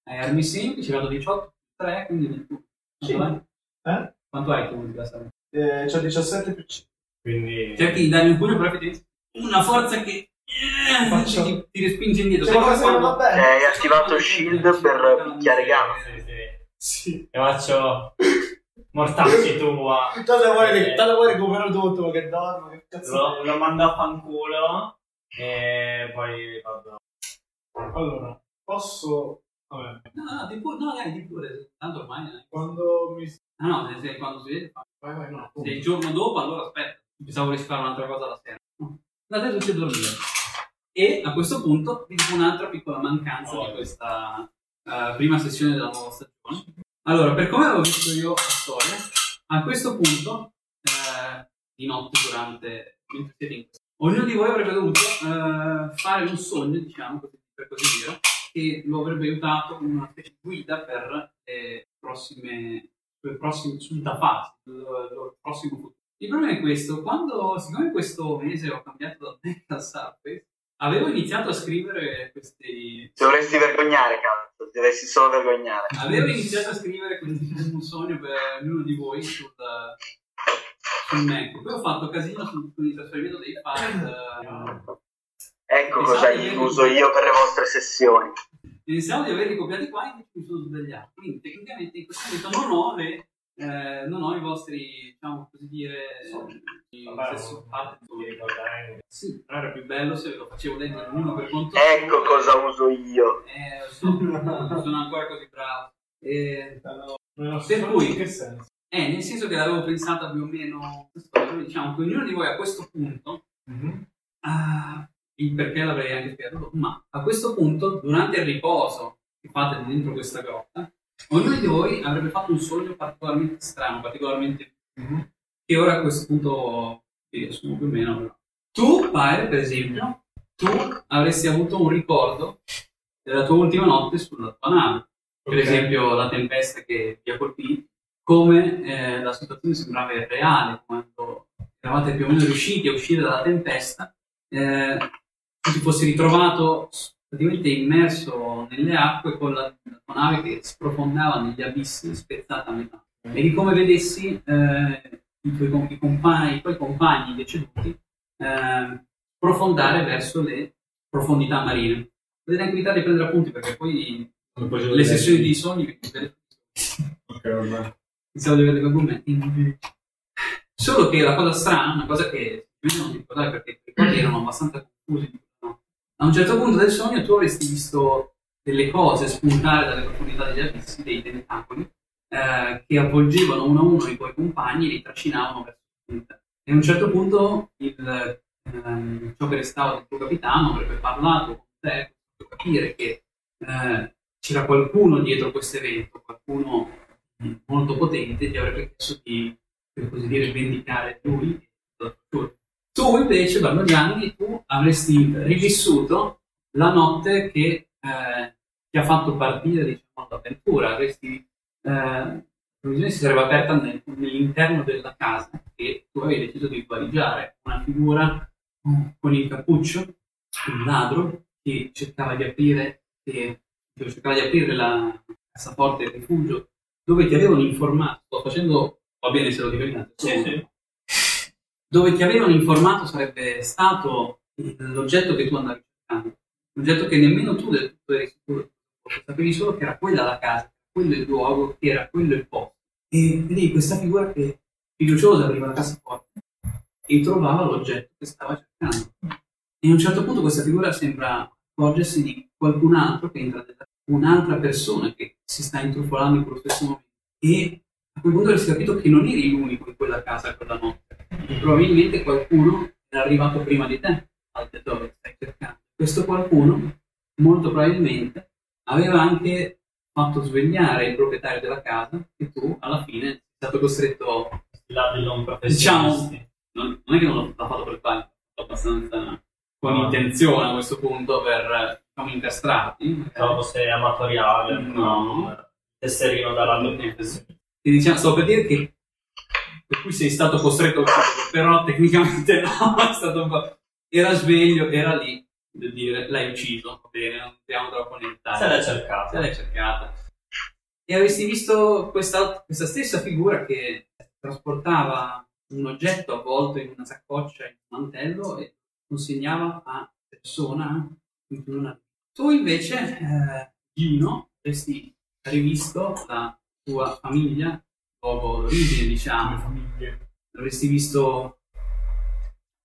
Armi semplici, vado 18, 3, quindi 21. Sì. Eh? Quanto hai tu la salute? C'ho 17 più 5. Quindi... cerchi di dargli un pugno, però fai una forza che ti respinge indietro. Hai attivato shield per picchiare Gano. Sì. E faccio... mortacci tua. Tanto vuoi recuperare tutto, che dormo, che cazzo. Lo mando a fanculo e poi vado. Allora, posso... vabbè. No, ti pure, no, dai, ti pure. Tanto ormai... quando mi... ah no, se quando si vede, vai, no, se il giorno dopo, allora aspetta. Pensavo volessi fare un'altra cosa la sera. Andate tutti a dormire. E a questo punto vi dico un'altra piccola mancanza di questa prima sessione della nuova stagione. Allora, per come avevo visto io la storia, a questo punto, di notte durante... mentre siete in questo, ognuno di voi avrebbe dovuto fare un sogno, diciamo, per così dire, che lo avrebbe aiutato con una guida per le prossime... sulla fase, il prossimo futuro. Il problema è questo: quando, siccome questo mese ho cambiato da me al Surface, avevo iniziato a scrivere questi... dovresti vergognare, cazzo, dovresti solo vergognare. Avevo iniziato a scrivere un sogno per ognuno di voi sul Mac. Poi ho fatto casino sul trasferimento dei file. Ecco cosa uso io per le vostre sessioni. Pensavo di averli copiati qua e mi sono sbagliato. Quindi tecnicamente in questo momento non ho i vostri, diciamo così dire, stesso parte di ricordare. Sì, però era più bello se ve lo facevo dentro uno per conto. Ecco cosa uso io. Sono ancora così bravo. Per cui, in che senso? Nel senso che l'avevo pensata più o meno, diciamo che ognuno di voi a questo punto il perché l'avrei anche spiegato, ma a questo punto, durante il riposo che fate dentro questa grotta, ognuno di voi avrebbe fatto un sogno particolarmente strano, particolarmente che ora a questo punto riassumo più o meno. Però. Tu, Pyre, per esempio, tu avresti avuto un ricordo della tua ultima notte sulla tua nave. Per esempio la tempesta che ti ha colpito, come la situazione sembrava irreale, quando eravate più o meno riusciti a uscire dalla tempesta, ti fossi ritrovato praticamente immerso nelle acque con la tua nave che sprofondava negli abissi, spezzata a metà, e di come vedessi i tuoi compagni deceduti sprofondare verso le profondità marine. Potete anche evitare di prendere appunti, perché poi le sessioni di sogni iniziamo a vedere con commenti. Solo che la cosa strana, una cosa che non ti ricordavi perché i ricordi erano abbastanza confusi, a un certo punto del sogno tu avresti visto delle cose spuntare dalle profondità degli abissi, dei tentacoli, che avvolgevano uno a uno i tuoi compagni e li trascinavano verso il punto. E a un certo punto ciò che restava del tuo capitano avrebbe parlato con te, per capire che c'era qualcuno dietro questo evento, qualcuno molto potente, ti avrebbe chiesto di, per così dire, vendicare lui. Tu invece, Barbagianni, tu avresti rivissuto la notte che ti ha fatto partire, diciamo, l'avventura. La provisione si sarebbe aperta nell'interno della casa e tu avevi deciso di guarigiare una figura con il cappuccio, un ladro che cercava di aprire la cassaforte del rifugio dove ti avevano informato. Sto facendo, va bene se lo dico, sì. Dove ti avevano informato sarebbe stato l'oggetto che tu andavi cercando, l'oggetto che nemmeno tu del tutto eri sicuro, sapevi solo che era quella la casa, quello il luogo, che era quello il posto. E vedi questa figura che fiduciosa arriva alla cassaforte e trovava l'oggetto che stava cercando. E a un certo punto questa figura sembra accorgersi di qualcun altro che entra dentro, un'altra persona che si sta intrufolando in quello stesso momento. E a quel punto avresti capito che non eri l'unico in quella casa quella notte. Probabilmente qualcuno era arrivato prima di te al territorio che stai cercando. Questo qualcuno molto probabilmente aveva anche fatto svegliare il proprietario della casa, che tu alla fine sei stato costretto non è che non l'ha fatto per fare, abbastanza con intenzione a questo punto per non incastrarti. Fosse amatoriale, no, tesserino dall'altro. Diciamo, sto per dire che per cui sei stato costretto a uscire, però tecnicamente no, è stato un po'. Era sveglio, era lì, per dire, l'hai ucciso, va bene, non stiamo troppo nel dettaglio. Se l'hai cercata. E avresti visto questa stessa figura che trasportava un oggetto avvolto in una saccoccia, in un mantello, e consegnava a persona in una. Tu invece, Jeeno, avresti rivisto la tua famiglia, luogo d'origine, diciamo, avresti visto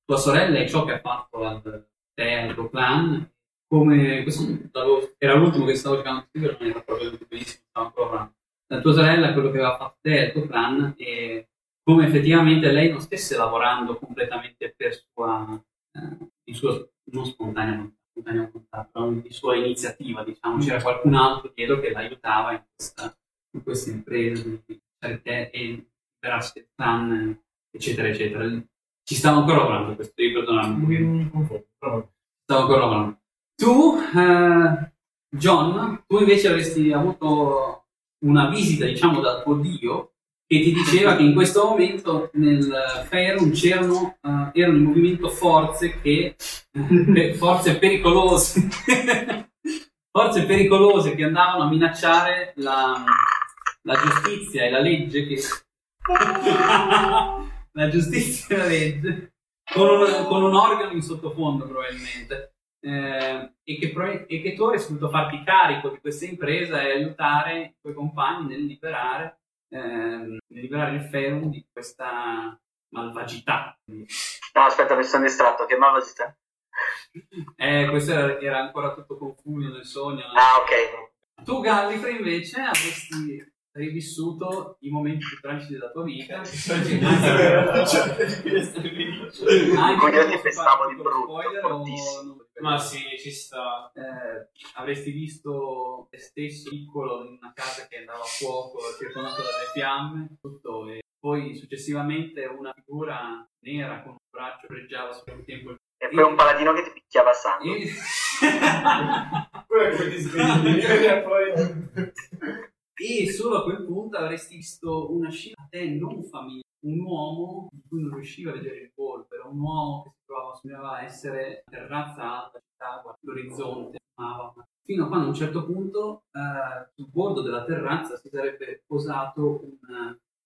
tua sorella e ciò che ha fatto al te, al tuo clan, come questo era l'ultimo che stavo cercando di scrivere, non era proprio benissimo, stavo ancora la tua sorella, quello che aveva fatto te, al tuo clan, e come effettivamente lei non stesse lavorando completamente per il suo non spontaneo contatto, ma di sua iniziativa, diciamo, c'era qualcun altro dietro che l'aiutava in questa impresa, perché e per aspettare, eccetera, eccetera. Ci stavo ancora lavorando questo, devi perdonare un pochino. Stavo ancora lavorando. Tu, John, tu invece avresti avuto una visita, diciamo, dal tuo dio, che ti diceva che in questo momento nel Faerun erano in movimento forze pericolose che andavano a minacciare la giustizia e la legge che la giustizia e la legge con un organo in sottofondo probabilmente, e che tu avresti dovuto farti carico di questa impresa e aiutare i tuoi compagni nel liberare il Faerun di questa malvagità. No, aspetta, mi sono distratto, che malvagità? Questo era ancora tutto confuso nel sogno. Ah, ok. Tu, Gallifrey, invece avresti rivissuto i momenti più tragici della tua vita. Quindi io ti pensavo di brutto, ma sì, ci sta. Avresti visto te stesso piccolo in una casa che andava a fuoco, circondato dalle fiamme, tutto. E poi successivamente una figura nera con un braccio reggiava sul un tempo. E poi un paladino che ti picchiava a sangue. E solo a quel punto avresti visto una scena a te non famiglia, un uomo di cui non riusciva a vedere il volto, era un uomo che si trovava a essere terrazza alta, l'orizzonte, fino a quando a un certo punto sul bordo della terrazza si sarebbe posato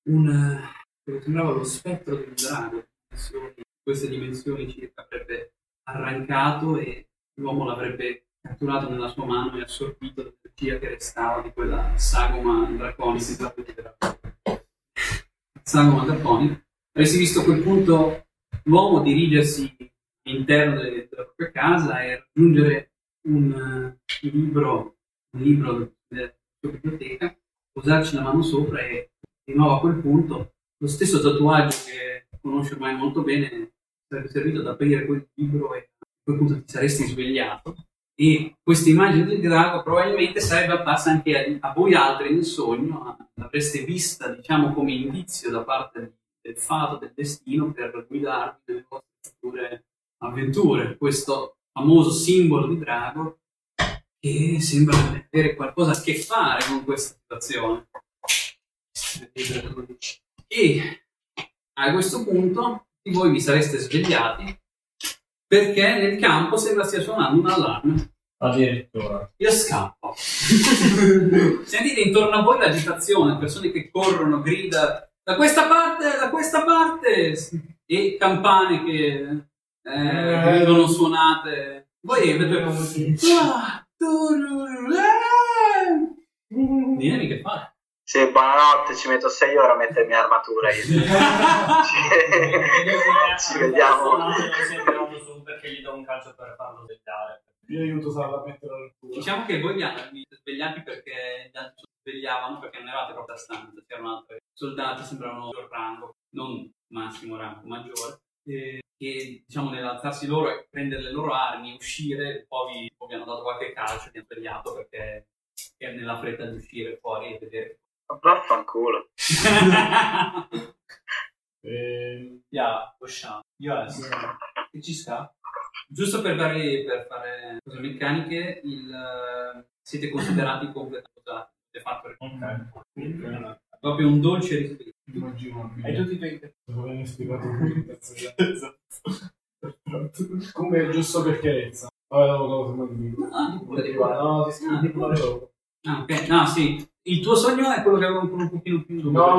un che sembrava lo spettro di un drago, queste dimensioni circa, avrebbe arrancato e l'uomo l'avrebbe catturato nella sua mano e assorbito l'energia che restava di quella sagoma draconica. Si tratta di sagoma draconica. Avresti visto a quel punto l'uomo dirigersi all'interno della propria casa e raggiungere un libro della sua biblioteca, posarci la mano sopra e di nuovo a quel punto lo stesso tatuaggio che conosce ormai molto bene sarebbe servito ad aprire quel libro, e a quel punto ti saresti svegliato. E questa immagine del drago probabilmente sarebbe apparsa anche a voi altri nel sogno, l'avreste vista, diciamo, come indizio da parte del fato, del destino, per guidarvi nelle vostre future avventure. Questo famoso simbolo di drago che sembra avere qualcosa a che fare con questa situazione. E a questo punto voi vi sareste svegliati, perché nel campo sembra stia suonando un allarme. Addirittura. Io scappo. Sentite intorno a voi l'agitazione, persone che corrono, grida da questa parte, e campane che vengono suonate. Voi vedete dimmi che fare. Sì, buonanotte, ci metto 6 ore a mettermi armatura. Ci vediamo. Perché gli do un calcio per farlo svegliare. Io aiuto a farla mettere l'armatura. Diciamo che voi vi svegliate perché si svegliavano, perché non eravate proprio stanti, c'erano altri soldati, sembravano di rango, non massimo rango, maggiore, e diciamo nell'alzarsi loro e prendere le loro armi, uscire, poi vi hanno dato qualche calcio e vi hanno svegliato perché era nella fretta di uscire fuori e vedere. Vaffanculo. Yeah, possiamo. Io adesso. Che ci sta? Giusto per darvi, per fare cose meccaniche, siete considerati completamente usati. Siete fatto okay. Proprio un dolce rispetto. Hai tutti i tuoi. Dovrei spiegato tutto. Esatto. Come giusto per chiarezza. No, sì. Il tuo sogno è quello che avevo un pochino più lungo. No,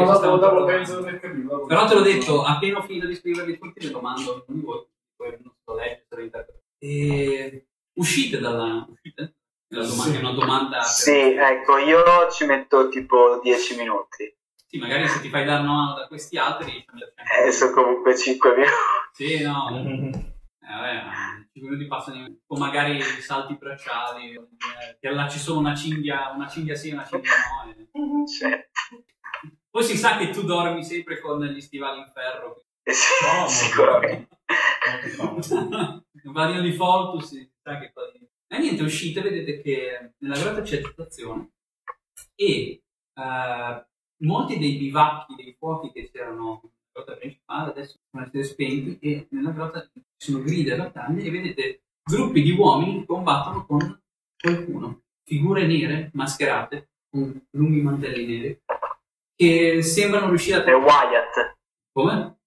però te l'ho detto, appena finito di scrivervi tutti le domande a voi, poi non so leggere. E uscite dalla. Uscite? È una domanda. Sì, ecco, io ci metto tipo 10 minuti. Sì, magari se ti fai dare una mano da questi altri. Sono comunque 5 minuti. Sì, no. Vabbè, 5 minuti passano. O magari salti bracciali, ti allacci solo una cinghia sì, una cinghia no. Certo. Poi si sa che tu dormi sempre con gli stivali in ferro. Sì, oh, sicuramente. Un panino di Foltus, si sa che fa di. E niente, uscite, vedete che nella grotta c'è agitazione e molti dei bivacchi, dei fuochi che c'erano nella grotta principale adesso sono stati spenti e nella grotta ci sono grida e battaglie e vedete gruppi di uomini che combattono con qualcuno, figure nere, mascherate, con lunghi mantelli neri, che sembrano riuscire a... È Wyatt. Come?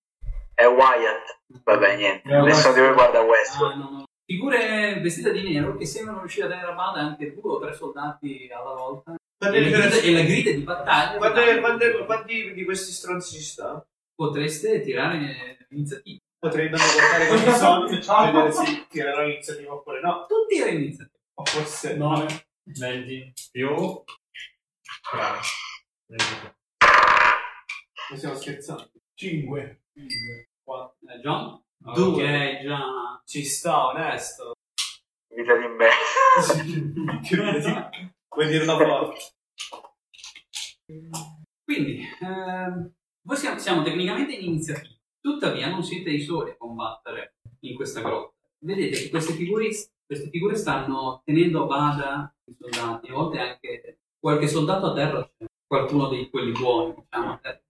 È Wyatt. Vabbè, niente. Adesso devo guardare Westwood. Ah, no. Figure vestite di nero che sembrano riuscire a tenere a bada anche 2 o 3 soldati alla volta. E la grida di battaglia. Quanti di questi stronzi ci sta? Potreste tirare iniziativa. Potrei andare a guardare quanti soldi e vedere se tirerò iniziativa oppure no. Tu tira iniziativa. O forse 9, 20 più. Bravo. Ne stiamo scherzando. 5, 4. John? Okay, John. Ci sta, onesto. Vita di merda. Vuoi dire una parola? Quindi, voi siamo tecnicamente in iniziativa. Tuttavia non siete i soli a combattere in questa grotta. Vedete che queste figure stanno tenendo a bada i soldati. A volte anche qualche soldato a terra c'è. Qualcuno di quelli buoni, diciamo, a terra.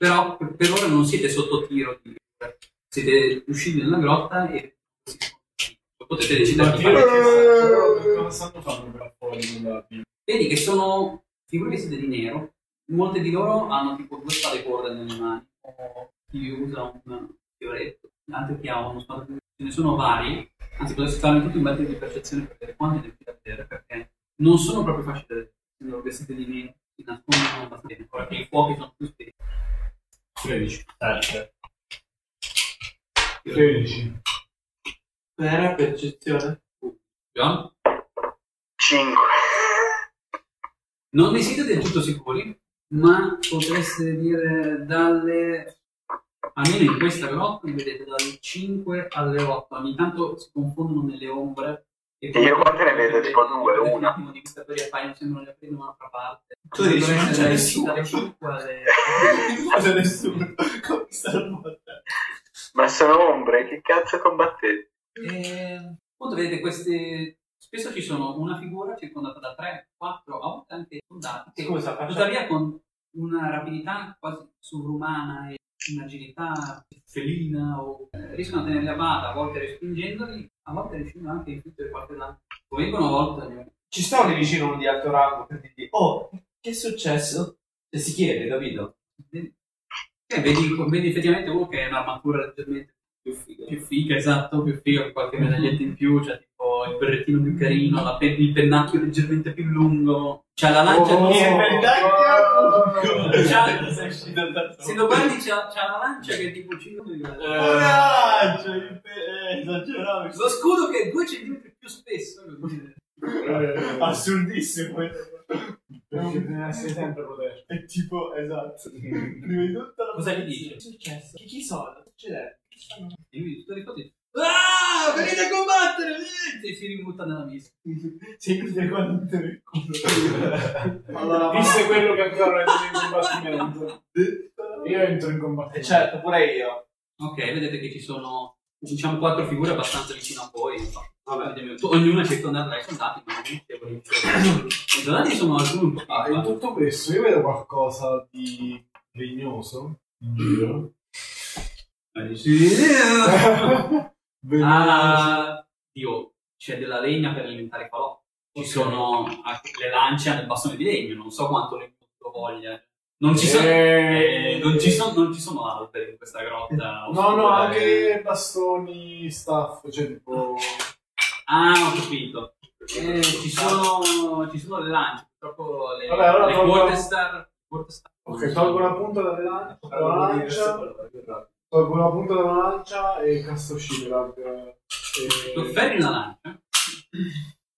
Però per ora non siete sotto tiro, siete usciti nella grotta e potete decidere di fare. Vedi che sono figure vestite di nero, molte di loro hanno tipo 2 spade corde nelle mani, chi usa un fioretto, altri che ha uno spade, ce ne sono vari, anzi potreste farne tutti un battere di percezione per vedere quanti ne potete vedere, perché non sono proprio facili da vestite di nero, si nascondono abbastanza, perché i fuochi sono più spesi. 13. Per percezione. John? 5. Non ne siete del tutto sicuri, ma potreste dire dalle... almeno in questa grotta vedete dalle 5 alle 8. Ogni tanto si confondono nelle ombre. E io quante ne vedo? Tipo 2, 1. Un attimo di questa storia fai, non sembrano le prendo un'altra parte. Tu dici, non c'è nessuno. Non c'è nessuno. Come stanno battendo? Ma sono ombre, che cazzo combattete? Appunto vedete queste... Spesso ci sono una figura circondata da 3, 4, 8 anche soldati. Che tuttavia con una rapidità quasi sovrumana e un'agilità felina o riescono a tenerli a bada, a volte respingendoli, a volte riescono anche a infliggere qualche danno. O vengono a volte... Ci sta lì vicino uno di alto rango per dirgli oh, che è successo? E si chiede, capito? Vedi effettivamente uno che è un'armatura leggermente più figa, esatto, più figa, con qualche medaglietta in più, cioè tipo il berrettino più carino, il pennacchio leggermente più lungo, c'ha la lancia di... Se lo guardi c'ha la lancia che è tipo 5 mm. Lo scudo che è 2 cm più spesso. Assurdissimo. Deve essere sempre potere. È tipo, esatto. Prima di tutto la cosa gli dice? Che è successo? Che chi sono? Succede? E lui tutto ricordi. Ah, venite a combattere! E si ributta nella mista. Si chiude quando te allora, disse quello che ancora è in combattimento. Io entro in combattimento. Certo, pure io. Ok, vedete che ci sono diciamo 4 figure abbastanza vicino a voi. Vabbè. Ognuno è circondato dai soldati, quindi i soldati sono alcuni un po'. Ah, in tutto questo io vedo qualcosa di legnoso in giro. Ah, Dio, c'è della legna per alimentare i falò. Ci sono le lance nel bastone di legno, non so quanto legno lo voglia. Non ci sono alberi in questa grotta. No, anche bastoni, staff, cioè tipo... Ah, ho capito. Ci sono le lance, purtroppo le Waterstar... Ok, tolgo una punta dalla lancia e casta uscire. Tu fermi la lancia?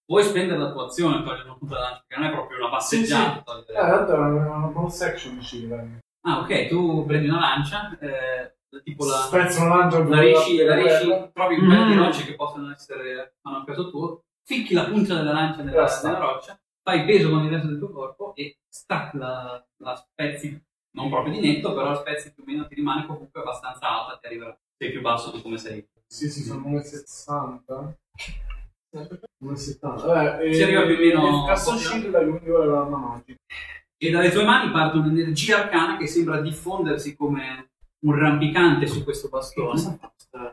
Puoi spendere la tua azione togliere una punta dalla lancia, perché non è proprio una passeggiata. Sì. Tanto è una bonus action uscire. Ah, ok, tu prendi una lancia, tipo la... Spezzo una lancia... La riesci, trovi un paio di rocce che possono essere a un caso tuo, ficchi la punta della lancia nella roccia, fai peso con il resto del tuo corpo e stacchi la spezzi, non proprio di netto, però la spezzi più o meno ti rimane comunque abbastanza alta, ti arriverà. Sei più basso di come sei. Sì, sono 1,60. 1,70. Si arriva più o meno. Il cassoncino dall'unico dell'arma magica. E dalle tue mani parte un'energia arcana che sembra diffondersi come un rampicante su questo bastone.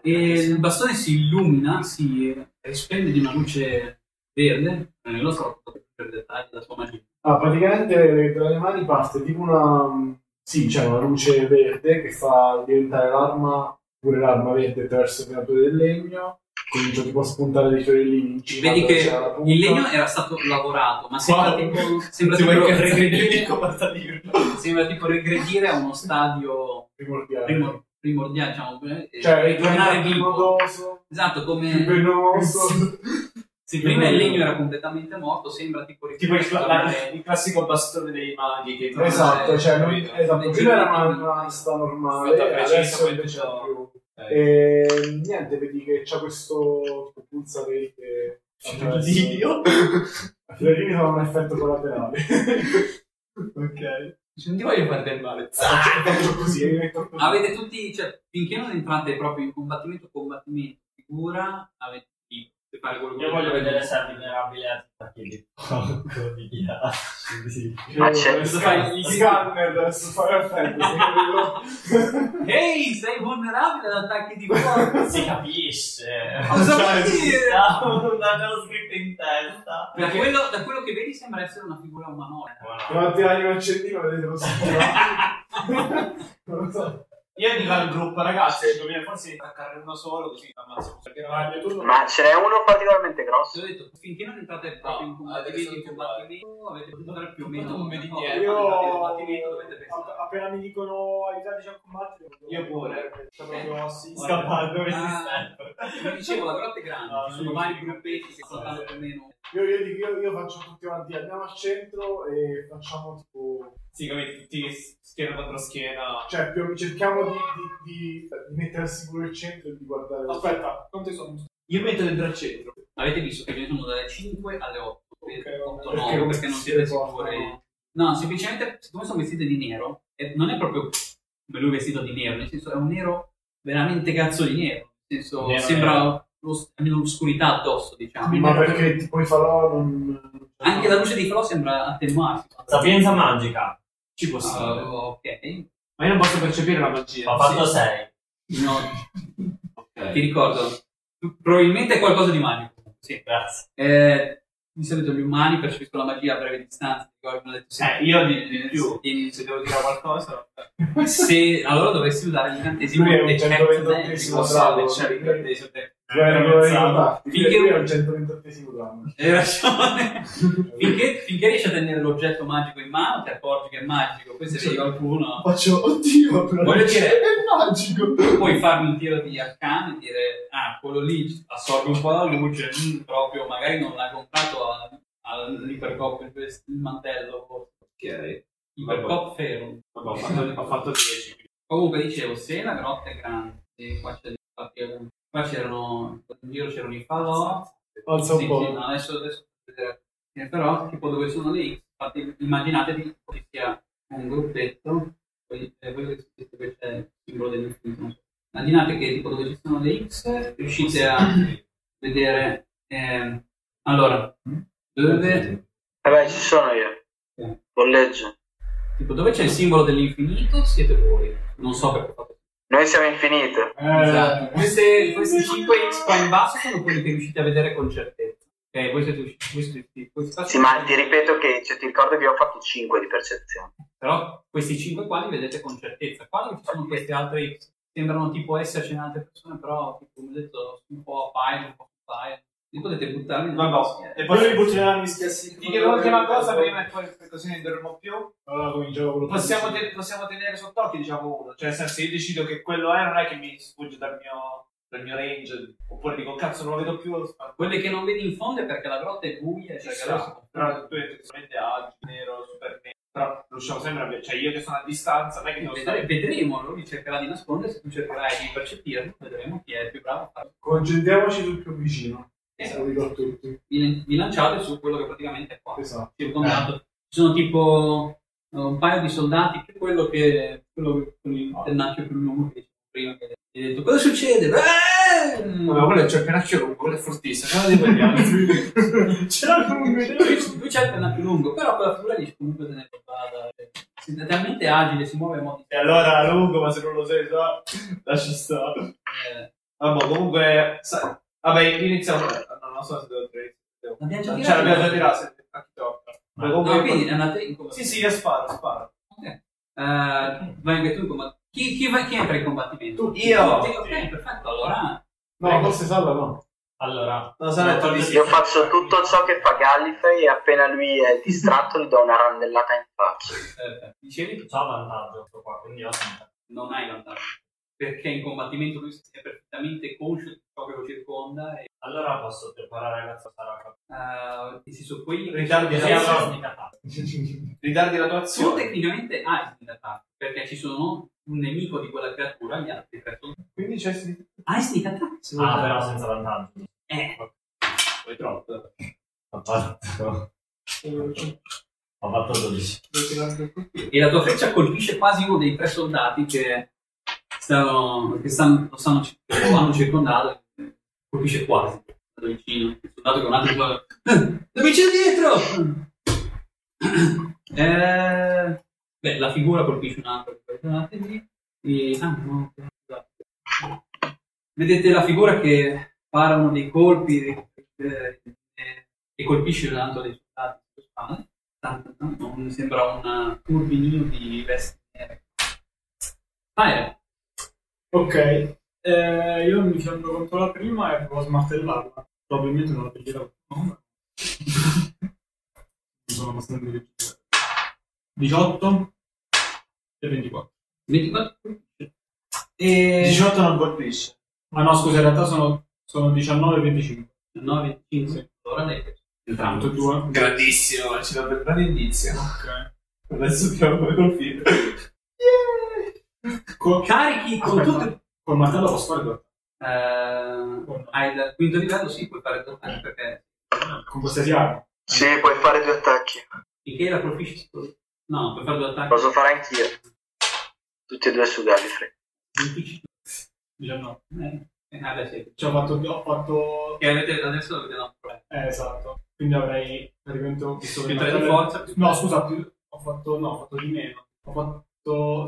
E il bastone si illumina, si risplende di una luce verde. Non lo so per dettagli la sua magia. Ah, praticamente dalle mani parte tipo una. Sì, c'è una luce verde che fa diventare l'arma. Pure l'arma verde attraverso il creatore del legno. Comincia tipo a spuntare dei fiorellini. Vedi che il legno era stato lavorato, ma sembra tipo regredire a uno stadio primordiale, diciamo, cioè ritornare vivo. Esatto, come se prima il legno era completamente morto, sembra tipo il classico bastone dei maghi che esatto, prima era una sta normale, adesso invece più. E niente, vedi che c'ha questo pulsare che Dio a Fiorini fa un effetto collaterale. Ok, non ti voglio fare del male. Avete tutti, cioè, finché non entrate proprio in combattimento figura, avete tipo io voglio vedere se è vulnerabile a attacchi. Ma c'è gli scanner adesso fare effetto. Ehi, sei vulnerabile ad attacchi di fuoco. Si capisce. Cosa vuol dire? Non avevo scritto in testa. Da quello che vedi sembra essere una figura umanoide. Quando tirare un accendino vedete lo schermo. Non lo so. Io dico al gruppo, ragazzi, forse attaccare uno solo così ammazzo. Ma ce n'è uno particolarmente grosso. Ho detto, finché non entrate proprio in combattimento, avete potuto dare più o meno un mediere. Appena mi dicono aiutateci a combattere, io pure. Scappando, come dicevo, la grotta è grande, ci sono vari gruppetti che stanno più o meno. Io faccio tutti avanti, andiamo al centro e facciamo tipo. Sì, come tutti schiena contro schiena. Cioè, cerchiamo di mettere al sicuro il centro e di guardare. Aspetta, quante sono? Io metto dentro al centro. Avete visto che ce ne sono dalle 5 alle 8. Okay, 8 9, perché non siete sicuri. No, semplicemente, siccome sono vestite di nero, non è proprio lui vestito di nero, nel senso è un nero veramente cazzo di nero. Nel senso, nero, sembra l'oscurità addosso, diciamo. Ma perché tipo i falò non... Anche la luce dei falò sembra attenuarsi. Sapienza magica. Ci può stare. Ok. Ma io non posso percepire la magia. Ho fatto 6. Sì. No. Okay. Ti ricordo. Probabilmente è qualcosa di magico. Sì, grazie. Di solito gli umani percepiscono la magia a breve distanza. Io di più. Se devo dire qualcosa. Se allora dovessi usare l'incantesimo decentesimo salve. Cioè l'incantesimo era un 128esimo grammo. Hai ragione. Finché riesci a tenere l'oggetto magico in mano, ti accorgi che è magico. Poi se vedi qualcuno. Faccio, oddio, però voglio dire, è magico. Puoi farmi un tiro di arcano e dire, ah, quello lì assorbe un po' la luce, proprio magari non l'ha comprato all'Hypercop il mantello. Ok. Hypercop fermo. Ho fatto 10. Comunque dicevo, se la grotta è grande, e qua c'è il qua c'erano i falò, sì, no, adesso però tipo dove sono lì, infatti immaginatevi che sia un gruppetto, voi che siete questo è il simbolo dell'infinito, immaginate che tipo dove ci sono le X riuscite a vedere Allora, dove... Vabbè, ci sono io. Lo leggo. Tipo, dove c'è il simbolo dell'infinito siete voi. Non so perché fate. Noi siamo infinito. Esatto. Questi 5x qua in basso sono quelli che riuscite a vedere con certezza. Ok, voi siete usciti. Sì, ma ti ripeto che se ti ricordo che ho fatto 5 di percezione. Però questi 5 qua li vedete con certezza. Qua non ci sono questi altri x. Sembrano tipo esserci in altre persone, però tipo, come ho detto, un po' Pyre, un po' Pyre. Li potete buttarli. Ma no, e poi li buttiamo mischiassi. Ti chiedo l'ultima cosa prima e poi così non interrompo più. Allora cominciamo con possiamo tenere sott'occhio, diciamo, uno. Cioè, nel senso, io decido che quello è, non è che mi sfugge dal mio range. Oppure dico, cazzo, non lo vedo più. Quelle che non vedi in fondo è perché la grotta è buia. Cioè, però tu hai sicuramente agio, nero, super nero. Però riusciamo sempre a vedere. Cioè, io che sono a distanza, non è che devo stare. Vedremo, lui cercherà di nascondersi, tu cercherai di percepirlo, vedremo chi è più bravo a farlo. Concentriamoci sul più vicino. Vi lanciate su quello che praticamente è qua. Esatto. Ci sono tipo un paio di soldati, più quello con il pennacchio più lungo che prima che hai detto cosa succede? Ma quello c'è il pennacchio lungo, quello è fortissimo, non lo c'era lungo, lui c'è il pennacchio lungo, però quella figura lì comunque se ne vada. È talmente agile, si muove in modo. E allora lungo, ma se non lo sei già, lascia stare. Vabbè, comunque. Vabbè, iniziamo. Non so se devo tirare. Cioè, l'abbiamo già tirato. No, quindi è andata in combattimento. Sì, io sparo. Ok. Vai anche tu in combattimento. Chi entra in combattimento? Tu. Io. Ok, perfetto. Allora. No, forse salva no. Allora. Io faccio tutto ciò che fa Gallifrey e appena lui è distratto gli do una randellata in faccia. Dicevi? C'ha vantaggio questo qua, quindi io non hai vantaggio. Perché in combattimento lui è perfettamente conscio di ciò che lo circonda. E... Allora posso preparare la saraca. Ti si suppone ritardi la tua azione. Tu tecnicamente hai sneak attack, perché ci sono un nemico di quella creatura, gli altri tre sono. Quindi c'è sneak attack. Hai sneak attack? Però senza vantaggio. Poi troppo. Ho fatto 12. E la tua freccia colpisce quasi uno dei tre soldati che lo stanno circondando, colpisce quasi da vicino, il soldato che un altro qua dove c'è dietro? La figura colpisce un altro, vedete la figura che para uno dei colpi e colpisce un altro dei soldati sulle spalle, tanto, sembra un turbinio di vesti nere. Ok, io mi sono contro la prima e provo a smartellarla. Probabilmente non la piglierò. No, sono abbastanza difficile. 18 e 24. 24? E... 18 non colpisce. Ma no, scusa, in realtà sono 19 e 25. 19 e 25? Allora lei entrambi. Tutto due. Grandissimo, ci dà un grande indizio. Ok. Adesso ti ho colpito. Carichi con tutto. Col martello posso fare due attacchi. Hai dal quinto livello, sì, puoi fare due attacchi perché. Con queste armi? Sì, puoi fare due attacchi. Finché la colpisci? No, puoi fare due attacchi. Posso fare anch'io. Tutti e due su Gallifrey. 19. Sì. Ci ho fatto. Che avete adesso lo vediamo. Esatto. Quindi avrei praticamente un più 3 di forza. No, scusa, ho fatto di meno.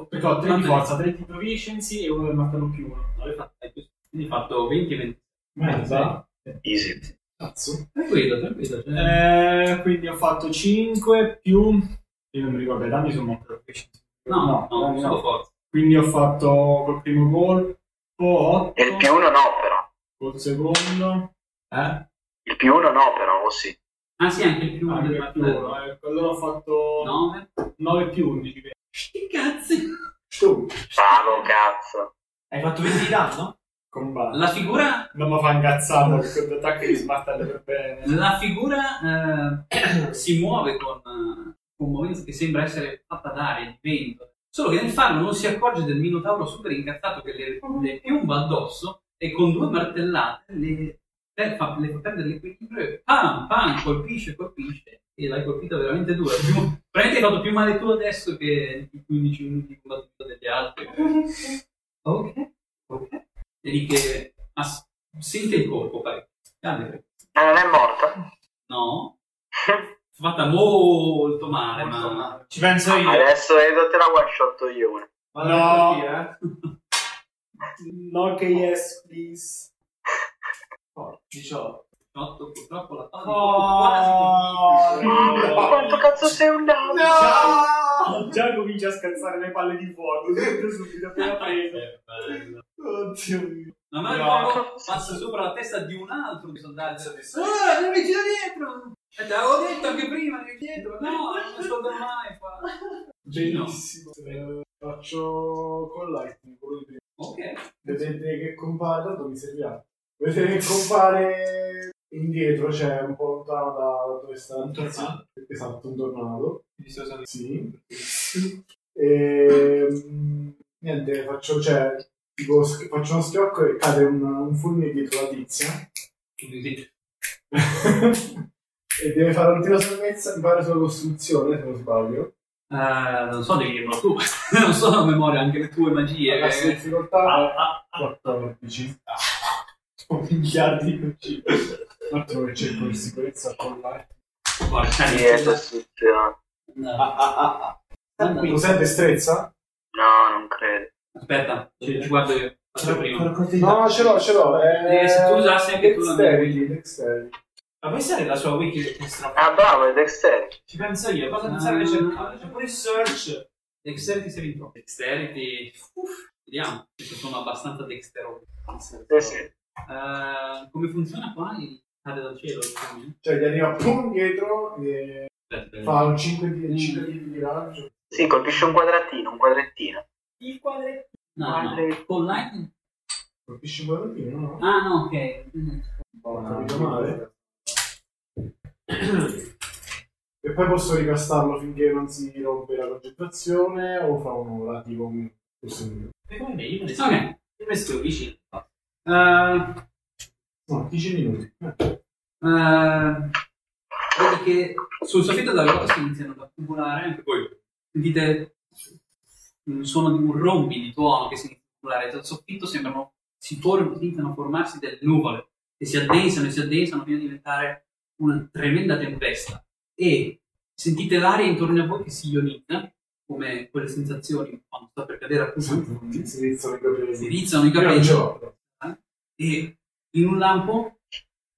Perché ho 3 di forza, 3 di proficiency e uno del martello più 1. Quindi ho fatto 20 e 20. Esatto. Easy. Cazzo. Tranquillo. Quindi ho fatto 5 più... Io non mi ricordo, i danni sono molto proficiency. No, solo forza. Quindi ho fatto col primo colpo 8. E il più 1 no, però. Col secondo... Il più 1 no, però, o sì? Ah sì, anche il più 1 del martello. Allora ho fatto 9 più 11. Che cazzo? Bravo, cazzo. Hai fatto 20 di danno? Combatto. La figura... Non mi fa incazzare perché gli attacchi li smartano per bene. La figura si muove con un movimento che sembra essere fatta d'aria, di vento. Solo che nel farlo non si accorge del minotauro super incazzato che le piomba addosso e con due martellate le fa perdere l'equilibrio e pam, colpisce. E l'hai colpita veramente dura. Probabilmente hai fatto più male tu adesso che i 15 minuti di combattimento degli altri. Ok. Vedi che sente il colpo, pare. Ma non è morta? No. È fatta molto male, ma ci penso io. Adesso Edo te la one-shotto io una. Ma no! No che yes, please. 18. 18 purtroppo la fa. No! Ma quanto cazzo sei un nano? No! Già comincia a scansare le palle di fuoco. Subito appena preso. Oddio mio. Ma Marco passa sopra la testa di un altro soldato. Ah, non mi gira dietro! E te l'avevo detto anche prima, mi dietro. No, non sto mai qua. Benissimo. Faccio con Lightning, quello di prima. Ok. Vedete che compare, tanto mi serviva. Vedete che compare indietro, cioè un po' lontano da dove sta. Un tornado? Esatto, un tornado. Sì. E niente, faccio uno schiocco e cade un fulmine dietro la tizia. E deve fare un tiro salvezza, mi pare sulla costruzione, se non sbaglio. Non so, devi dirlo tu. Non so a memoria anche le tue magie. La difficoltà 14. Un miliardo di magie. L'altro che c'è con sicurezza con la... Porca niente. Cos'è destrezza? No, non credo. Aspetta, ci guardo io. Faccio prima. No, ce l'ho. Se tu usassi anche tu la mia. Ma puoi stare la sua wiki? Ah, bravo, è Dexterity. Ci penso io, cosa serve cercare? C'è pure il search. Dexterity sei vinto. Dexterity. Vediamo, se sono abbastanza dexterosi. Sì. Come funziona qua? Cade dal cielo. Cioè, gli arriva pum dietro e fa un 5 di raggio. Sì, colpisce un quadrettino. Il quadrettino? No. Con lightning? Colpisce un quadrettino, no? Ah, no, ok. Ho capito male. E poi posso ricastarlo finché non si rompe la concentrazione o fa un'ora tipo un secondo. E come io ne sto vicino. No, 10 minuti. Vedi che sul soffitto della grotta si iniziano ad accumulare anche voi. Sentite un suono di un rombi di tuono che si inizia ad accumulare dal soffitto, sembrano iniziano a formarsi delle nuvole che si addensano fino a diventare una tremenda tempesta, e sentite l'aria intorno a voi che si ionizza, come quelle sensazioni quando sta per cadere appunto. Si rizzano i capelli. E in un lampo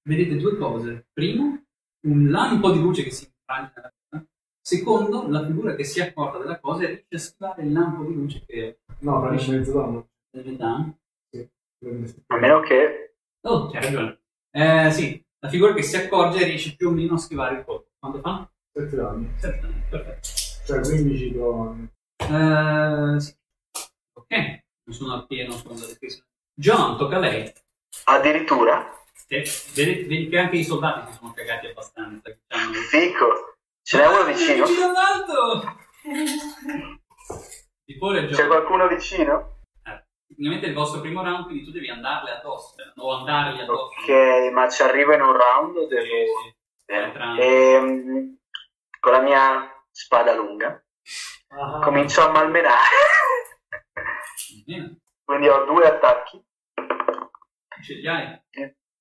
vedete due cose: primo, un lampo di luce che si infrange nella vita; secondo, la figura che si accorda della cosa e riesce a schivare il lampo di luce che... No, prende mezzo danno. Sì. A meno che... Oh, c'hai ragione. Sì. La figura che si accorge e riesce più o meno a schivare il colpo. Quanto fa? 7 danni. 7 danni, perfetto. Cioè 15 danni. Sì. Ok, non sono appieno con la descrizione. John, tocca a lei. Addirittura? Sì, vedi che anche i soldati si sono cagati abbastanza. Ficco, ce n'è uno vicino. Vicino all'alto! C'è qualcuno vicino? Praticamente il vostro primo round, quindi tu devi andarle addosso. Ok, ma ci arrivo in un round? Con la mia spada lunga comincio a malmenare. Quindi ho 2 attacchi. Ce li hai?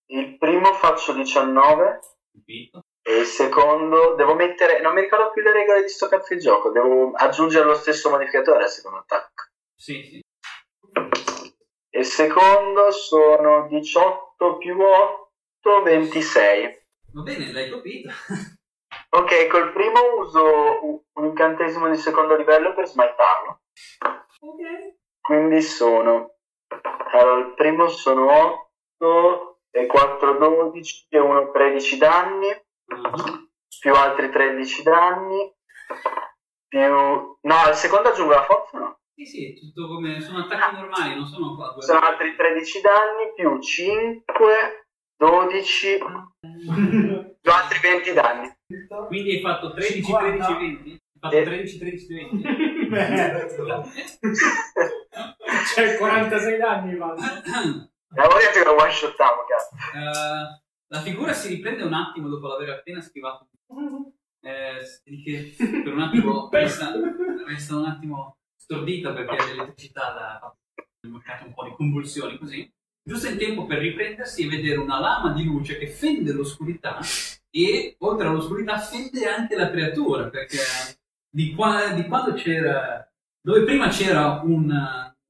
Il primo faccio 19. Capito. E il secondo devo mettere... Non mi ricordo più le regole di sto cazzo di gioco. Devo aggiungere lo stesso modificatore al secondo attacco. Sì. E il secondo sono 18 più 8, 26. Va bene, l'hai capito. Ok, col primo uso un incantesimo di secondo livello per smitarlo. Ok. Quindi sono... Allora, il primo sono 8, e 4 12, e 1 13 danni, più altri 13 danni, più... No, al secondo aggiungo la forza, no? Sì, tutto come sono attacchi normali, non sono qua. Sono altri 13 danni più 5, 12, più altri 20 danni. Quindi hai fatto 13, 50. 13, 20? Hai fatto 13, 13, 20? Cioè 46 danni, ma... Ora te lo one shotavo, cazzo. La figura si riprende un attimo dopo l'aver appena schivato. Che per un attimo resta un attimo... stordita perché l'elettricità l'ha fatto un po' di convulsioni così, giusto in tempo per riprendersi e vedere una lama di luce che fende l'oscurità e oltre all'oscurità fende anche la creatura, perché di quando c'era, dove prima c'era un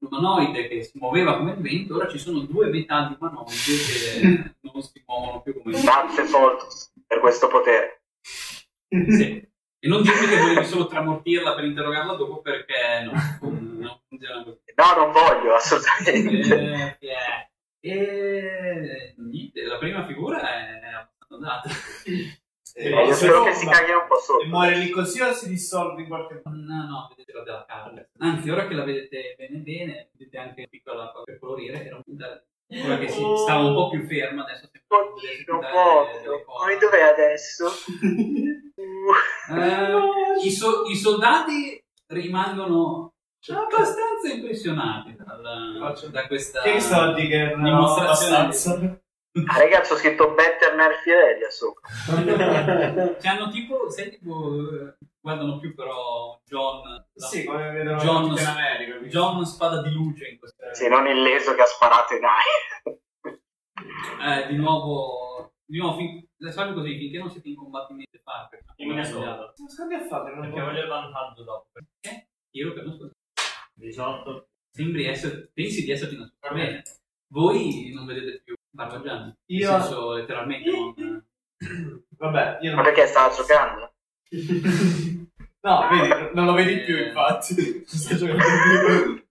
umanoide che si muoveva come il vento, ora ci sono due metà di umanoide che non si muovono più come il vento. Grazie molto per questo potere. Sì. E non dirmi che volevi solo tramortirla per interrogarla dopo, perché no, non funziona così. No, non voglio, assolutamente. Niente, la prima figura è abbandonata. Io spero che si caghi un po' sopra. E muore lì così o si dissolve in qualche modo? No, vedete la della carne. Anzi, ora che la vedete bene bene, vedete anche piccola per colorire, era un puntare. Ora che si stava un po' più ferma, adesso si può vedere. Come dov'è adesso? I soldati rimangono abbastanza impressionati da questa dimostrazione. Ah, ragazzi, ho scritto Better Murphy Relia sopra. Cioè, hanno tipo, sai, tipo guardano più però John spada di luce in questa. Se non il leso che ha sparato in aria. Di nuovo salvo così finché non siete in combattimento parte. E mi ha sbagliato. Scambia a fare, perché voglio il vantaggio dopo. Perché? Io per non scusare. 18. Pensi di esserti una super bene. Voi non vedete più Barbagianni. Io nel senso letteralmente non... Vabbè, io non... Ma perché stava giocando? No, vedi, non lo vedi più infatti. Sta giocando più.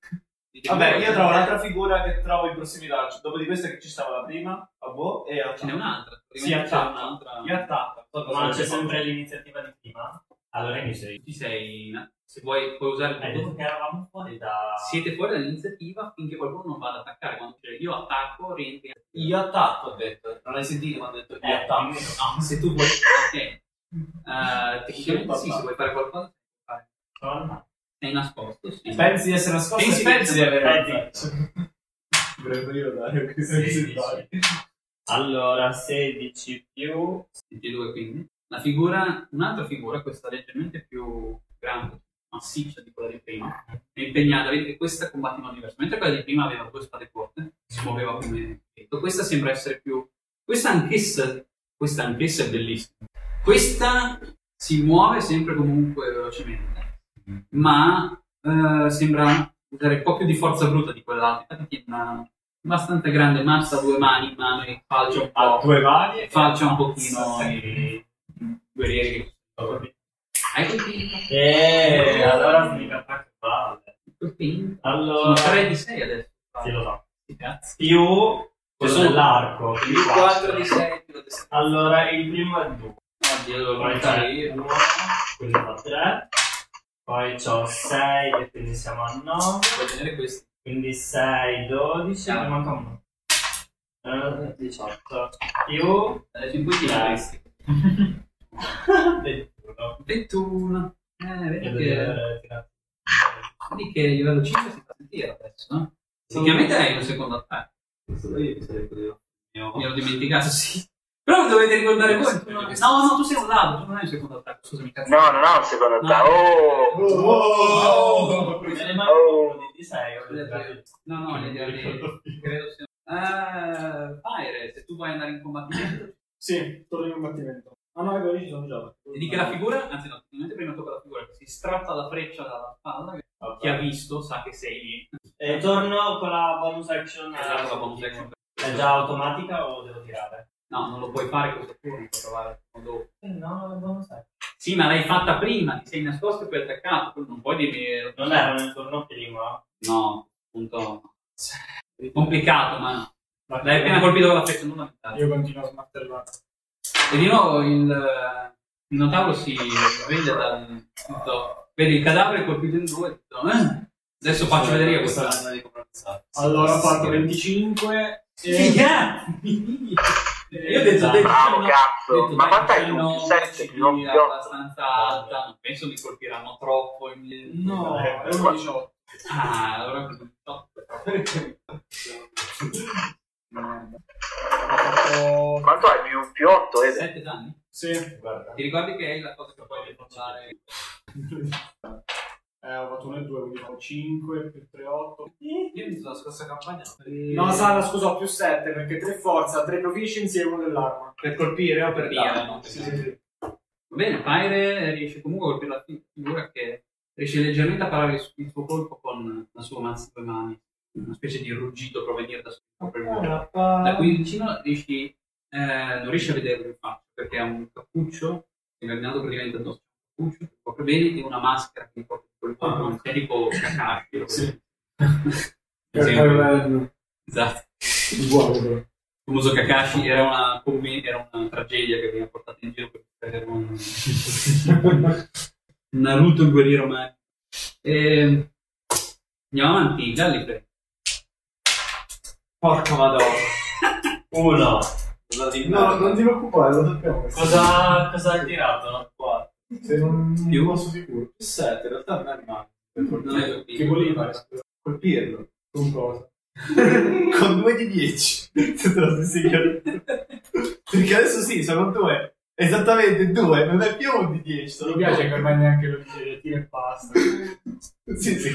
Vabbè, io trovo un'altra figura che trovo in prossimità, cioè, dopo di questa che ci stava la prima, boh, e ce n'è un'altra. Si attacca. Ma c'è sempre l'iniziativa di prima. Allora se vuoi puoi usare il punto che eravamo fuori da... Siete fuori dall'iniziativa finché qualcuno non va ad attaccare. Quando c'è io attacco, rientri. Io attacco, ho detto. Non hai sentito quando ho detto io attacco? No, se tu vuoi... Ok. Tecnicamente sì, se vuoi fare qualcosa, fai. Sei nascosto, sì. Pensi di essere nascosto? Pensi di avere... Dovrei io dare questo risultato. Allora, 16 più... 22, quindi. Un'altra figura, questa leggermente più grande, massiccia di quella di prima, è impegnata, vedete, questa combatteva diverso, mentre quella di prima aveva due spade corte, si muoveva come detto. Questa sembra essere più... Questa anch'essa è bellissima. Questa si muove sempre comunque velocemente, ma sembra usare un po' più di forza bruta di quell'altra, perché è una abbastanza grande massa, due mani, mano e falcia un po'. Due mani? Falcia un pochino e... guerrieri. Allora mi attacca vale. Allora sono 3 di 6 adesso. Sì, lo so. Più quello dell'arco. Più 4 di 6. Allora il primo è 2. Poi c'è 1, quello fa 3. Poi c'ho 6 e quindi siamo a 9. Puoi tenere questi. Quindi 6, 12. Ne manca uno. 18. Più 5 di 6. 21. Vedi che a livello 5 si fa sentire adesso, no? Sicuramente hai un secondo attacco. Questo io mi sarei potuto. Mi ero dimenticato, sì. Però vi dovete ricordare voi. No, tu sei un dado, tu non hai un secondo attacco. Scusami, cazzo. No, non ho un secondo attacco. No, le direi. Credo sia. Pyre, se tu vuoi andare in combattimento. Sì, torno in combattimento. Ah no, io ci sono già. Vedi che la figura, anzi no, prima tocca la figura che si strappa la freccia dalla spalla, che chi ha visto sa che sei lì. E torno con la bonus action. Esatto, la bonus action. È già automatica o devo tirare? No, non lo puoi fare questo turno, puoi provare dopo. No, la bonus action. Sì, ma l'hai fatta prima, ti sei nascosto e poi attaccato, non puoi dirmi... Non era nel turno prima? No, appunto. È complicato, ma... L'hai appena colpito con la freccia, non la metà. Io continuo a smatterla. E di nuovo il notauro si vede dal tutto. Vedi il cadavere colpito in due. Adesso faccio vedere io questa. Allora ho fatto 25. Figa! Io ho detto bravo, cazzo! Ma quanto hai un 7 più abbastanza alta? Non penso mi colpiranno troppo. No, è un 18. Ah, allora è un 18. Quanto hai più 8? 7 danni? Sì, guarda. Ti ricordi che è la cosa che puoi rifondare? Ho fatto 1 e 2, quindi ho 5 più 3, 8. Io ho visto la scorsa campagna. No, Sara, scusa, ho più 7 perché 3 forza, 3 proficiency e 1 dell'arma. Per colpire o per l'arma? Sì, sì, sì. Va bene, Pyre riesce comunque a colpire la figura che riesce leggermente a parare il suo colpo con la sua mazza con le mani. Una specie di ruggito provenire da sopra. Da qui vicino riesci, non riesci a vederlo in faccia perché ha un cappuccio invernato praticamente addosso. Un cappuccio, proprio bene, e una maschera che porta col palmo, un tipo Kakashi. Sì. Esatto. Il famoso Kakashi era una tragedia che veniva portata in giro per un Naruto il guerriero magico. Andiamo avanti, Gallifrey. Porca madonna. Uno. No, non ti preoccupare, lo sappiamo. Cosa hai tirato? 4. Se non più posso sicuro. 7, in realtà non è animale. Non che voleva colpirlo. Con cosa? Con 2 di 10. Se te lo stessi chiarendo. Perché adesso sì, sono 2. Esattamente 2, non è più 1 di 10. Non mi piace che ormai neanche lo tira e basta. Sì, sì.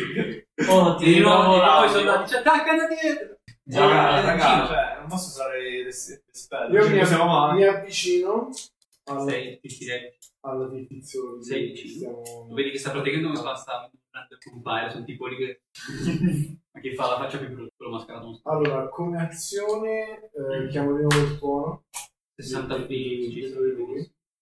Oh, ti soldati ci attaccano da dietro. Già, ragazzi, cioè, non posso usare le spelle. Io mi avvicino alla definizione. Sei vicino. Vedi che sta proteggendo come basta un paio, sono tipo lì che ma che fa la faccia più brutta, lo mascherato. Allora, come azione chiamo di nuovo il tuono. 60 piedi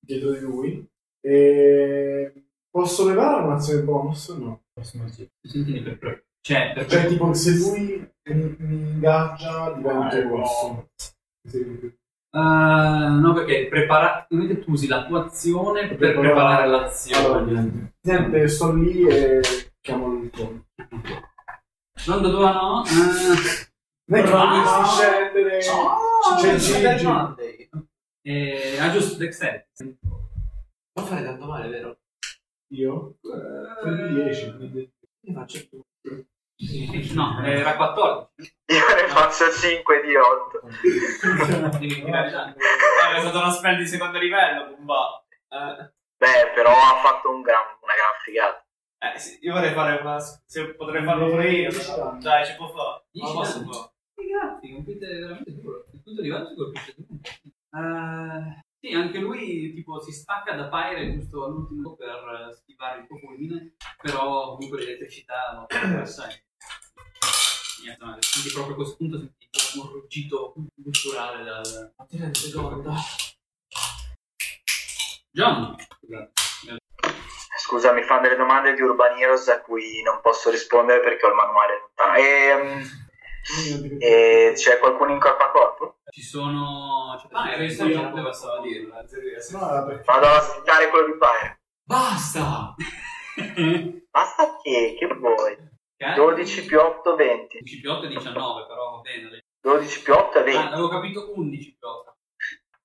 dietro di lui. E posso levare un'azione bonus o no? Sì. Sentini per cioè tipo se lui mi ingaggia diventa rosso. No, perché praticamente tu usi la tua azione per preparare l'azione. Sempre sto lì e chiamo il tuono. Non da tua no? Non è che non scendere. Ciao! Ah, giusto, Dexter. Non fare tanto male, vero? Io? 10. Ne faccio più. No, era 14. Io ne faccio 5 di 8. È stata una spell di secondo livello, bomba. Beh, però ha fatto una gran figata. Sì, io vorrei fare una. Se potrei farlo pure io. Dai, ci può fare. Ma posso fare. Grazie, compite veramente duro. Il punto di vantaggio si colpisce. Sì, anche lui tipo si stacca da Pyre giusto all'ultimo per schivare il tuo fulmine, però comunque l'elettricità non passa. Quindi proprio a questo punto senti un ruggito culturale dal. John! Scusa, mi fanno delle domande di Urban Heroes a cui non posso rispondere perché ho il manuale lontano. E c'è qualcuno in corpo a corpo? Ci sono. Io non bastava dirlo. Vado a sentare quello di Pyre. Basta! Basta che vuoi? 12 più 8, 20. 12 più 8 è 19, però va bene. 12 più 8 è 20. Ah, avevo capito 11 più 8.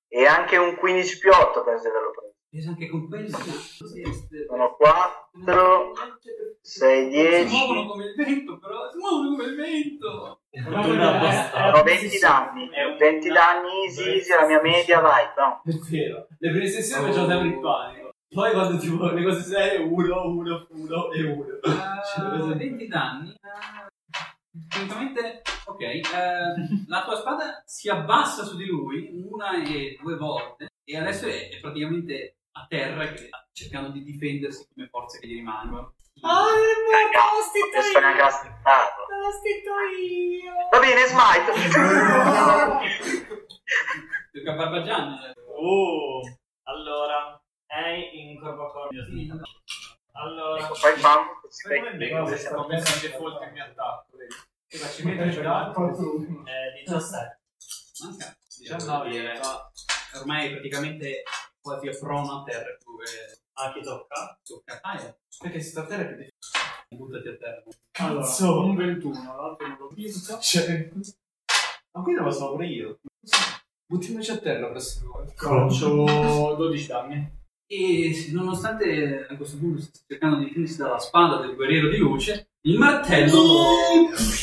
E anche un 15 più 8 penso che lo prendo. Penso anche con quello. Sono 4, 6, 10. Si muovono come il vento, però. Si muovono come il vento. Ho 20 danni. 20 danni easy, la mia media, vai. No. È vero. Le prime sessioni facciamo sempre il panico. Poi quando ti vuole le cose serie, 1, 1, 1 e 1. 20 danni. Assolutamente, ok. La tua spada si abbassa su di lui una e due volte. E adesso è praticamente a terra che sta cercando di difendersi come forze che gli rimangono. Oh, non l'ho stito io! Va bene, smite! Tocca a Barbagianni. Allora, è in corpo a corpo. Allora, fai bam. Ho messo il default in mio attacco. Che faccio? 17. Manca. 19. Ormai praticamente quasi a prono a terra. Ah, chi tocca? Tocca a Pyre. Perché se sta a terra è più difficile. Buttati a terra. Cazzo, allora, un 21, l'altro non l'ho visto. Ma qui lo so pure io. Buttiamoci a terra per essere volta. Faccio 12 danni. E nonostante a questo punto stia cercando di difendersi dalla spada del guerriero di luce, il martello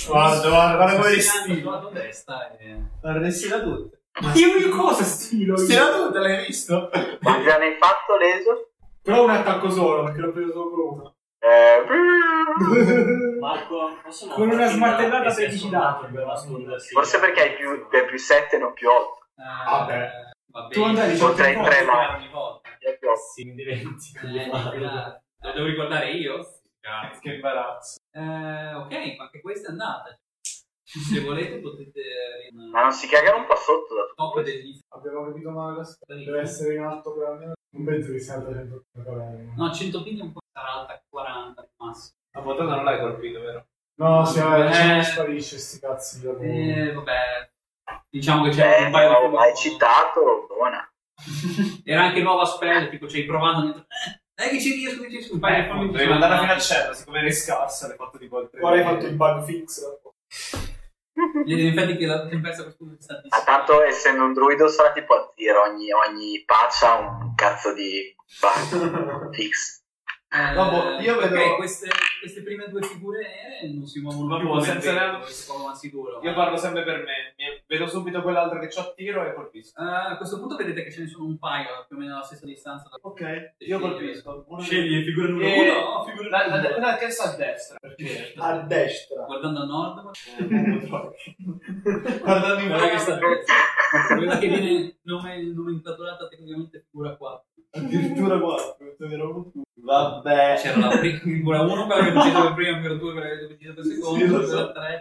guarda come resti sulla tua testa e restila tutta. Ma io cosa stilo? Stila tutta, l'hai visto? Ma già ne hai fatto leso? Però un attacco solo, perché l'ho preso solo uno. Marco, con una smartellata felicità. Forse perché hai più 7 e non più 8. Vabbè. Tu andavi oltre i 3 ma sì, mi diventi. Lo devo ricordare io? Cazzo, che imbarazzo. Ok, ma che questa è andata. Se volete potete... Ma non si cagano un po' sotto da tutto. Abbiamo capito male la storia. Deve essere in alto per almeno... Non penso che sia alta 100 pini. No, 100 pini è un po', sarà alta 40 al massimo. La portata non l'hai colpito, vero? No, se non sparisce sti cazzi. Vabbè. Diciamo che c'è un paio di... L'hai citato, buona. Era anche nuovo aspetto, tipo c'hai provato dentro... Dai che ci riesco, che ci riesco. Devi andare fino a cielo, siccome eri scarsa, l'hai fatto di volte. Poi hai fatto il bug fix. Infatti che la tempesta qualcuno è stata... Tanto essendo un druido sarà tipo a zero, ogni patch ha un cazzo di bug fix. Dopo io vedo okay, queste prime due figure non si muovono più senza neanche sicuro. Io parlo sempre per me, vedo subito quell'altra che c'ho a tiro e colpisco. A questo punto vedete che ce ne sono un paio più o meno alla stessa distanza da... Ok, io colpisco. Scegli figura numero uno, figura la che sta a destra, perché a destra guardando a nord guardando in quella che sta a destra, quella che viene nomenclaturata tecnicamente figura 4. Addirittura 4, vabbè, c'era la figura 1, quella che ho deciso prima, figura 2, quella che ho deciso seconda, figura 3.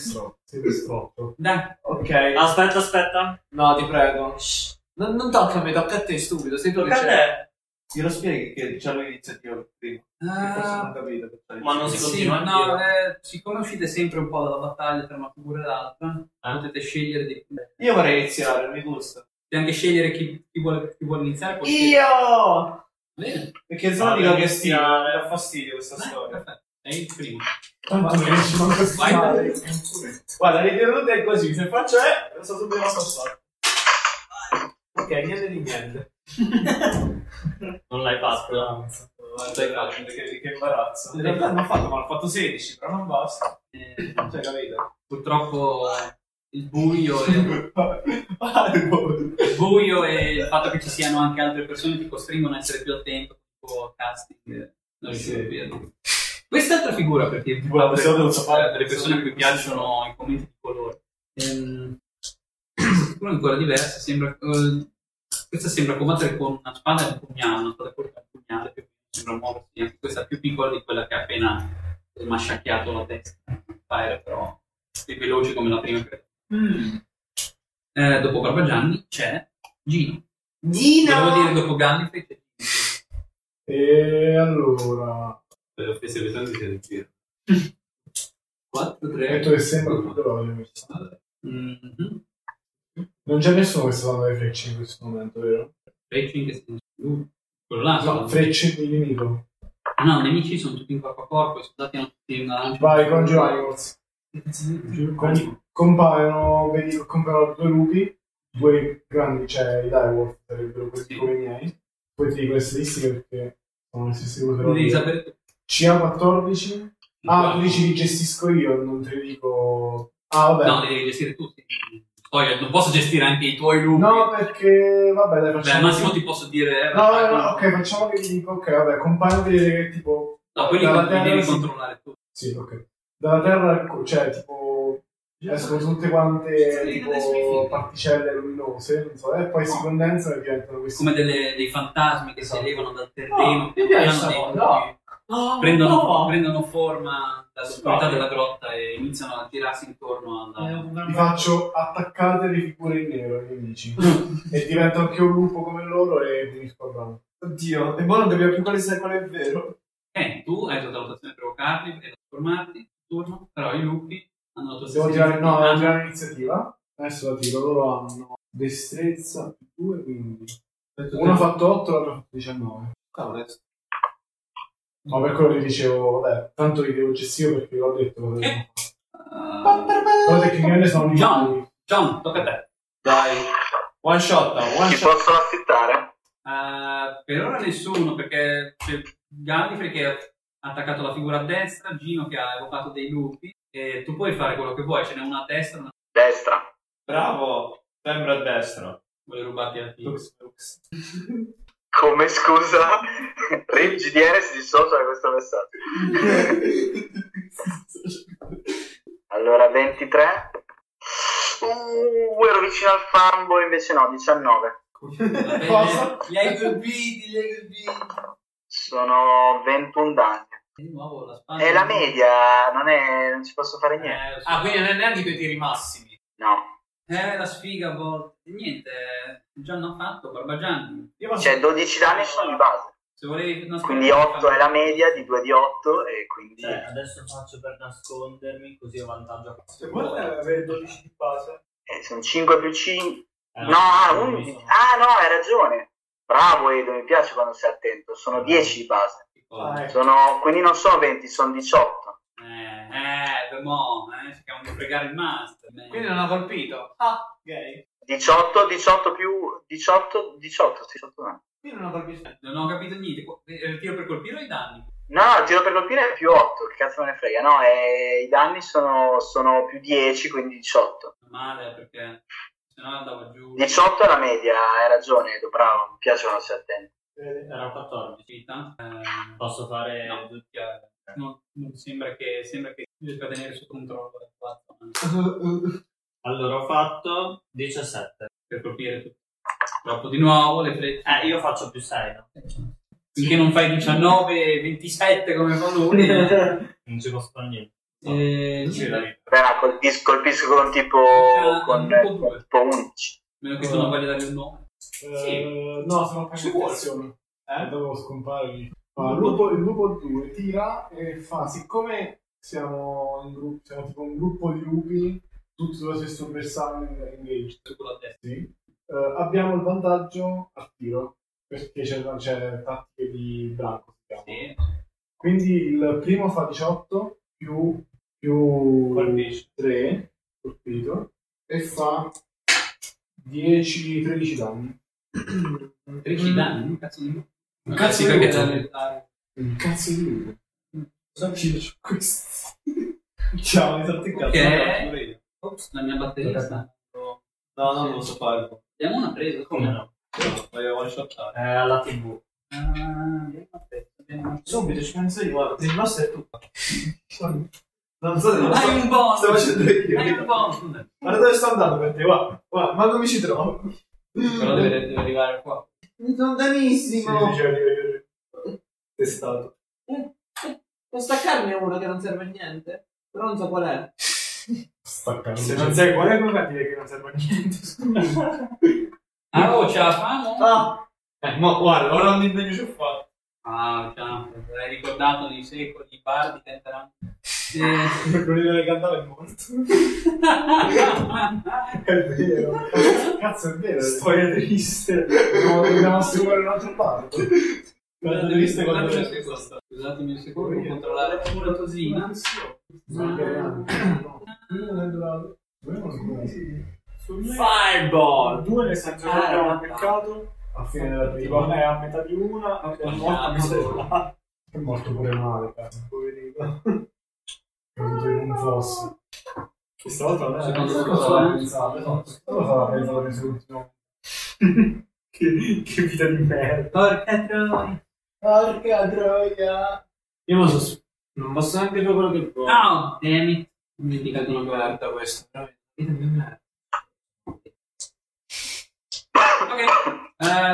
Sei distratto. Dai, ok. Aspetta. No, ti prego. Non tocca a me, tocca a te, stupido. Sei tu che c'è. Glielo spieghi che c'è l'iniziativa prima. Forse non ho capito. Ma non si continua. No, siccome uscite sempre un po' dalla battaglia tra una figura e l'altra, potete scegliere di... Io vorrei iniziare, mi gusta. Devi anche scegliere chi vuole iniziare. Io! Bene. Perché sono dico che stia fastidio questa storia. Perfetto. È il primo. Guarda, l'idea è così, se faccio lo so subito la passata. Ok, niente. Non l'hai fatto. No. Guarda, che imbarazzo. In realtà non ho fatto, ma ho fatto 16, però non basta. Cioè, capito? Purtroppo... Il buio e il fatto che ci siano anche altre persone ti costringono a essere più attento tipo casting, non riesco a capirlo. Quest'altra figura, perché le persone che mi piacciono i commenti di colore, una ancora diversa, sembra questa sembra combattere con una spada e un pugnale, una spada corta e un pugnale, più sembra muoversi, questa più piccola di quella che ha appena smasciacchiato la testa Pyre, però più veloce come la prima. Dopo Barbagianni c'è Jeeno. Devo dire dopo Gallifrey c'è Jeeno. E allora per la stessa persona c'è il giro 4, 3 detto che sembra tutto l'olio. Non c'è nessuno che sta dando le frecce in questo momento, vero? Frecce in che senso? Quello là, no, frecce di nemico. No, i nemici sono tutti in corpo a corpo, i soldati hanno tutti una lancia. Vai, congelai forse. Compaiono due lupi, due grandi, cioè i direwolf sarebbero questi come miei. Poi ti dico le statistiche perché sono le stesse cose. Devi sapere. CA14. Ah, tu dici li gestisco io, non te li dico. Ah, vabbè. No, li devi gestire tutti. Poi non posso gestire anche i tuoi lupi. No, perché vabbè, dai, facciamo. Al massimo ti posso dire. No, ok, facciamo che ti dico. Ok, vabbè, compaiono dei tipo. No, quelli devi controllare tu. Sì, ok. Dalla terra, cioè, tipo, escono tutte quante tipo particelle luminose, non so, e poi si condensano e diventano questi... Come dei fantasmi che si elevano dal terreno, prendono forma dall'oscurità della grotta e iniziano a girarsi intorno alla... Ti faccio attaccate le figure in nero, gli amici, e divento anche un lupo come loro e mi scordo. Oddio, e poi non capiamo più quale è vero. Tu hai la valutazione per evocarli e trasformarti. Turno, però i lupi hanno la tua stessa iniziativa. Adesso la tiro, loro hanno destrezza 2, quindi uno ha fatto 8, l'altro ha fatto 19. Ma per quello che dicevo, vabbè, tanto li devo gestire perché l'ho detto. Poi tecnicamente sono John, tocca a te. Dai, one shot. Ti possono affittare? Per ora nessuno, perché c'è Gallifrey che ha attaccato la figura a destra, Jeeno che ha evocato dei lupi, e tu puoi fare quello che vuoi, ce n'è una a destra e una a destra. Bravo, sembra a destra. Vuole rubarti al tiro. Come scusa? RipGDR si dissocia da questo messaggio. Allora 23. Ero vicino al Fambo, invece no, 19. Li hai colpiti, Sono 21 danni. Di nuovo la Spagna. È la media, non ci posso fare niente. Quindi non è neanche i tiri massimi. No. La sfiga, boh. Niente, già hanno fatto Barbagianni. Cioè 12 danni sono di base. Se volevi, quindi 8 è la media di 2 di 8 e quindi... adesso faccio per nascondermi così ho vantaggio. Se vuoi avere 12 di base. Sono 5 più 5... no, 11. Hai ragione. Bravo Edo, mi piace quando sei attento. Sono 10 di base. Quindi non sono 20, sono 18. Cerchiamo di fregare il master. Quindi non ha colpito. Ah, ok. 18 no. Io non ho capito niente. Il tiro per colpire o i danni? No, il tiro per colpire è più 8, che cazzo me ne frega. No, i danni sono più 10, quindi 18. Male, perché se no andava giù. 18 è la media, hai ragione, Edo, bravo, mi piace quando sei attento. Era 14. Posso fare... No, sembra che riesca a tenere sotto controllo. Allora ho fatto 17 per colpire tutto. Troppo di nuovo le frecce. Io faccio più 6, no? Finché non fai 19, 27 come fa lui. Non ci posso fare niente. Colpisco con tipo 11. Meno che tu non voglia dare il nome. No, sono capitazioni. Dovevo scomparire. Il lupo 2 tira e fa. Siccome siamo in gruppo, siamo tipo un gruppo di lupi, tutti sullo stesso bersaglio engaged. Con la testa. Sì. Abbiamo il vantaggio al tiro perché c'è tattiche di branco, sì. Quindi il primo fa 18 più 3 colpito e fa 13 danni. 13 danni? Un cazzo di lupo. Cosa c'è questo? Ciao, mi sono attaccato. La mia batteria sta. No, non lo so fare. Abbiamo una presa, come no? Voglio one shotare. Alla TV. Subito, ci penso io, guarda, il nostro è tutto. Non so se lo so. Hai un bond! Sto facendo io. Hai un bond! Guarda dove sto andando per te, guarda, ma dove mi ci trovo? Però deve arrivare qua. Sono danissimo! Sì, testato. Può staccarne uno che non serve a niente? Però non so qual è. Se non sai qual è come dire che non serve a niente. Ce la fanno? Guarda, ora non impegno ci ho fatto. Hai ricordato nei secoli i bardi tenteranno. Quello che le cantava è morto. È vero. Cazzo, è vero. Storia triste. Dobbiamo assicurare un altro bardo. Scusatemi un secondo, devo controllare pure tosina. Fireball! 2 nel senso che abbiamo attaccato a fine della prima, è a metà di una, è morto pure male, cazzo, poverino. Non fosse. Questa volta non è la pensata, stavo pensando che vita di merda. Porca troia! Io non posso neanche fare quello che può. No, damn. Ho dimenticato una guarda questa, però merda. Ok,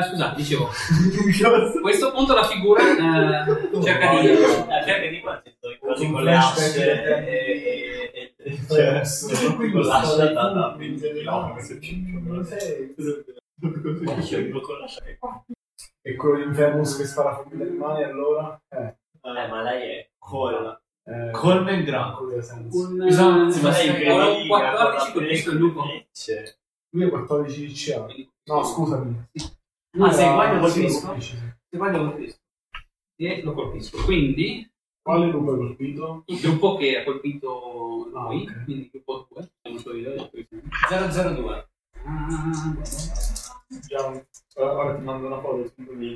scusate, dicevo. A questo punto la figura cerca di quasi con le asse e sono qui con l'asse da 20 km. E quello di Infernus che spara fuoco dalle mani, allora? Ma lei è colla. Colma in gran. Ma sei un 14 con questo lupo. Lui è 14 CA. No, scusami. Se guardo colpisco. E lo colpisco. Quindi... Quale lupo hai colpito? Il lupo che ha colpito lui, okay. Quindi il lupo 2. 002. Già, ora ti mando una foto lì.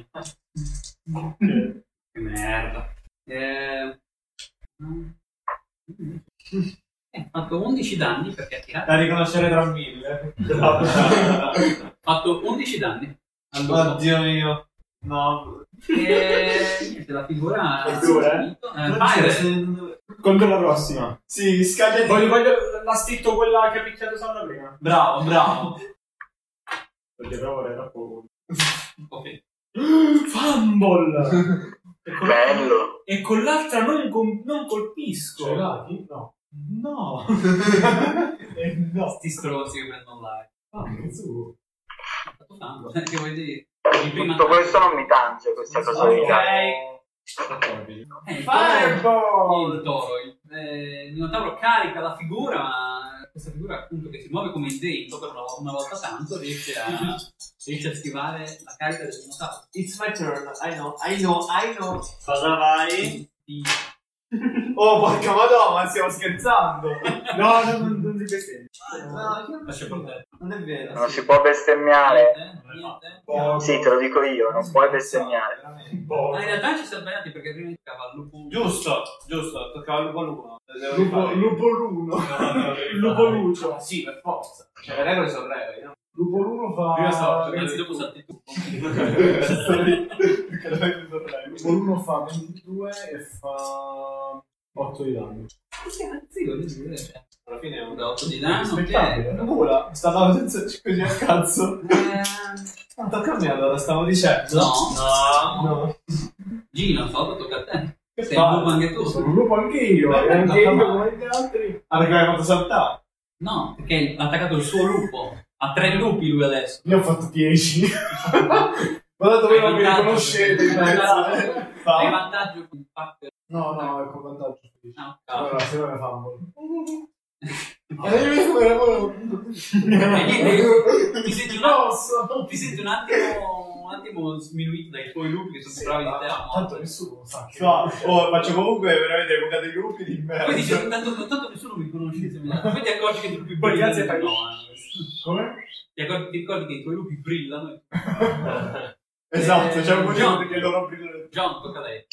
Che merda. Ho fatto 11 danni perché ha tirato. Da riconoscere tra 1000. Ho fatto 11 danni. Allora, oddio mio. No. Niente, la figura... Pyre. Contro la prossima. Sì, scaglia di... Voglio la stitto quella che ha picchiato Sandra prima. Bravo, bravo. Perché però era poco... Ok. Fambol! Bello! E con l'altra non colpisco. Cioè, no. No. No. Sti stronzi che prendono live. Ah, che su. Tanto, che vuoi dire? Tutto questo non mi tange, questa cosa mi tange. Firebolt! Il toro, il minotauro carica la figura, ma questa figura appunto che si muove come il dentro per una volta tanto riesce a schivare la carica del minotauro. It's my turn, I know. Cosa vai? Oh, porca madonna, stiamo scherzando! No, non si bestemmia. Non è vero. Non si può bestemmiare. Sì, te lo dico io, non puoi bestemmiare. Ma in realtà ci siamo sbagliati perché prima toccava al lupo. Giusto, toccava al lupo. Lupo Luno. Lupo Lucio. Sì, per forza. Cioè, le regole sono regole, no? Lupo Luno fa... Prima stavo, anzi dopo salti tu. Lupo Luno fa 22 e fa... 8 di danno. Grazie. Alla fine è un 8 di danno. Aspettate, la vola. Stava senza così a cazzo. Tanto a me allora stavo dicendo. No. Jeeno, foto tocca a te. Sei un lupo anche tu. Sono un lupo anche io. Anche io come gli altri. Ah, perché mi hai fatto saltare? No, perché ha attaccato il suo lupo. Ha 3 lupi lui adesso. Io ho fatto 10. Guardate, voi non mi riconoscete. Hai vantaggio con il fatto. No, è con vantaggio. Allora, se non è Fambur. Ti senti un attimo sminuito dai tuoi lupi che sono bravi di te. Tanto nessuno sa che... Faccio comunque veramente evocate i lupi di merda. Poi dice, tanto nessuno mi conosce. Poi ti accorgi che i lupi brillano. Come? Ti ricordi che i tuoi lupi brillano. Esatto, c'è un motivo perché loro brillano. John, tocca a lei.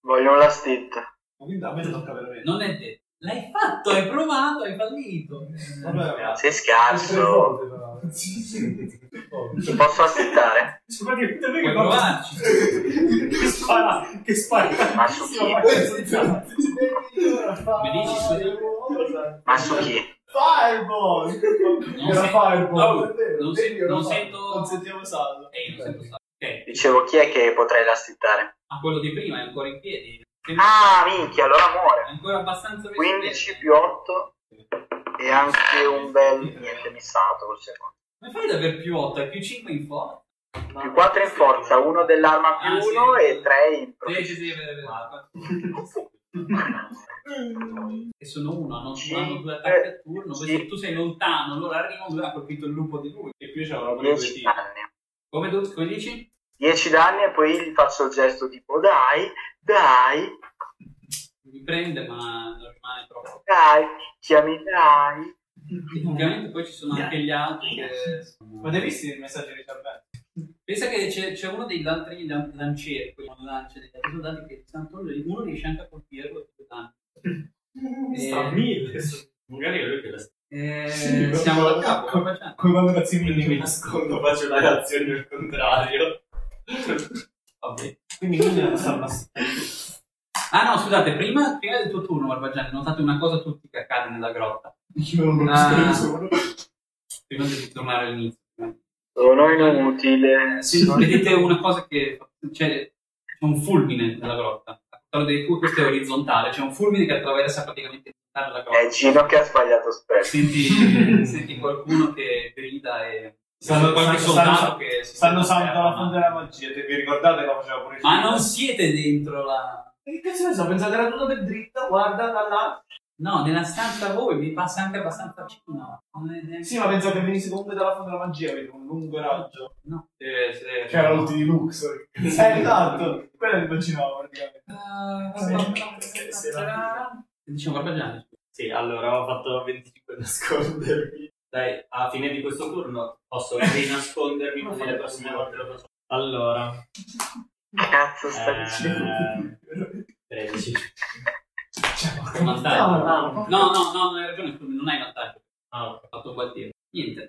Vogliono la stint. Quindi a me tocca veramente. Non è detto. L'hai fatto, hai provato, hai fallito. Vabbè, sei scarso. Ti posso assistare? Puoi provarci. Che spara. Ma su chi? Fireball! Non sentiamo saldo. Non sento saldo. Okay. Dicevo, chi è che potrei lastittare? Quello di prima è ancora in piedi. Minchia, allora muore. È ancora abbastanza 15 più 8 e anche un bel niente missato col secondo. Ma fai da aver più 8 e più 5 in forza? Più 4 in forza, 1 dell'arma più 1 e 3 in professione. Sì. E sono 1, hanno 2 attacchi a turno. Sì. Tu sei lontano, allora arrivano 2, ha colpito il lupo di lui. E più c'è una roba di danni. Come dici? 10 danni e poi gli faccio il gesto tipo dai. Mi prende ma non rimane troppo. Dai. Ovviamente poi ci sono anche gli altri che... Ma hai visto il messaggio di Tharden? Pensa che c'è uno degli altri lancieri, quello lancia degli altri soldati che uno riesce anche a colpirlo e più danni. Sta a 1000. Magari è lui che la sta. Sì, siamo da capo. Come quando mi nascondo, faccio la reazione al contrario. Vabbè. Quindi non sarà. No, scusate, prima del tuo turno, Barbagianni, notate una cosa tutti che accade nella grotta. Io non lo so. Prima di tornare all'inizio. Sono inutile. Sì, vedete una cosa che c'è un fulmine nella grotta. Questo è orizzontale, c'è un fulmine che attraversa praticamente tutta la grotta. È Jeeno che ha sbagliato spesso. Senti qualcuno che grida e qualche soldato che stanno salendo la fonte della magia. Vi ricordate che la faceva pure Jeeno? Ma non siete dentro la... Che cazzo ne so, pensate era tutto per dritta, guarda da là. No, nella stanza voi vi passa anche abbastanza vicino. Sì, ma pensavo che venisse comunque dalla fonte della magia, avete un lungo raggio. No. C'era l'ulti di Luxor. Esatto, quello mi immaginavo praticamente. Diciamo Barbagianni. Sì, allora ho fatto 25 nascondermi. Dai, a fine di questo turno posso rinascondermi per le prossime volte lo faccio. Allora. Cazzo sta dicendo? 13. No, hai ragione, non hai vantaggio. Ah, ho fatto qualche. Niente,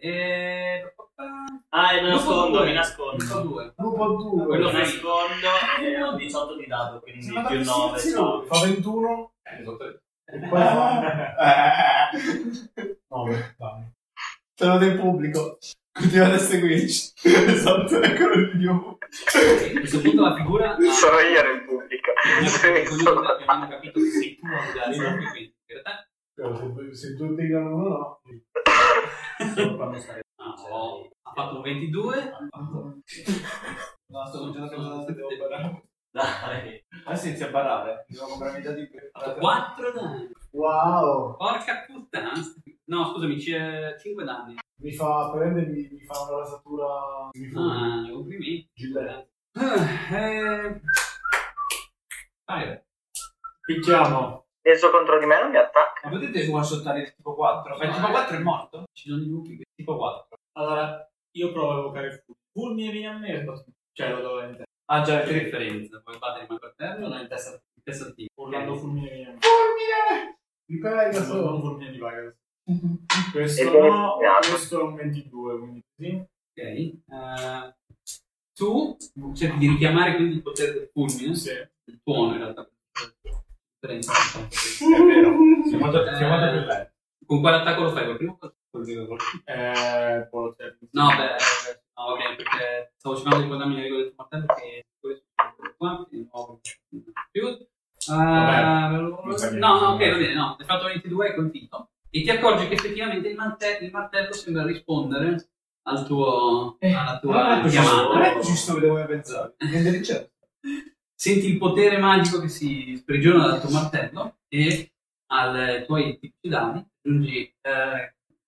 mi nascondo, mi nascondo. Lupo 2. Quello mi nascondo e ho 18 di dado, quindi più 9. Sì, no, fa 21. Poi fa... 9, vai. Sono del pubblico. Continuate a seguirci. Esatto, eccolo il mio. A questo punto la figura... Sono io nel pubblico. Che hanno capito che sei tu a guardare qui, quindi in realtà... Se tutti dicono no, ha fatto un 22. No, sto cominciando a cosa devo barare. Dai, adesso inizia a barare. Devo comprarmi già di 4 danni. Wow, porca puttana. No, scusami, c'è 5 danni. Mi fa prendermi, mi fa una rasatura. Ah, complimenti. Gillette. Vai. Picchiamo. Esso contro di me non mi attacca. Ma potete one shottare il tipo 4? Ma il tipo 4 è morto? Ci sono i lupi. Tipo 4. Allora, io provo a evocare il fulmine viene a merda. Cioè, lo dovevo in testa. Ah, già, che differenza. Poi fate rimane per terra, non è in testa. In testa di urlando fulmine viene a merda. Fulmine! Di Pegasus. No, non fulmine di Pegasus. Questo no, questo è un 22, quindi sì. Ok. Tu cerchi di richiamare quindi il potere del fulmine. Sì. Il tuono in realtà. 30. È vero, siamo molto più belli. Con quale attacco lo fai? Col primo o col secondo? No, beh, no, ok, perché stavo cercando di guardarmi le regole del tuo martello perché questo è qua, quindi nuovo più. No, ok, va bene, no, hai fatto 22 e colpito. E ti accorgi che effettivamente il martello sembra rispondere al tuo alla tua chiamata. Non è giusto quello che pensare. Senti il potere magico che si sprigiona dal tuo martello e ai tuoi tipi danni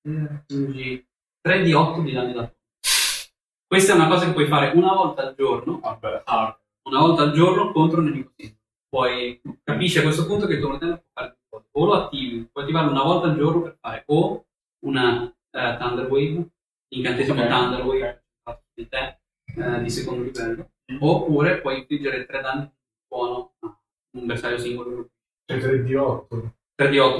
aggiungi 3 di 8 di danni da te. Questa è una cosa che puoi fare una volta al giorno. Una volta al giorno contro un nemico singolo. Poi capisci a questo punto che il tuo martello può fare due cose. O lo attivi, puoi attivarlo una volta al giorno per fare o una Thunder Wave, incantesimo Thunder Wave di te di secondo livello. Oppure puoi infliggere 3 danni buono a un bersaglio singolo. 3 di 8,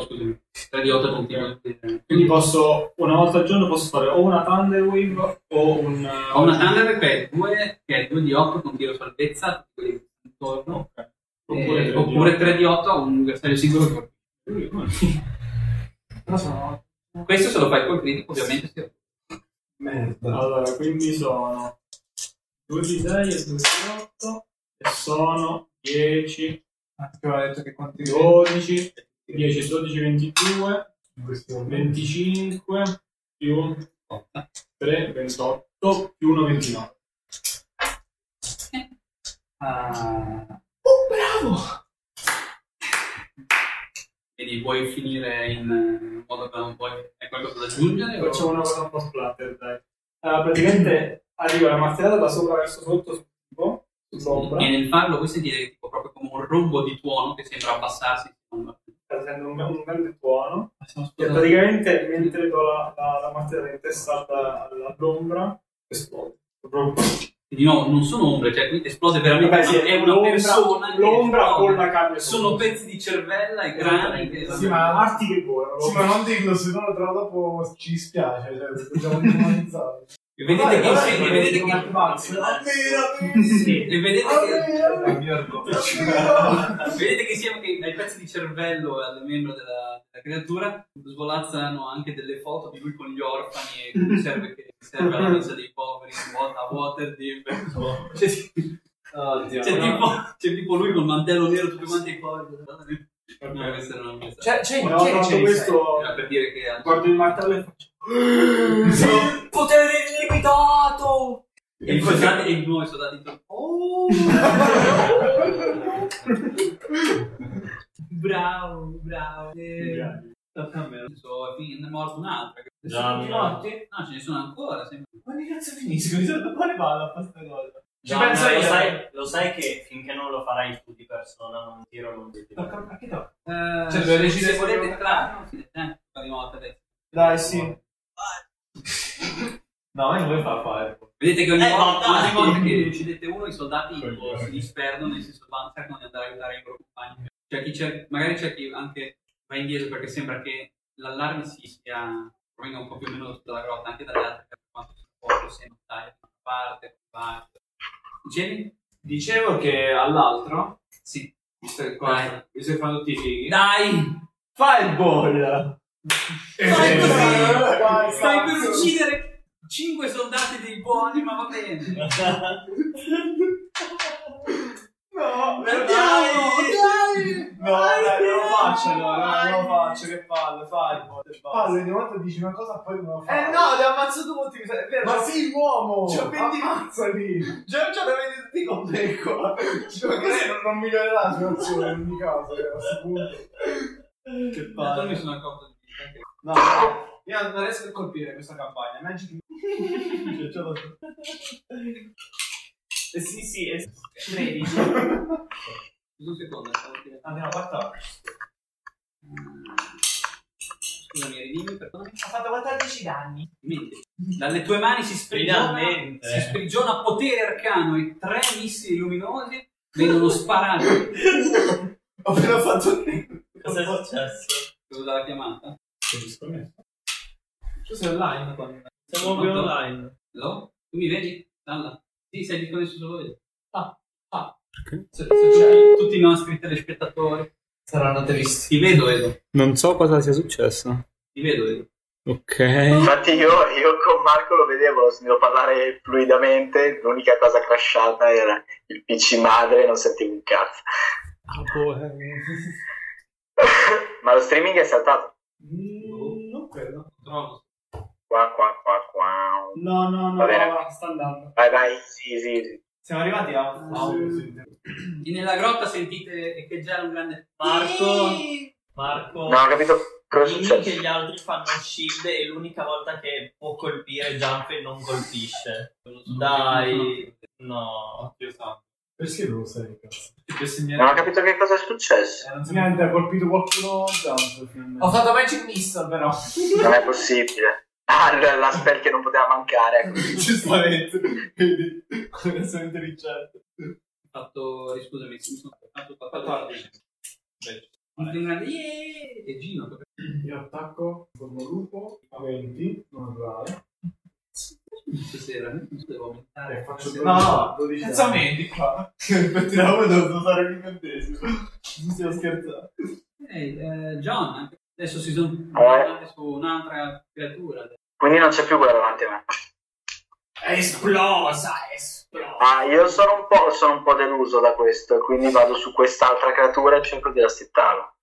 scusami. 3 di 8 continuo. Quindi posso, una volta al giorno, posso fare o una Thunder Wave o una... Ho una Thunder Wave che è 2 di 8 con tiro salvezza, quelli intorno. Okay. Oppure 3 di 8 a un bersaglio singolo. Questo se lo fai col critico, ovviamente. Sì. Merda. Allora, quindi sono... 2 di 6 e 2 di 8 e sono 10, aveva detto che quanti 12, 10, 12, 22, 25, più 3, 28, più 1, 29. Bravo! Quindi vuoi finire in modo che non puoi, è qualcosa da aggiungere? Facciamo una cosa un po' splatter, dai. Praticamente... Arriva la martellata da sopra verso sotto sul tipo, sull'ombra. E nel farlo, voi sentite che tipo proprio come un rombo di tuono che sembra abbassarsi. Sta sentendo un grande tuono. E praticamente, mentre do la martellata in testa all'ombra, esplode. Quindi no, non sono ombre, cioè qui esplode veramente. Vabbè, sì, è una persona. L'ombra con la carne. Sono pezzi di cervella e grani. Sì, ma arti che volano. Sì, ma non dirlo, se no dopo ci spiace. Cioè, dobbiamo normalizzare. E vedete che vedete che insieme ai pezzi di cervello e al membro della creatura svolazzano anche delle foto di lui con gli orfani e che serve alla messa dei poveri a Waterdeep. C'è tipo lui col mantello nero tutti quanti i poveri. No, questa non è messa. C'è questo per dire che guardo il martello e faccio potere illimitato! E i nuovi soldati dicono bravo. Ne è morto un'altra. Sono di notte? No, ce ne sono ancora. Ma che cazzo finiscono? Mi sono quale balla a questa cosa? Lo sai che finché non lo farai tu di persona non tiro non ti tiro. Cioè dove decidere se volete fa di volta adesso. Dai, sì. No, io non fa fare. Vedete che ogni volta che uccidete uno i soldati si disperdono e si sbandano di andare a aiutare i loro compagni. Cioè magari c'è chi anche va indietro perché sembra che l'allarme si sia provenga un po' più o meno dalla grotta, anche dalle altre, per quanto si può, se non tagliano da una parte, dall'altra. Jenny? Dicevo che all'altro, sì, visto che qua, visto che fanno tutti i fighi, dai, Fireball! Stai per uccidere 5 soldati dei buoni, ma va bene. No, dai! No, dai, non lo faccio allora, non lo faccio, che palle, Fireball, e basta. Palle, ogni volta dici una cosa poi non lo fai. No, li ammazzo tutti, è vero. Ma sei uomo! Ammazzali! Già avete tutti con me qua. Non migliorerà la situazione in ogni caso, a questo punto. Che palle. Mi sono accorto di te. No, io non riesco a colpire questa campagna, Magic. Sì, 13. Un secondo, andiamo a 14. Scusami, ridimmi, perdonami. Ho fatto 14 danni. Dalle tue mani si sprigiona potere arcano e 3 missili luminosi vengono sparati. Ho appena fatto niente. Cosa è successo? Devo dare la chiamata? Sei disconnesso? Tu sei online quando... Siamo proprio online. Hello? Tu mi vedi? Dalla. Sì, sei disconnesso solo io. Okay. Se tutti i nostri telespettatori saranno tristi. Ti vedo, Edo. Non so cosa sia successo. Ti vedo, Edo. Ok. Infatti io con Marco lo vedevo, lo sentivo parlare fluidamente. L'unica cosa crashata era il PC madre, non sentivo un cazzo. Ma lo streaming è saltato? Non credo. Trovo. Qua. No, va, sta andando. Vai, sì. Siamo arrivati a e nella grotta sentite echeggiare un grande Marco. No, ho capito cosa succede. Che gli altri fanno shield e l'unica volta che può colpire Giampe non colpisce. Dai. No, io so. Perché non lo sai, cazzo? Non ho capito che cosa è successo. Niente, ha colpito qualcuno Giampe. Ho fatto Magic Missile però. Non è possibile. La spell che non poteva mancare. Giustamente. Quindi, come sono intelligente. Fatto, scusami, mi sono fatto 14. E Gino. Io attacco con un lupo a 20, non naturale. Stasera mi devo aumentare. Faccio 12. No, 12. Pensamenti qua. Per tirare devo fare l'incantesimo. Non stiamo scherzando. John, adesso si sono guardati su un'altra creatura. Quindi non c'è più quella davanti a me. Esplosa. Ah, io sono un po' deluso da questo, quindi vado su quest'altra creatura e cerco di rassettarla.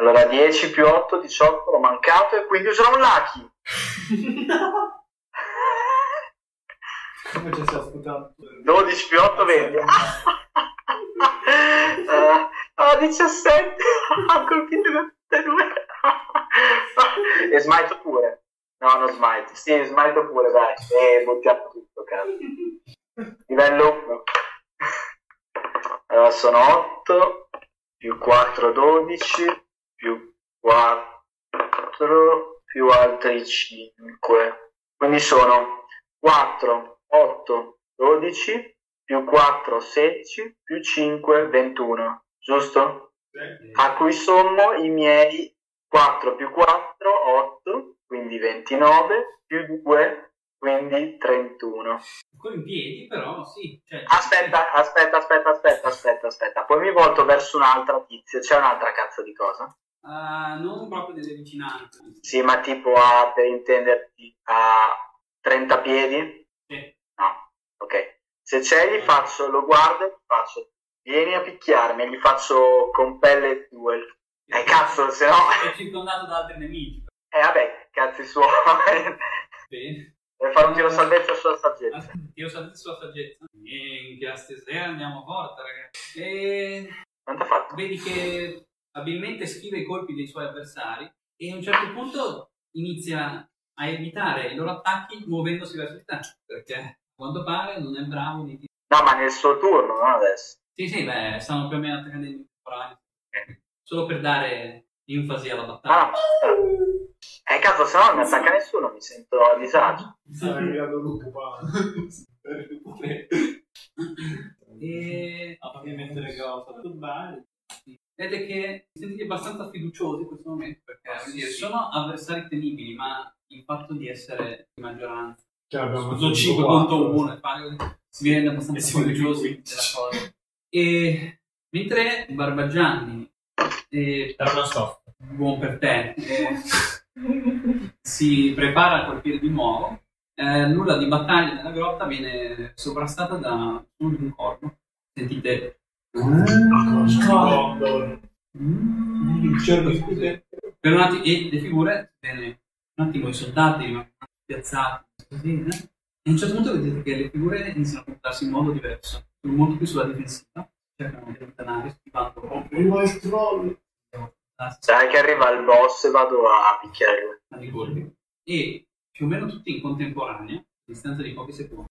Allora 10 più 8, 18, l'ho mancato e quindi userò un Lucky. No. Come ci stiamo sputando? 12 più 8, 20. Ah, 17. Ha colpito tutte e due. E smite pure. No, non smite. Sì, smite pure, dai. E buttiamo tutto, cazzo. Livello 1. Allora, sono 8, più 4, 12, più 4, più altri 5. Quindi sono 4, 8, 12, più 4, 16, più 5, 21. Giusto? Sì. A cui sommo i miei 4 più 4, 8, quindi 29, più 2, quindi 31. Con i piedi però, sì. Cioè... Aspetta. Poi mi volto verso un'altra tizia, c'è un'altra cazzo di cosa? Non proprio delle vicinanze. Sì, ma tipo a, per intenderti, a 30 piedi? Sì. No, ok. Se c'è gli faccio, lo guardo e gli faccio, vieni a picchiarmi, gli faccio compelle duel. Cazzo, se no... È circondato da altri nemici. Vabbè, cazzi suoi. Bene. Deve fare un tiro salvezza sulla saggezza. Minchia, stasera andiamo forte, ragazzi. Quanto ha fatto? Vedi che abilmente schiva i colpi dei suoi avversari e a un certo punto inizia a evitare i loro attacchi muovendosi verso il tank, perché a quanto pare non è bravo di... No, ma nel suo turno, non adesso. Sì, beh, stanno più o meno attaccando i temporali. Solo per dare enfasi alla battaglia. Ah, cazzo, se no non mi attacca nessuno, mi sento a disagio. Sarei arrivato lupo qua. E... ovviamente le cose. Vedete che vi sentite abbastanza fiduciosi in questo momento, perché Sì, sono avversari temibili, ma il fatto di essere in maggioranza, sono 5 contro 1 mi rende abbastanza curiosi della cosa. E mentre Barbagianni buon per te si prepara a colpire di nuovo, l'urla di battaglia nella grotta viene sovrastata da un corpo. Sentite per un attimo, e le figure un attimo i soldati rimangono piazzati così, e a un certo punto vedete che le figure iniziano a comportarsi in modo diverso, sono molto più sulla difensiva, cercano di allontanare schivando sai che arriva il boss e vado a picchiarlo a dei colpi, e più o meno tutti in contemporanea a distanza di pochi secondi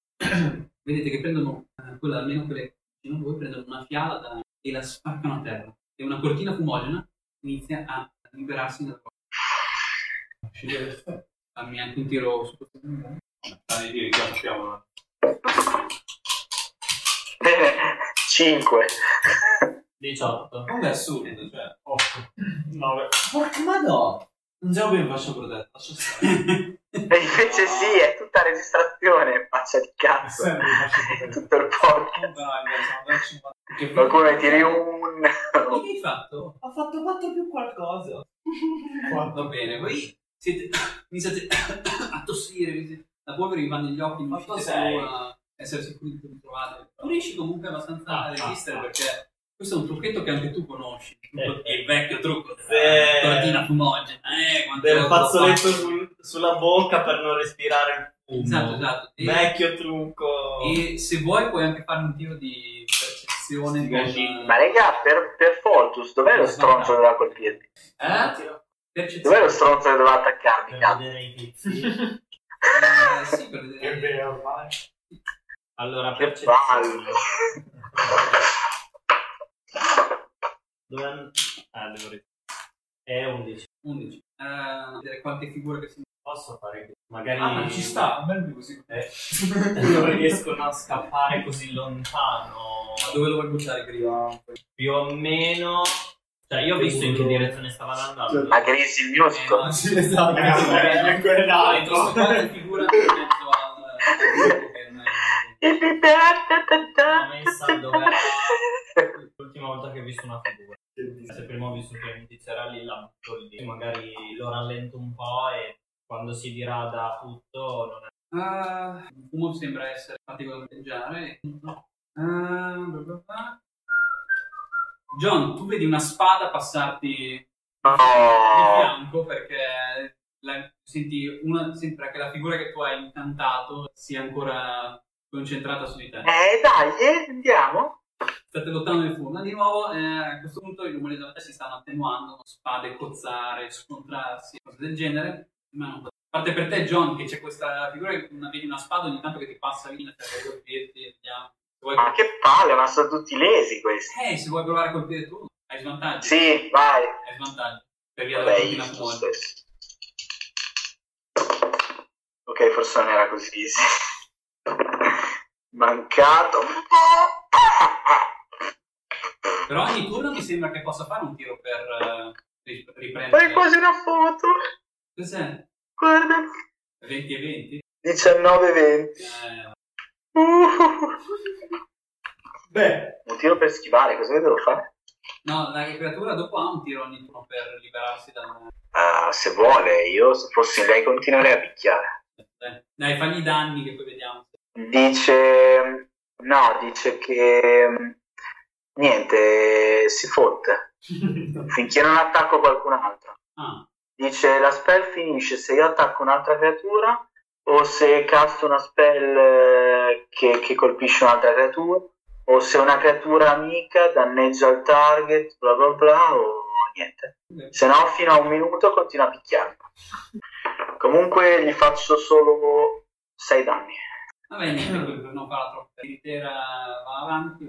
vedete che prendono quella, almeno quelle vicino a voi, prendono una fiala e la spaccano a terra, e una cortina fumogena inizia a liberarsi dalla porta. Fammi anche un tiro su questo. Fammi dire che la fiamma 5 18 non è assurdo, cioè 8 9 madonna, non c'è ben faccia protetta, lascia stare. E invece sì, è tutta registrazione, faccia di cazzo, è tutto il podcast. Qualcuno tiri un... Che hai fatto? Ho fatto 4 più qualcosa. Va bene, voi siete... mi state a tossire, la polvere vi va negli occhi, non riuscite a essere sicuri che vi trovate. Tu riesci comunque abbastanza a resistere, perché questo è un trucchetto che anche tu conosci. Il vecchio trucco, cortina fumogena, del fazzoletto sulla bocca per non respirare il fumo. Esatto. Vecchio trucco. E se vuoi puoi anche fare un tiro di percezione. Ma raga, per Foltus, dov'è lo stronzo che doveva colpirti? Dov'è lo stronzo che doveva attaccarmi? Per vedere i tizi. Sì, per vedere. Che bello, vai. Allora, che percezione. Dove... è 11. Vedere qualche figura che si posso fare, magari ma ci sta bello così non riescono a scappare così lontano. Ma dove lo vuoi buttare, Grio? Più o meno, cioè io ho visto in che direzione stava andando, ma Grio il mio sì, esatto, è quell'altro figura in mezzo al l'ultima volta che ho visto una figura, se prima ho visto che un tizio era lì, la butto lì, magari lo rallento un po' e quando si dirada tutto non è... il fumo sembra essere particolareggiare. John, tu vedi una spada passarti di fianco, perché senti sembra che la figura che tu hai incantato sia ancora concentrata su di te. Dai, andiamo. State lottando nel fumo. Di nuovo, a questo punto i rumori della testa si stanno attenuando, spade cozzare, scontrarsi, cose del genere. Ma non... A parte per te, John, che c'è questa figura che vedi una spada ogni tanto che ti passa via, per colpirti, vediamo. Ma che palle, ma sono tutti lesi questi. Se vuoi provare a colpire tu, hai svantaggio. Sì, vai. Hai svantaggio. Per via della cortina fumogena. Ok, forse non era così easy. Mancato. Però ogni turno mi sembra che possa fare un tiro per riprendere. È quasi una foto. Cos'è? Guarda. 20 e 20? 19 e 20. Beh, un tiro per schivare, cosa devo fare? No, la creatura dopo ha un tiro ogni turno per liberarsi da... se vuole, io se fossi lei continuerei a picchiare. Dai, fagli i danni che poi vediamo. Dice che niente, si fotte finché non attacco qualcun altro. Dice la spell finisce se io attacco un'altra creatura o se casto una spell che colpisce un'altra creatura o se una creatura amica danneggia il target, bla bla bla, o niente. Se no fino a un minuto continua a picchiarmi. Comunque gli faccio solo 6 danni. Va bene, non parla troppo, l'intera va avanti.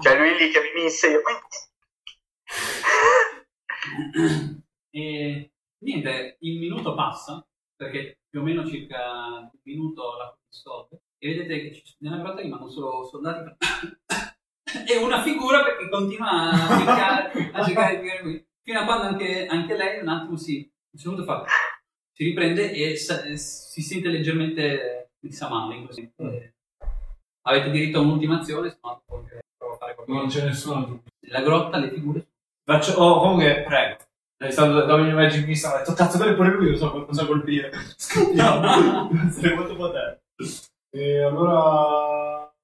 Cioè lui lì che mi insegna. E niente, il minuto passa, perché più o meno circa un minuto la stop, e vedete che nella grotta rimangono solo soldati e una figura perché continua a cercare di qui. Fino a quando anche lei un attimo fa, si riprende e si sente leggermente messa male. Così. Avete diritto a un'ultima azione, se no provo a fare qualcosa. Non c'è nessuno giù. La grotta, le figure. Comunque, prego. Da ogni magic mi sta detto, cazzo, quello è pure lui, non so colpire. Scappiamo. Sarei molto potente. E allora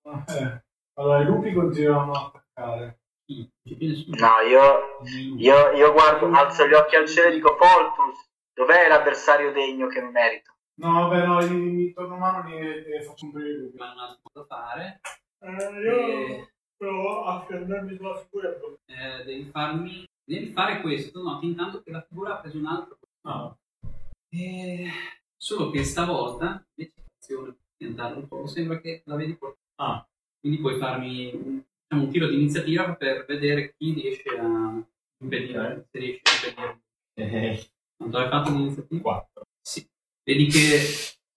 i lupi continuano a attaccare. No, io guardo, alzo gli occhi al cielo e dico, Foltus, dov'è l'avversario degno che mi merito? No, vabbè, no, intorno a mano li faccio un po' di lupi. Ma non ha da fare. Io provo a fermarmi sulla figura. Devi fare questo, noti intanto che la figura ha preso un altro. No. Solo che stavolta, l'eccitazione di andare un po', sembra che la vedi portare. Ah. Quindi puoi farmi un tiro di iniziativa per vedere chi riesce a impedire. Se riesci a impedire. Quanto hai fatto l'iniziativa? 4. Sì. Vedi che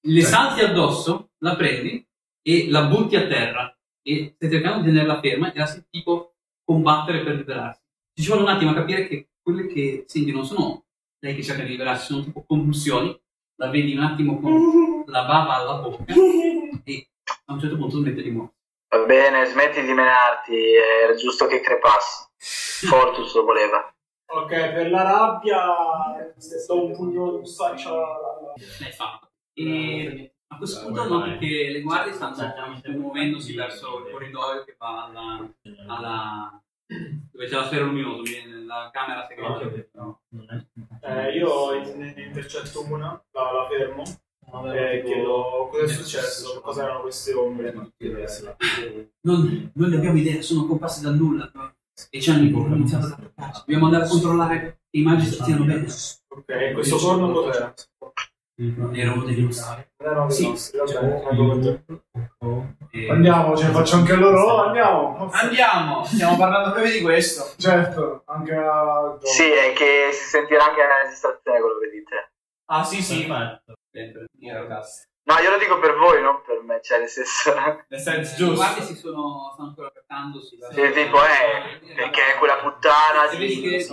le salti addosso, la prendi e la butti a terra. E stai cercando di tenerla ferma e la senti tipo combattere per liberarsi. Ci vuole un attimo a capire che quelle che senti non sono lei che cerca di liberarsi, sono tipo convulsioni. La vedi un attimo con la bava alla bocca e a un certo punto smette di muoversi. Va bene, smetti di menarti, era giusto che crepassi. Fortus lo voleva. Ok, per la rabbia do un pugno, un saccio. L'hai fatto. E a questo punto noti che le guardie stanno muovendosi verso il corridoio che va alla dove c'è la sfera luminosa, la camera segreta. Io intercetto una, la fermo e chiedo cosa è successo, cosa erano queste ombre. Non ne abbiamo idea, sono comparsi dal nulla e ci hanno iniziato ad attaccarci. Dobbiamo andare a controllare che i magi stiano bene. Ok, questo corno cos'era? Non era uno degli ostali. Andiamo, ce ne faccio anche loro. Andiamo. Stiamo parlando proprio di questo. Certo, anche a... Sì, è che si sentirà anche nell'esistenza, quello che dite. Ah, sì, ma... No, io lo dico per voi, non per me, cioè nel senso... Nel senso giusto. Guardi, stanno ancora apertandosi. Sì, tipo, perché quella puttana di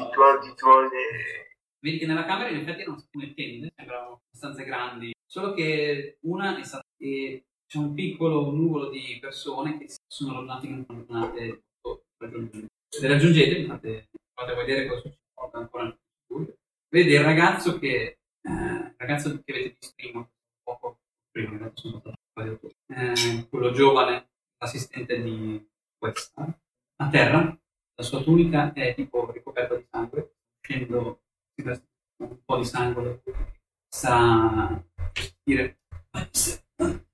tuo... Vedi che nella camera in effetti erano alcune tende, sembrano abbastanza grandi, solo che una è stata e c'è un piccolo nuvolo di persone che si sono allontanate in un'altra. Se le raggiungete, fate vedere cosa succede ancora nel futuro. Vedi il ragazzo che avete visto prima, poco prima, quello giovane, l'assistente di questa, a terra, la sua tunica è tipo ricoperta di sangue, scendo un po' di sangue sa dire non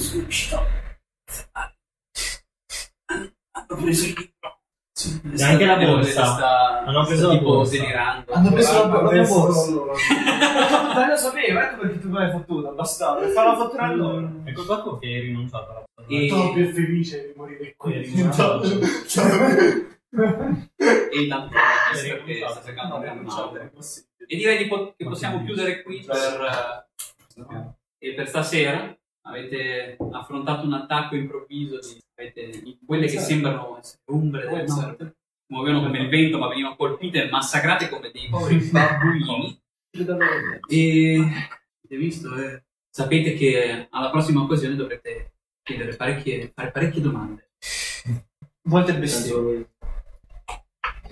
sono riuscito a hanno preso il libro anche la borsa hanno preso la borsa hanno preso la borsa ma lo sapevo ecco perché tu l'hai fottuta bastardo fa la fattura a loro è col fatto che hai rinunciato alla fattura e sono più felice di morire qui e tanto che sta cercando di rimuovere e direi che possiamo chiudere qui per stasera. Avete affrontato un attacco improvviso di quelle che sembrano essere ombre della morte, muovevano come il vento ma venivano colpite e massacrate come dei poveri babbuini e avete visto sapete che alla prossima occasione dovrete chiedere fare parecchie domande, molte bestemmie.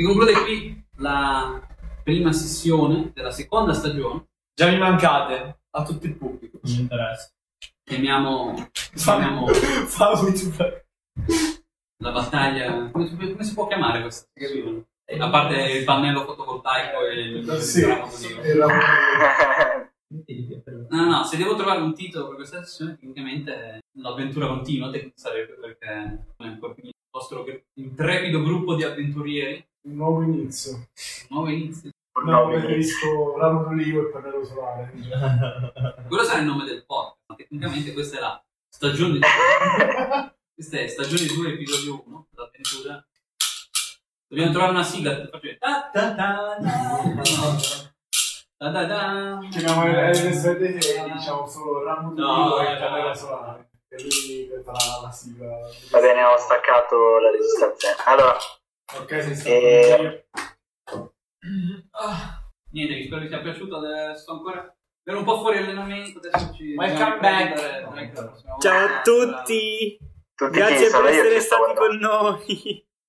Si conclude qui la prima sessione della seconda stagione. Già mi mancate a tutto il pubblico. Non ci interessa. Chiamiamo la battaglia. Come si può chiamare questa? A parte il pannello fotovoltaico e il No, se devo trovare un titolo per questa sessione, tecnicamente l'avventura continua, sarebbe perché non è ancora finito. Il vostro intrepido gruppo di avventurieri. Un nuovo inizio. No, preferisco ramo d'olivo e pannello solare. Quello sarà il nome del podcast, ma tecnicamente questa è la stagione 2. Questa è stagione 2, episodio 1, l'avventura. Dobbiamo trovare una sigla. Chiamiamo il e diciamo solo ramo d'olivo e pannello solare. E lui farà la sigla. Va bene, ho staccato la registrazione. Allora. Ok, sei stato Niente, che spero vi sia piaciuto. Sto ancora... ero un po' fuori allenamento, adesso ci... Welcome back! Ciao a tutti! Grazie per essere stati con noi!